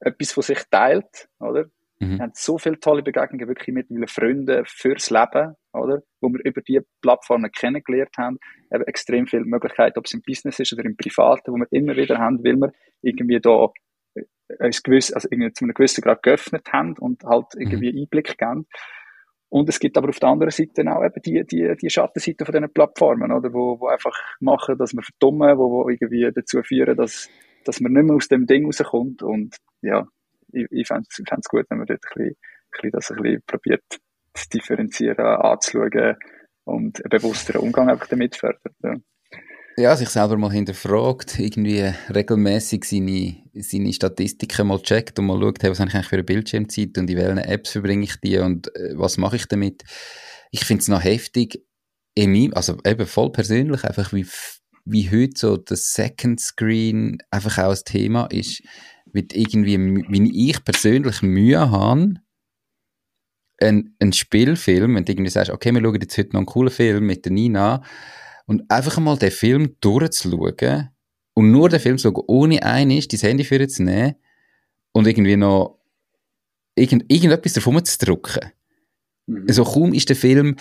etwas von sich teilt, oder? Wir haben so viele tolle Begegnungen wirklich mit meinen Freunden fürs Leben, oder? Wo wir über diese Plattformen kennengelernt haben. Eben extrem viele Möglichkeiten, ob es im Business ist oder im Privaten, wo wir immer wieder haben, weil wir irgendwie da irgendwie zu einem gewissen Grad geöffnet haben und halt irgendwie Einblick geben. Und es gibt aber auf der anderen Seite auch eben die Schattenseite von diesen Plattformen, oder? Wo einfach machen, dass wir verdummen, wo irgendwie dazu führen, dass man nicht mehr aus dem Ding rauskommt und ja. ich fände es gut, wenn man dort ein bisschen probiert zu differenzieren, anzuschauen und einen bewussteren Umgang einfach damit fördert. Ja. Ja, sich selber mal hinterfragt, irgendwie regelmässig seine Statistiken mal checkt und mal schaut, hey, was habe ich eigentlich für eine Bildschirmzeit und in welchen Apps verbringe ich die und was mache ich damit. Ich finde es noch heftig, also eben voll persönlich, einfach wie heute so das Second Screen einfach auch ein Thema ist, wird irgendwie, wie ich persönlich Mühe habe, einen Spielfilm, wenn du irgendwie sagst, okay, wir schauen jetzt heute noch einen coolen Film mit der Nina, und einfach mal den Film durchzuschauen und nur den Film zu schauen, ohne dein Handy für zu nehmen und irgendwie noch irgendetwas davon zu drücken. Mhm. So also kaum ist der Film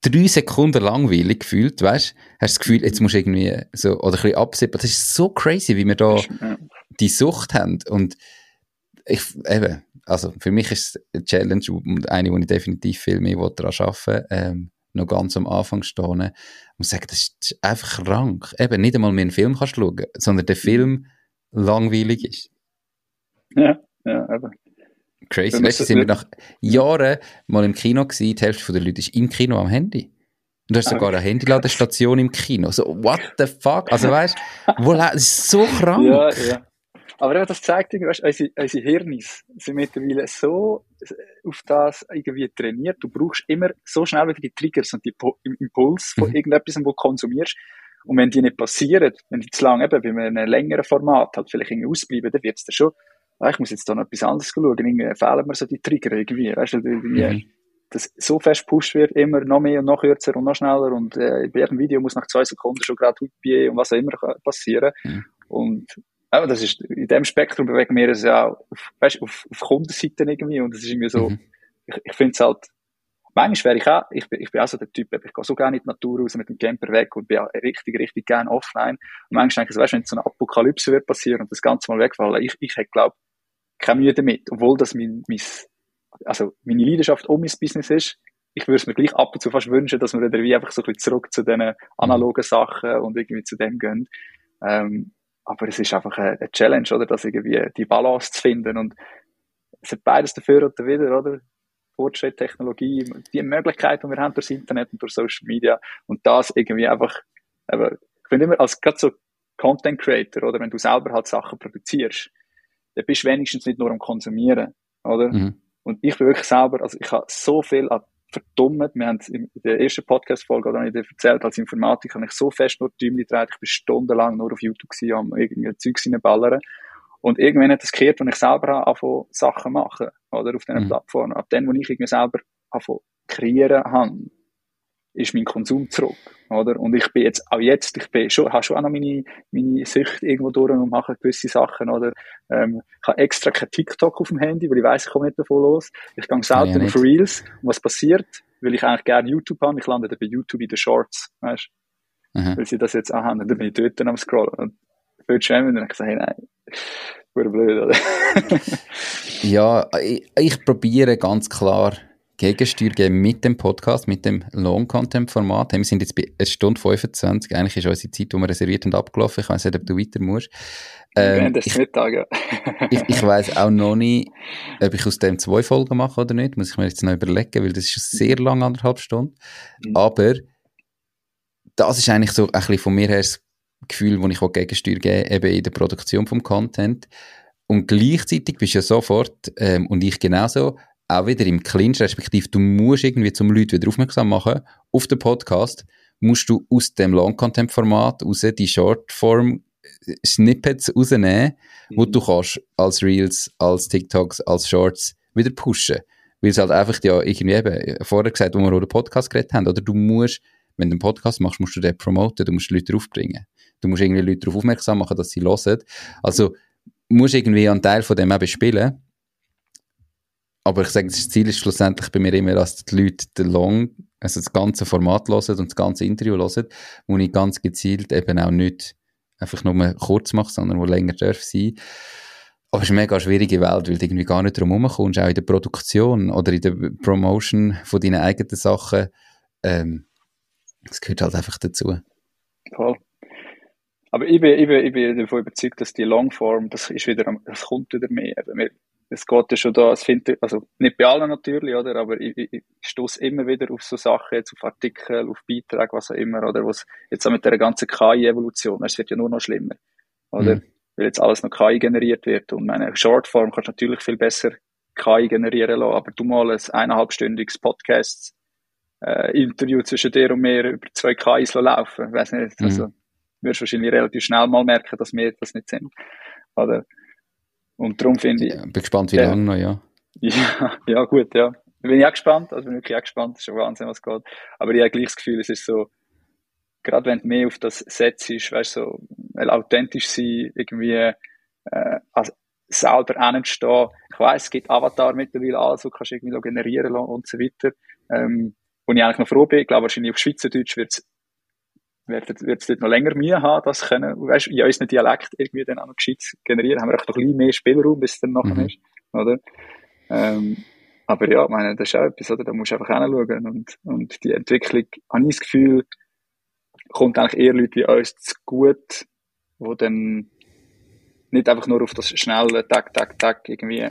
3 Sekunden langweilig gefühlt, weißt? Hast das Gefühl, jetzt musst du irgendwie so, oder ein bisschen absippen. Das ist so crazy, wie wir da die Sucht haben. Und also für mich ist es eine Challenge und eine, wo ich definitiv viel mehr daran arbeiten noch ganz am Anfang stehen und sagen, das ist einfach krank. Eben, nicht einmal mehr einen Film kannst schauen, sondern der Film langweilig ist. Ja, eben. Crazy. Letztens sind wir nach Jahren mal im Kino gewesen, die Hälfte der Leute ist im Kino am Handy. Und du hast sogar eine Handyladestation im Kino. So, what the fuck? Also weißt du, das ist so krank. Ja. Aber ja, das zeigt irgendwie, unsere Hirne sind mittlerweile so auf das irgendwie trainiert. Du brauchst immer so schnell wieder die Triggers und die Impuls von irgendetwas, wo du konsumierst. Und wenn die nicht passieren, wenn die zu lange, eben bei einem längeren Format halt vielleicht irgendwie ausbleiben, dann wird es dann schon, ich muss jetzt da noch etwas anderes schauen, irgendwie fehlen mir so die Trigger irgendwie, weißt du, das so fest gepusht wird, immer noch mehr und noch kürzer und noch schneller und bei jedem Video muss nach 2 Sekunden schon gerade Houtbier und was auch immer passieren. Mhm. Und aber das ist, in diesem Spektrum bewegen wir es ja auch auf Kundenseiten irgendwie und es ist irgendwie so, ich finde es halt, manchmal wäre ich auch, ich bin auch so der Typ, ich gehe so gerne in die Natur raus mit dem Camper weg und bin auch richtig gerne offline und manchmal denke ich so, wenn so eine Apokalypse wird passieren und das Ganze mal wegfallen, ich hätte glaube ich keine Mühe damit, obwohl das meine Leidenschaft um mein Business ist, ich würde es mir gleich ab und zu fast wünschen, dass wir wieder wie einfach so ein bisschen zurück zu diesen analogen Sachen und irgendwie zu dem gehen. Aber es ist einfach eine Challenge, oder? Das irgendwie, die Balance zu finden. Und es hat beides dafür und dawider, oder? Fortschritt, Technologie, die Möglichkeiten, die wir haben durchs Internet und durch Social Media. Und das irgendwie einfach, ich finde immer, als gerade so Content Creator, oder? Wenn du selber halt Sachen produzierst, dann bist du wenigstens nicht nur am Konsumieren, oder? Mhm. Und ich bin wirklich selber, also ich habe so viel verdummt. Wir haben in der ersten Podcast-Folge, oder habe ich dir erzählt, als Informatiker habe ich so fest nur die Däumchen gedreht, ich bin stundenlang nur auf YouTube gewesen, am irgendwie Zeugs reinballern. Und irgendwann hat das gekehrt, wenn ich selber anfange, Sachen machen, oder, auf diesen Plattformen. Ab dem, wo ich irgendwie selber anfange, kreieren habe, ist mein Konsum zurück, oder? Und ich bin habe schon auch noch meine Sucht irgendwo durch und mache gewisse Sachen, oder? Ich habe extra kein TikTok auf dem Handy, weil ich weiss, ich komme nicht davon los. Ich gehe selten auf Reels. Und was passiert? Weil ich eigentlich gerne YouTube habe, ich lande dann bei YouTube in den Shorts, weißt du? Weil sie das jetzt auch haben, und dann bin ich dort am Scrollen. Und viel schlimmer, dann habe ich gesagt, hey, nein, wurde blöd, oder? Ja, ich probiere ganz klar, Gegensteuer geben mit dem Podcast, mit dem Long-Content-Format. Wir sind jetzt bei 1 Stunde 25. Eigentlich ist unsere Zeit, die wir reserviert haben, abgelaufen. Ich weiss nicht, ob du weiter musst. Ich weiss auch noch nicht, ob ich aus dem 2 Folgen mache oder nicht. Muss ich mir jetzt noch überlegen, weil das ist schon sehr lang, 1,5 Stunden. Aber das ist eigentlich so ein bisschen von mir her das Gefühl, das ich auch Gegensteuer geben, eben in der Produktion vom Content. Und gleichzeitig bist du ja sofort, und ich genauso, auch wieder im Clinch, respektive du musst irgendwie zum Leuten wieder aufmerksam machen, auf den Podcast musst du aus dem Long-Content-Format raus die Short-Form-Snippets rausnehmen, wo du kannst als Reels, als TikToks, als Shorts wieder pushen. Weil es halt einfach, ja, irgendwie eben, vorher gesagt, wo wir über den Podcast geredet haben, oder du musst, wenn du einen Podcast machst, musst du den promoten, du musst Leute draufbringen. Du musst irgendwie Leute darauf aufmerksam machen, dass sie hören. Also, musst irgendwie einen Teil von dem eben spielen. Aber ich sage, das Ziel ist schlussendlich bei mir immer, dass die Leute das ganze Format hören und das ganze Interview hören, wo ich ganz gezielt eben auch nicht einfach nur kurz mache, sondern wo länger darf sein. Aber es ist eine mega schwierige Welt, weil du irgendwie gar nicht drum herumkommst, auch in der Produktion oder in der Promotion von deinen eigenen Sachen. Das gehört halt einfach dazu. Voll. Aber ich bin davon überzeugt, dass die Longform, das kommt wieder mehr. Es geht ja schon da, also nicht bei allen natürlich, oder? Aber ich stoße immer wieder auf so Sachen, jetzt auf Artikel, auf Beiträge, was auch immer, oder? Was jetzt auch mit der ganzen KI-Evolution, es wird ja nur noch schlimmer, oder? Mhm. Weil jetzt alles noch KI generiert wird. Und meine Shortform kannst du natürlich viel besser KI generieren lassen, aber du mal ein 1,5-stündiges Podcast, Interview zwischen dir und mir über 2 KIs laufen, weiss nicht, also, wirst wahrscheinlich relativ schnell mal merken, dass wir etwas nicht sind, oder? Und darum finde ich... Ja, bin gespannt, wie lange noch, ja. Ja, gut, ja. Bin ich auch gespannt, also bin wirklich auch gespannt, das ist schon Wahnsinn, was geht. Aber ich habe gleich das Gefühl, es ist so, gerade wenn du mehr auf das setzt, weißt du, so, authentisch sein, irgendwie also selber hinstehen. Ich weiss, es gibt Avatar mittlerweile, also kannst du irgendwie noch generieren lassen und so weiter. Und ich eigentlich noch froh bin, ich glaube, wahrscheinlich auf Schweizerdeutsch wird es dort noch länger Mühe haben, das können, weißt du, in unseren Dialekt irgendwie dann auch noch gescheit generieren, haben wir auch noch ein bisschen mehr Spielraum, bis es dann nachher ist, oder? Aber ja, ich meine, das ist auch etwas, oder? Da musst du einfach hinschauen und die Entwicklung, habe ich das Gefühl, kommt eigentlich eher Leute wie uns zu gut, die dann nicht einfach nur auf das schnelle Tag irgendwie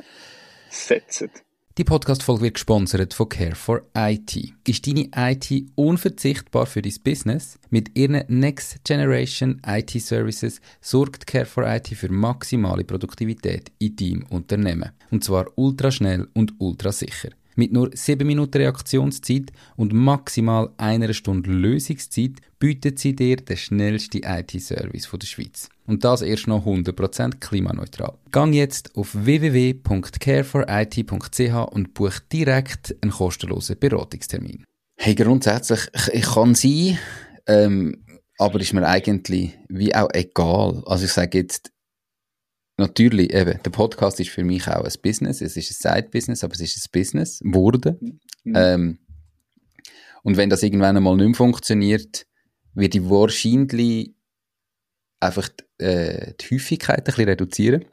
setzen. Die Podcast-Folge wird gesponsert von Care4IT. Ist deine IT unverzichtbar für dein Business? Mit ihren Next Generation IT Services sorgt Care4IT für maximale Produktivität in deinem Unternehmen. Und zwar ultraschnell und ultrasicher. Mit nur 7 Minuten Reaktionszeit und maximal 1 Stunde Lösungszeit bietet sie dir den schnellsten IT-Service der Schweiz. Und das erst noch 100% klimaneutral. Gang jetzt auf www.care4it.ch und buche direkt einen kostenlosen Beratungstermin. Hey, grundsätzlich, ich kann sein, aber ist mir eigentlich wie auch egal. Also ich sage jetzt, natürlich, eben, der Podcast ist für mich auch ein Business. Es ist ein Side-Business, aber es ist ein Business geworden. Mhm. Und wenn das irgendwann einmal nicht mehr funktioniert, wird ich wahrscheinlich einfach die Häufigkeit ein bisschen reduzieren.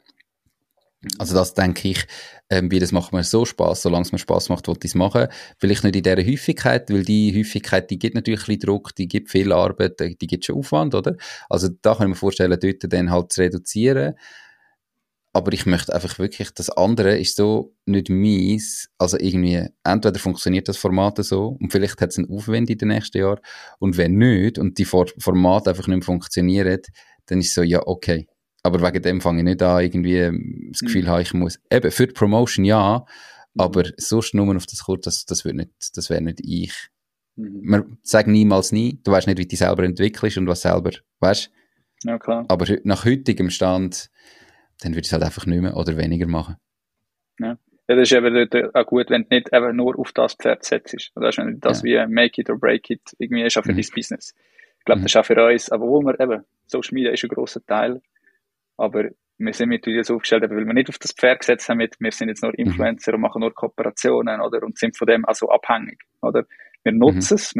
Also das denke ich, weil das macht mir so Spass, solange es mir Spass macht, will ich es machen. Vielleicht nicht in dieser Häufigkeit, weil die Häufigkeit, die gibt natürlich ein bisschen Druck, die gibt viel Arbeit, die gibt schon Aufwand, oder? Also da kann ich mir vorstellen, dort dann halt zu reduzieren. Aber ich möchte einfach wirklich, das andere ist so nicht meins. Also irgendwie, entweder funktioniert das Format so und vielleicht hat es einen Aufwand in den nächsten Jahren. Und wenn nicht und die Formate einfach nicht mehr funktionieren, dann ist es so, ja, okay. Aber wegen dem fange ich nicht an, irgendwie das Gefühl habe, ich muss. Eben, für die Promotion ja, aber sonst nur auf das Kurz, das wäre nicht ich. Man sagt niemals nie, du weißt nicht, wie du dich selber entwickelst und was selber, weißt du? Ja, klar. Aber nach heutigem Stand... dann würde ich es halt einfach nicht mehr oder weniger machen. Ja, ja, das ist eben auch gut, wenn du nicht einfach nur auf das Pferd setzt. Das ist das wie Make it or Break it, irgendwie ist auch für dein Business. Ich glaube, das ist auch für uns, obwohl wir eben, Social Media ist ein grosser Teil, aber wir sind mittlerweile so aufgestellt, weil wir nicht auf das Pferd gesetzt haben, wir sind jetzt nur Influencer und machen nur Kooperationen, oder, und sind von dem also abhängig, oder? Wir nutzen es,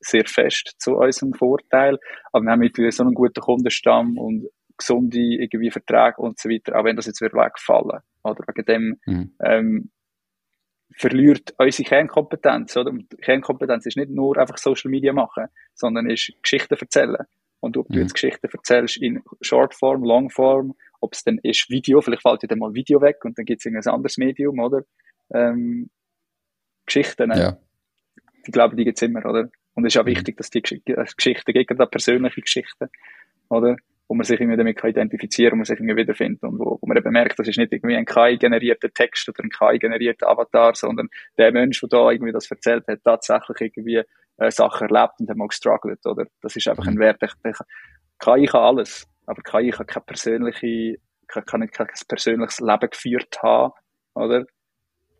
sehr fest zu unserem Vorteil, aber wir haben mittlerweile so einen guten Kundenstamm und gesunde irgendwie Verträge und so weiter, auch wenn das jetzt wegfallen würde. Wegen dem verliert unsere Kernkompetenz. Oder? Und Kernkompetenz ist nicht nur einfach Social Media machen, sondern ist Geschichten erzählen. Und ob du jetzt Geschichten erzählst in Shortform, Longform, ob es dann ist Video, vielleicht fällt dir dann mal Video weg und dann gibt es irgendein anderes Medium, oder? Geschichten, ja. Ich glaube, die gibt es immer, oder? Und es ist auch wichtig, dass die Geschichten, gerade persönliche Geschichten, oder? Wo man sich irgendwie damit identifizieren kann, wo man sich irgendwie wiederfindet und wo man eben merkt, das ist nicht irgendwie ein KI-generierter Text oder ein KI-generierter Avatar, sondern der Mensch, der da irgendwie das erzählt hat, tatsächlich irgendwie Sachen erlebt und hat mal gestruggelt, oder? Das ist einfach ein Wert. KI kann alles, aber KI kann kein persönliches Leben geführt haben, oder?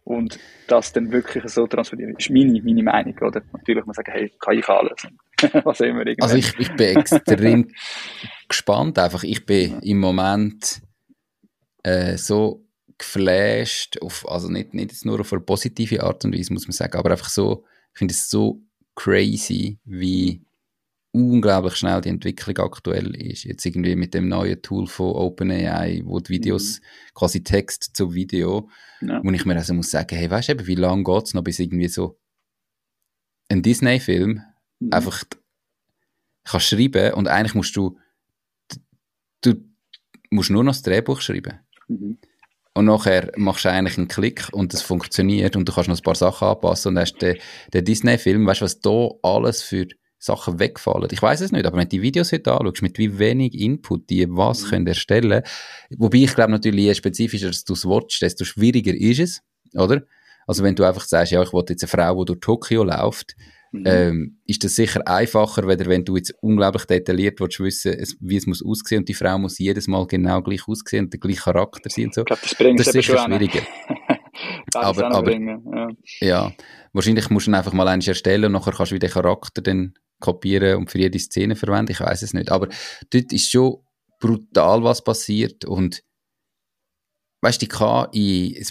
Und das dann wirklich so transferieren, ist meine Meinung, oder? Natürlich, man sagt, hey, KI kann alles. Was immer irgendwie. Also ich bin extrem gespannt einfach. Ich bin im Moment so geflasht, also nicht nur auf eine positive Art und Weise, muss man sagen, aber einfach so, ich finde es so crazy, wie unglaublich schnell die Entwicklung aktuell ist. Jetzt irgendwie mit dem neuen Tool von OpenAI, wo die Videos, quasi Text zu Video, wo ich mir also muss sagen, hey, weißt du, wie lange geht es noch, bis irgendwie so ein Disney-Film einfach kannst schreiben und eigentlich musst du du musst nur noch das Drehbuch schreiben. Mhm. Und nachher machst du eigentlich einen Klick und es funktioniert und du kannst noch ein paar Sachen anpassen und hast den Disney-Film, weißt du, was da alles für Sachen wegfallen. Ich weiss es nicht, aber wenn du die Videos heute anschaust, mit wie wenig Input die was können erstellen, wobei ich glaube natürlich, je spezifischer du es willst, desto schwieriger ist es, oder? Also wenn du einfach sagst, ja, ich will jetzt eine Frau, die durch Tokio läuft, ist das sicher einfacher, wenn du jetzt unglaublich detailliert willst, wissen, wie es muss aussehen und die Frau muss jedes Mal genau gleich aussehen und der gleiche Charakter sein und so. Ich glaube, das ist sicher schwieriger. aber wahrscheinlich musst du ihn einfach mal eins erstellen und nachher kannst du wieder den Charakter dann kopieren und für jede Szene verwenden, ich weiss es nicht. Aber dort ist schon brutal, was passiert und weißt du, die KI,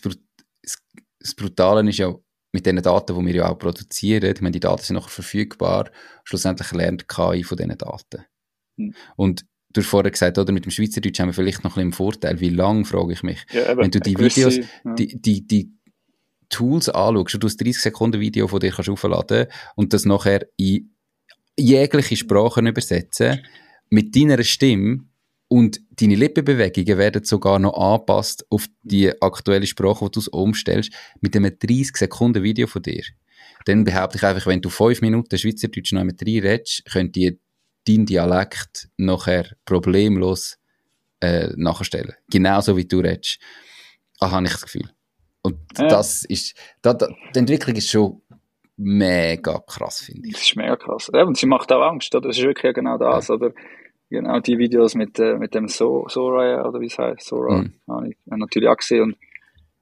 das Brutale ist ja, mit den Daten, die wir ja auch produzieren, ich meine, die Daten sind nachher verfügbar, schlussendlich lernt KI von diesen Daten. Mhm. Und du hast vorher gesagt, oder, mit dem Schweizerdeutsch haben wir vielleicht noch ein bisschen einen Vorteil, wie lang, frage ich mich. Ja, wenn du die Videos, die Tools anschaust und du das 30-Sekunden-Video von dir kannst aufladen und das nachher in jegliche Sprachen übersetzen, mit deiner Stimme, und deine Lippenbewegungen werden sogar noch angepasst auf die aktuelle Sprache, die du umstellst, mit einem 30-Sekunden-Video von dir. Dann behaupte ich einfach, wenn du 5 Minuten Schweizerdeutsch noch mit 3 redest, könnt ihr deinen Dialekt nachher problemlos nachstellen. Genauso wie du redest. Ah, habe ich das Gefühl. Und das ist, die Entwicklung ist schon mega krass, finde ich. Das ist mega krass. Ja, und sie macht auch Angst, oder? Das ist wirklich genau das, oder? Genau, die Videos mit dem Sora, oder wie es heisst, Sora, habe ich natürlich auch gesehen.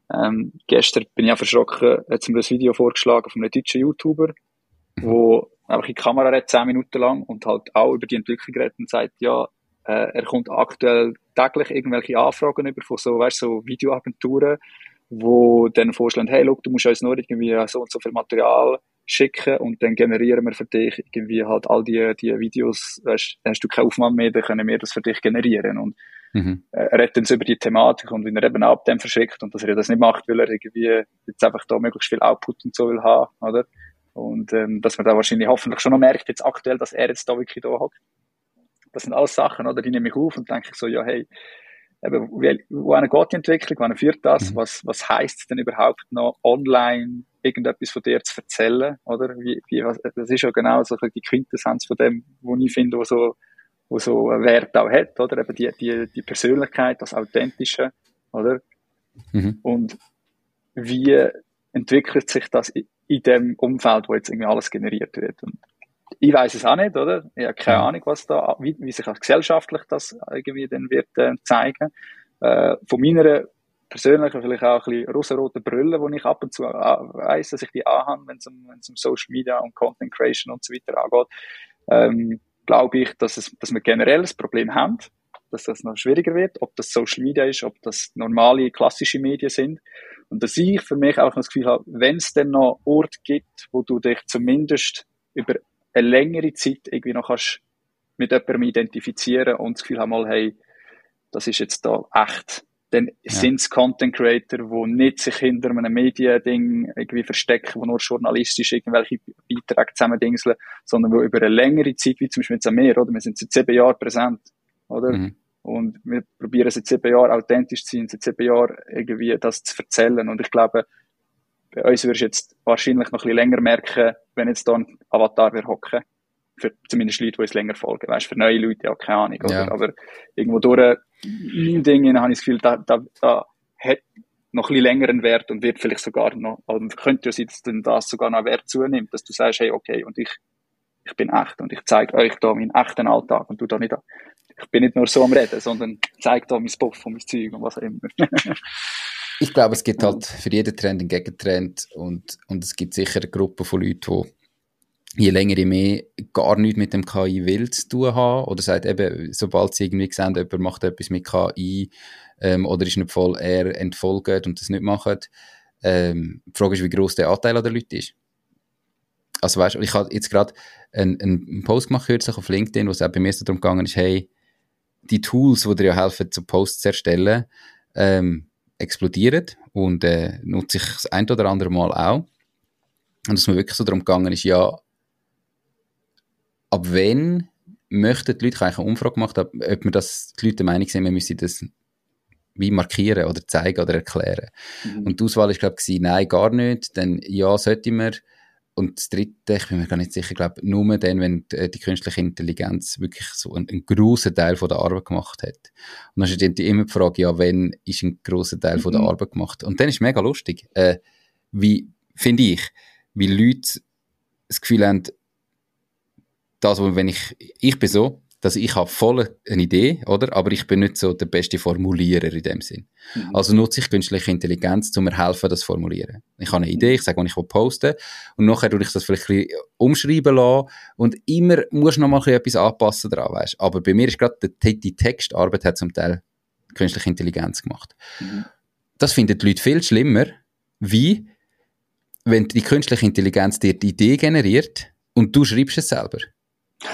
Und, gestern bin ich auch verschrocken, hat mir das Video vorgeschlagen von einem deutschen YouTuber, wo einfach in die Kamera redet, 10 Minuten lang, und halt auch über die Entwicklung redet und sagt, ja, er kommt aktuell täglich irgendwelche Anfragen über von so, weißt, so Videoagenturen, wo dann vorschlagen, hey, look, du musst uns nur irgendwie so und so viel Material schicken und dann generieren wir für dich irgendwie halt all die Videos, hast du keinen Aufwand mehr, dann können wir das für dich generieren. Und er redet uns über die Thematik und wie er eben ab dem verschickt und dass er das nicht macht, weil er irgendwie jetzt einfach da möglichst viel Output und so will haben, oder? Und dass man da wahrscheinlich hoffentlich schon noch merkt, jetzt aktuell, dass er jetzt da wirklich da hockt. Das sind alles Sachen, oder? Die nehme ich auf und denke ich so, ja, hey, eben, wohin geht die Entwicklung, wohin führt das, was heisst es denn überhaupt noch online irgendetwas von dir zu erzählen, oder? Das ist ja genau so die Quintessenz von dem, wo ich finde, wo so einen Wert auch hat, oder? Eben die Persönlichkeit, das Authentische, oder? Und wie entwickelt sich das in dem Umfeld, wo jetzt irgendwie alles generiert wird? Und ich weiss es auch nicht, oder? Ich habe keine Ahnung, was da, wie sich auch gesellschaftlich das irgendwie dann wird zeigen. Von meiner persönlichen, vielleicht auch ein bisschen rosa-rote Brille, wo ich ab und zu weiss, dass ich die anhabe, wenn es um Social Media und Content Creation und so weiter angeht, glaube ich, dass wir generell das Problem haben, dass das noch schwieriger wird, ob das Social Media ist, ob das normale, klassische Medien sind. Und dass ich für mich auch noch das Gefühl habe, wenn es dann noch Orte gibt, wo du dich zumindest über eine längere Zeit irgendwie noch kannst mit jemandem identifizieren und das Gefühl haben, mal, hey, das ist jetzt da echt, dann sind es Content Creator, die nicht sich hinter einem Mediending irgendwie verstecken, die nur journalistisch irgendwelche Beiträge zusammendingseln, sondern die über eine längere Zeit, wie zum Beispiel jetzt an mir, oder? Wir sind seit 7 Jahren präsent, oder? Und wir probieren seit 7 Jahren authentisch zu sein, seit 7 Jahren irgendwie das zu erzählen. Und ich glaube, bei uns würdest du jetzt wahrscheinlich noch ein bisschen länger merken, wenn jetzt da ein Avatar wäre hocken. Für zumindest Leute, die uns länger folgen. Weißt, für neue Leute, ja, keine Ahnung. Oder? Ja. Aber irgendwo durch mein Ding habe ich das Gefühl, da hat noch ein bisschen länger einen Wert und wird vielleicht sogar noch, also könnte ja sein, dass dann das sogar noch einen Wert zunimmt, dass du sagst, hey, okay, und ich bin echt und ich zeige euch da meinen echten Alltag und du da nicht, ich bin nicht nur so am Reden, sondern zeige da mein Puff und mein Zeug und was auch immer. Ich glaube, es gibt halt für jeden Trend einen Gegentrend und es gibt sicher eine Gruppe von Leuten, die je länger, je mehr gar nichts mit dem KI will zu tun haben oder sagt eben, sobald sie irgendwie sehen, jemand macht etwas mit KI oder ist nicht voll eher entfolgt und das nicht macht. Die Frage ist, wie gross der Anteil an den Leuten ist. Also weißt du, ich habe jetzt gerade einen Post gemacht kürzlich auf LinkedIn, wo es auch bei mir so darum gegangen ist, hey, die Tools, die dir ja helfen, so Posts zu erstellen, explodieren und nutze ich das ein oder andere Mal auch. Und dass mir wirklich so darum gegangen ist, ja, ab wenn möchten die Leute, ich habe eigentlich eine Umfrage gemacht, ob wir das, die Leute der Meinung sind, wir müssen das wie markieren oder zeigen oder erklären. Mhm. Und die Auswahl ist, glaube ich, nein, gar nicht, dann ja, sollte man. Und das Dritte, ich bin mir gar nicht sicher, glaube nur dann, wenn die künstliche Intelligenz wirklich so einen grossen Teil von der Arbeit gemacht hat. Und dann ist immer die Frage, ja, wann ist ein grosser Teil von der Arbeit gemacht? Und dann ist es mega lustig, wie, finde ich, wie Leute das Gefühl haben, das, wo, wenn ich bin so, dass ich habe voll eine Idee, oder? Aber ich bin nicht so der beste Formulierer in dem Sinn. Mhm. Also nutze ich künstliche Intelligenz, um mir helfen, das zu formulieren. Ich habe eine Idee, ich sage, wann ich posten will, und nachher tue ich das vielleicht ein bisschen umschreiben lassen, und immer musst du noch mal etwas anpassen daran, weißt? Aber bei mir ist gerade die Textarbeit hat zum Teil künstliche Intelligenz gemacht. Mhm. Das finden die Leute viel schlimmer, wie wenn die künstliche Intelligenz dir die Idee generiert und du schreibst es selber.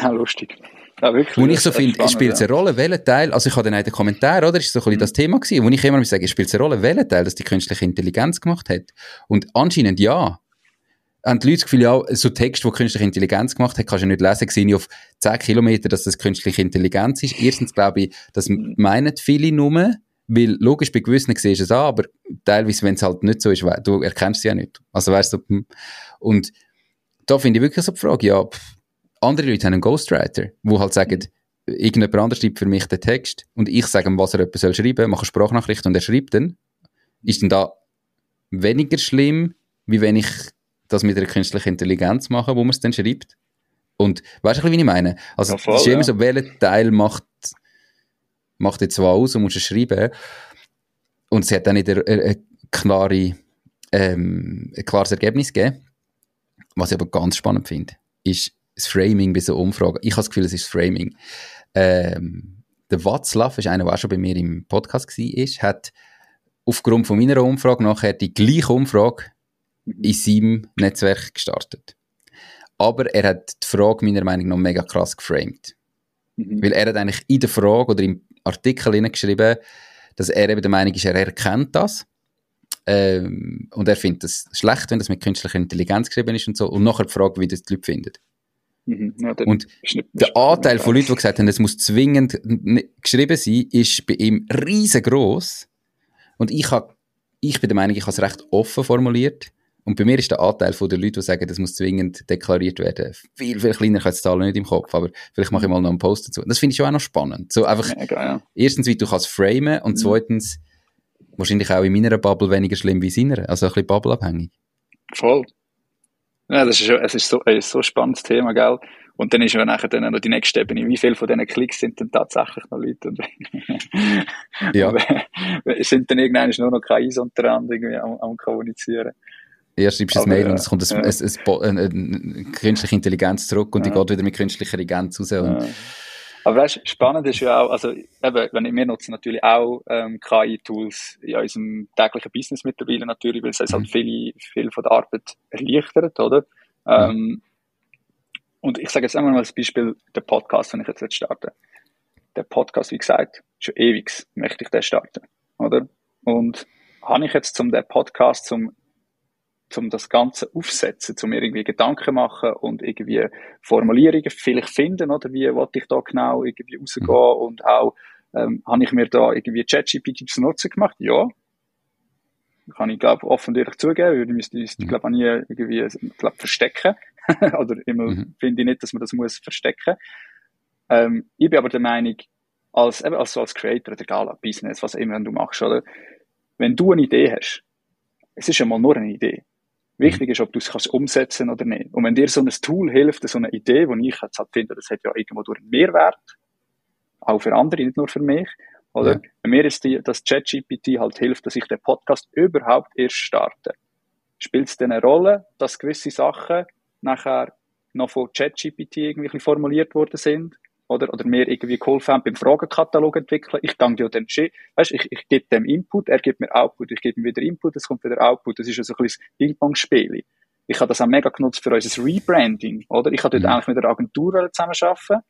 Ja, lustig. Ja, wirklich, wo ich so finde, spielt es eine Rolle, welchen Teil, also ich hatte dann den Kommentar, oder, ist so ein bisschen das Thema gewesen, wo ich immer sage, spielt es eine Rolle, welchen Teil, dass die künstliche Intelligenz gemacht hat? Und anscheinend ja. Haben die Leute das Gefühl, ja, so Texte, die künstliche Intelligenz gemacht hat, kannst du nicht lesen, sehe ich auf 10 Kilometer, dass das künstliche Intelligenz ist. Erstens glaube ich, das meinen viele nur, weil logisch, bei gewissen siehst du es an, aber teilweise, wenn es halt nicht so ist, du erkennst sie ja nicht. Also weißt du, und da finde ich wirklich so die Frage, ja, andere Leute haben einen Ghostwriter, die halt sagen, irgendjemand anderes schreibt für mich den Text und ich sage ihm, was er etwas schreiben soll, mache eine Sprachnachricht und er schreibt dann. Ist denn da weniger schlimm, wie wenn ich das mit einer künstlichen Intelligenz mache, wo man es dann schreibt? Und weißt du, wie ich meine? Also ja, voll, es ist immer so, welcher Teil macht jetzt was aus und muss es schreiben. Und es hat dann nicht ein klares Ergebnis gegeben. Was ich aber ganz spannend finde, ist das Framing bei so Umfragen. Ich habe das Gefühl, es ist das Framing. Der Watzlaff ist einer, der auch schon bei mir im Podcast war, hat aufgrund von meiner Umfrage nachher die gleiche Umfrage in seinem Netzwerk gestartet. Aber er hat die Frage meiner Meinung nach mega krass geframed. Mhm. Weil er hat eigentlich in der Frage oder im Artikel hineingeschrieben, dass er eben der Meinung ist, er erkennt das. Und er findet es schlecht, wenn das mit künstlicher Intelligenz geschrieben ist und so. Und nachher die Frage, wie das die Leute finden. Ja, und der Anteil von Leuten, die gesagt haben, es muss zwingend geschrieben sein, ist bei ihm riesengroß. Und ich bin der Meinung, ich habe es recht offen formuliert. Und bei mir ist der Anteil von den Leuten, die sagen, das muss zwingend deklariert werden, viel, viel kleiner. Ich habe die Zahlen nicht im Kopf, aber vielleicht mache ich mal noch einen Post dazu. Das finde ich schon auch noch spannend. So einfach, mega, ja. Erstens, wie du kannst framen, und zweitens, wahrscheinlich auch in meiner Bubble weniger schlimm wie in seiner. Also ein bisschen bubbleabhängig. Voll. Ja, es ist so ein spannendes Thema, gell? Und dann ist ja nachher dann noch die nächste Ebene. Wie viele von diesen Klicks sind denn tatsächlich noch Leute? Und ja. Sind dann irgendwann nur noch KIs untereinander irgendwie am Kommunizieren? Erst schreibst du ein Mail und es kommt eine künstliche Intelligenz zurück und die geht wieder mit künstlicher Intelligenz raus. Ja. Aber weißt du, spannend ist ja auch, also eben, wir nutzen natürlich auch KI-Tools in unserem täglichen Business mittlerweile natürlich, weil es uns halt viel von der Arbeit erleichtert, oder? Ja. Und ich sage jetzt einmal als Beispiel den Podcast, den ich jetzt starte. Der Podcast, wie gesagt, schon ewig möchte ich den starten, oder? Und habe ich jetzt den Podcast zum das Ganze aufsetzen, zum mir irgendwie Gedanken machen und irgendwie Formulierungen vielleicht finden, oder wie wollte ich da genau irgendwie rausgehen, und auch habe ich mir da irgendwie ChatGPT zu Nutzen gemacht? Ja. Kann ich, glaube ich, offen und ehrlich zugeben, würde ich glaube nie irgendwie verstecken. Oder immer finde ich nicht, dass man das muss verstecken. Ich bin aber der Meinung, als Creator, oder egal, Business, was immer du machst, oder, wenn du eine Idee hast, es ist einmal nur eine Idee. Wichtig ist, ob du es umsetzen kannst oder nicht. Und wenn dir so ein Tool hilft, so eine Idee, die ich jetzt halt finde, das hat ja irgendwo durch einen Mehrwert, auch für andere, nicht nur für mich, oder? Ja. Bei mir ist das ChatGPT halt hilft, dass ich den Podcast überhaupt erst starte. Spielt es denn eine Rolle, dass gewisse Sachen nachher noch von ChatGPT irgendwie formuliert worden sind? Oder mir irgendwie geholfen haben beim Fragenkatalog entwickeln. Ich danke dir dann schon. Weißt du, ich gebe dem Input, er gibt mir Output, ich gebe ihm wieder Input, es kommt wieder Output. Das ist also ein kleines Ping-Pong-Spiel. Ich habe das auch mega genutzt für unser Rebranding, oder? Ich habe dort eigentlich mit einer Agentur zusammenarbeiten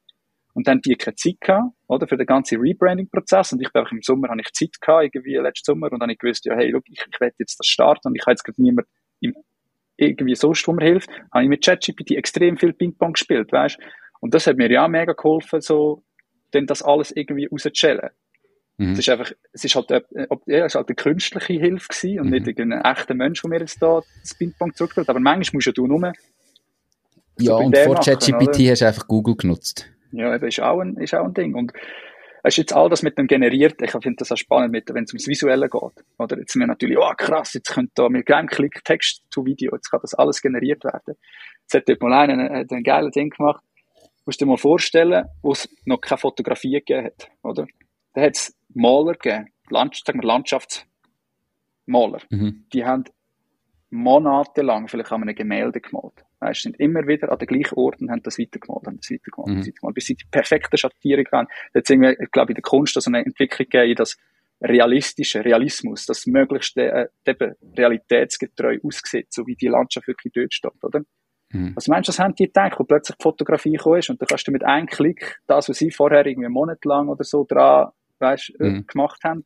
und dann die keine Zeit gehabt, oder? Für den ganzen Rebranding-Prozess. Und ich bin einfach im Sommer, habe ich Zeit gehabt, irgendwie letzten Sommer, und dann habe ich gewusst, ja, hey, look, ich werde jetzt das starten und ich habe jetzt gerade niemanden irgendwie sonst, wo mir hilft. Habe ich mit ChatGPT extrem viel Ping-Pong gespielt, weißt du? Und das hat mir ja mega geholfen, so, denn das alles irgendwie rauszuschälen. Mhm. Es ist einfach, es ist halt eine künstliche Hilfe gewesen und nicht irgendein echter Mensch, der mir jetzt da das Ping-Pong zurückhält. Aber manchmal musst du nur. Ja, so und vor ChatGPT hast du einfach Google genutzt. Ja, das ist auch ein Ding. Und es ist jetzt all das mit dem generiert. Ich finde das auch spannend, wenn es ums Visuelle geht. Oder jetzt sind wir natürlich, oh krass, jetzt könnte da mit einem Klick Text zu Video, jetzt kann das alles generiert werden. Jetzt hat dort mal einer ein geiles Ding gemacht. Musst du dir mal vorstellen, wo es noch keine Fotografie gegeben hat, oder? Da hat es Maler gegeben, Landschaftsmaler. Mhm. Die haben monatelang vielleicht an einem Gemälde gemalt. Weißt, sind immer wieder an den gleichen Orten, haben das weitergemalt, bis sie die perfekte Schattierung haben. Da hat es irgendwie, ich glaube, in der Kunst also eine Entwicklung gegeben in das Realistische, Realismus, das möglichst eben realitätsgetreu aussieht, so wie die Landschaft wirklich dort steht, oder? Also meinst du, das haben die gedacht, wo plötzlich die Fotografie gekommen ist und dann kannst du mit einem Klick das, was sie vorher irgendwie einen Monat lang oder so dran gemacht haben,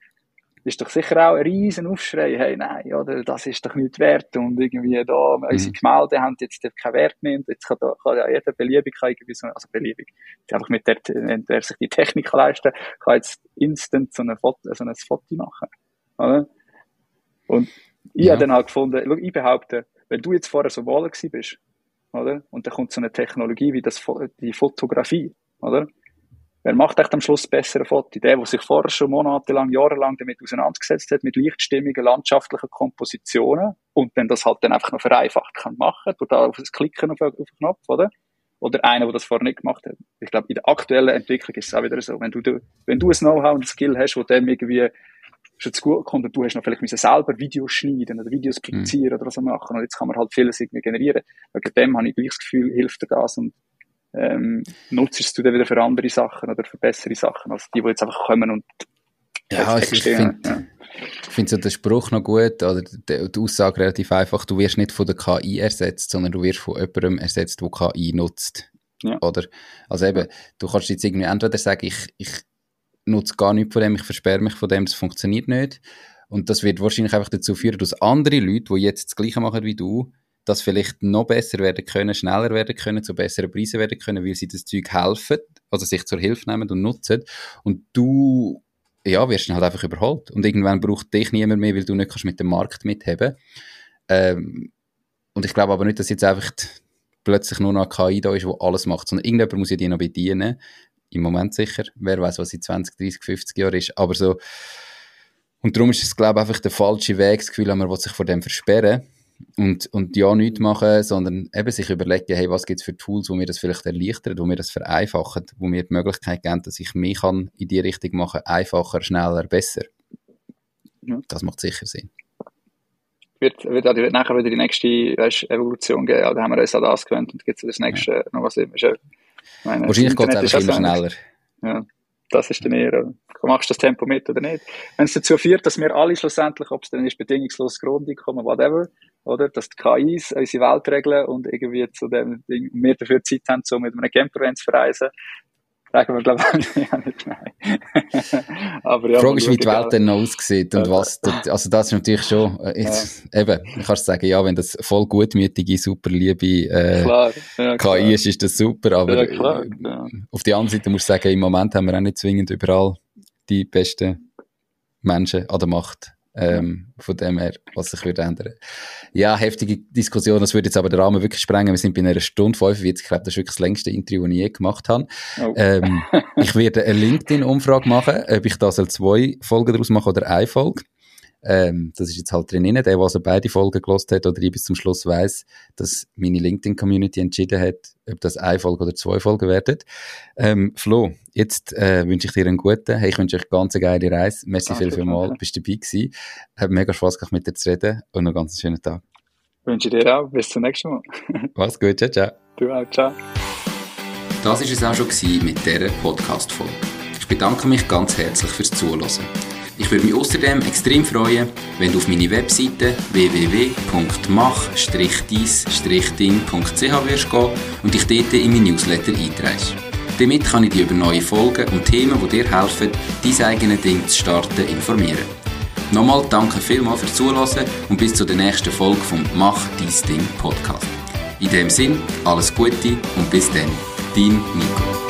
ist doch sicher auch ein riesen Aufschrei, hey, nein, oder, das ist doch nicht wert und irgendwie da, unsere Gemälde haben jetzt keinen Wert mehr und jetzt kann ja jeder beliebig, einfach mit der sich die Technik leisten kann, jetzt instant so ein Foto machen. Oder? Und ich habe dann halt gefunden, schau, ich behaupte, wenn du jetzt vorher so malen gewesen bist, oder? Und dann kommt so eine Technologie wie die Fotografie, oder? Wer macht echt am Schluss bessere Fotos? Der sich vorher schon monatelang, jahrelang damit auseinandergesetzt hat, mit lichtstimmigen, landschaftlichen Kompositionen und dann das halt dann einfach noch vereinfacht kann machen, durch das Klicken auf den Knopf, oder? Oder einer, der das vorher nicht gemacht hat. Ich glaube, in der aktuellen Entwicklung ist es auch wieder so. Wenn du ein Know-how und ein Skill hast, wo dem irgendwie schon zu gut kommt und du hast noch vielleicht selber Videos schneiden oder Videos produzieren oder so machen und jetzt kann man halt vieles irgendwie generieren. Wegen dem habe ich gleich das Gefühl, hilft dir das und nutzt du dann wieder für andere Sachen oder für bessere Sachen als die, die jetzt einfach kommen und ich finde so den Spruch noch gut oder die Aussage relativ einfach, du wirst nicht von der KI ersetzt, sondern du wirst von jemandem ersetzt, der KI nutzt. Ja. Oder? Also eben, du kannst jetzt irgendwie entweder sagen, ich nutze gar nichts von dem, ich versperre mich von dem, das funktioniert nicht. Und das wird wahrscheinlich einfach dazu führen, dass andere Leute, die jetzt das Gleiche machen wie du, das vielleicht noch besser werden können, schneller werden können, zu besseren Preisen werden können, weil sie das Zeug helfen, also sich zur Hilfe nehmen und nutzen. Und du wirst halt einfach überholt. Und irgendwann braucht dich niemand mehr, weil du nicht kannst mit dem Markt mitheben. Und ich glaube aber nicht, dass jetzt einfach plötzlich nur noch eine KI da ist, die alles macht, sondern irgendjemand muss ja die noch bedienen. Im Moment sicher. Wer weiß, was in 20, 30, 50 Jahren ist. Aber so. Und darum ist es, glaube ich, einfach der falsche Weg. Das Gefühl, man will sich vor dem versperren und ja nichts machen, sondern eben sich überlegen, hey, was gibt es für Tools, wo mir das vielleicht erleichtern, wo mir das vereinfachen, wo mir die Möglichkeit geben, dass ich mich kann in die Richtung machen kann, einfacher, schneller, besser. Ja. Das macht sicher Sinn. Wird nachher wieder die nächste Evolution geben. Da haben wir uns an das gewöhnt und gibt es das nächste noch was immer schön. Wahrscheinlich geht es einfach immer schneller. Ja, das ist dann eher. Machst du das Tempo mit oder nicht? Wenn es dazu führt, dass wir alle schlussendlich, ob es dann ist bedingungsloses Grundeinkommen, whatever, oder, dass die KIs unsere Welt regeln und irgendwie zu dem Ding, wir dafür Zeit haben, so mit einem Campervan zu verreisen, sagen wir, glaube ich, nicht nein. Aber ja, die Frage ist, wie die Welt dann noch aussieht und was. Also das ist natürlich schon, eben, ich kann sagen, ja, wenn das voll gutmütige, super liebe KI ist das super, aber auf der anderen Seite musst du sagen, im Moment haben wir auch nicht zwingend überall die besten Menschen an der Macht. Von dem her, was sich würde ändern. Ja, heftige Diskussion, das würde jetzt aber den Rahmen wirklich sprengen. Wir sind bei einer Stunde 45, ich glaube, das ist wirklich das längste Interview, das ich je gemacht habe. Oh. Ich werde eine LinkedIn-Umfrage machen, ob ich da 2 Folgen daraus mache oder 1 Folge. Das ist jetzt halt drin. Der, der also beide Folgen gehört hat oder ich bis zum Schluss weiss, dass meine LinkedIn-Community entschieden hat, ob das 1 Folge oder 2 Folgen werden. Flo, jetzt wünsche ich dir einen guten. Hey, ich wünsche euch eine ganz geile Reise. Merci vielmals, bist dabei gewesen. Hat mega Spaß gemacht, mit dir zu reden und noch einen ganz schönen Tag. Wünsche dir auch. Bis zum nächsten Mal. Mach's gut. Ciao, ciao. Du auch. Ciao. Das war es auch schon mit dieser Podcast-Folge. Ich bedanke mich ganz herzlich fürs Zuhören. Ich würde mich außerdem extrem freuen, wenn du auf meine Webseite www.mach-deis-ding.ch wirst gehen und dich dort in meinen Newsletter einträgst. Damit kann ich dich über neue Folgen und Themen, die dir helfen, dein eigenes Ding zu starten, informieren. Nochmal danke vielmals fürs Zuhören und bis zur nächsten Folge vom Mach Deis Ding Podcast. In dem Sinn, alles Gute und bis dann. Team Nico.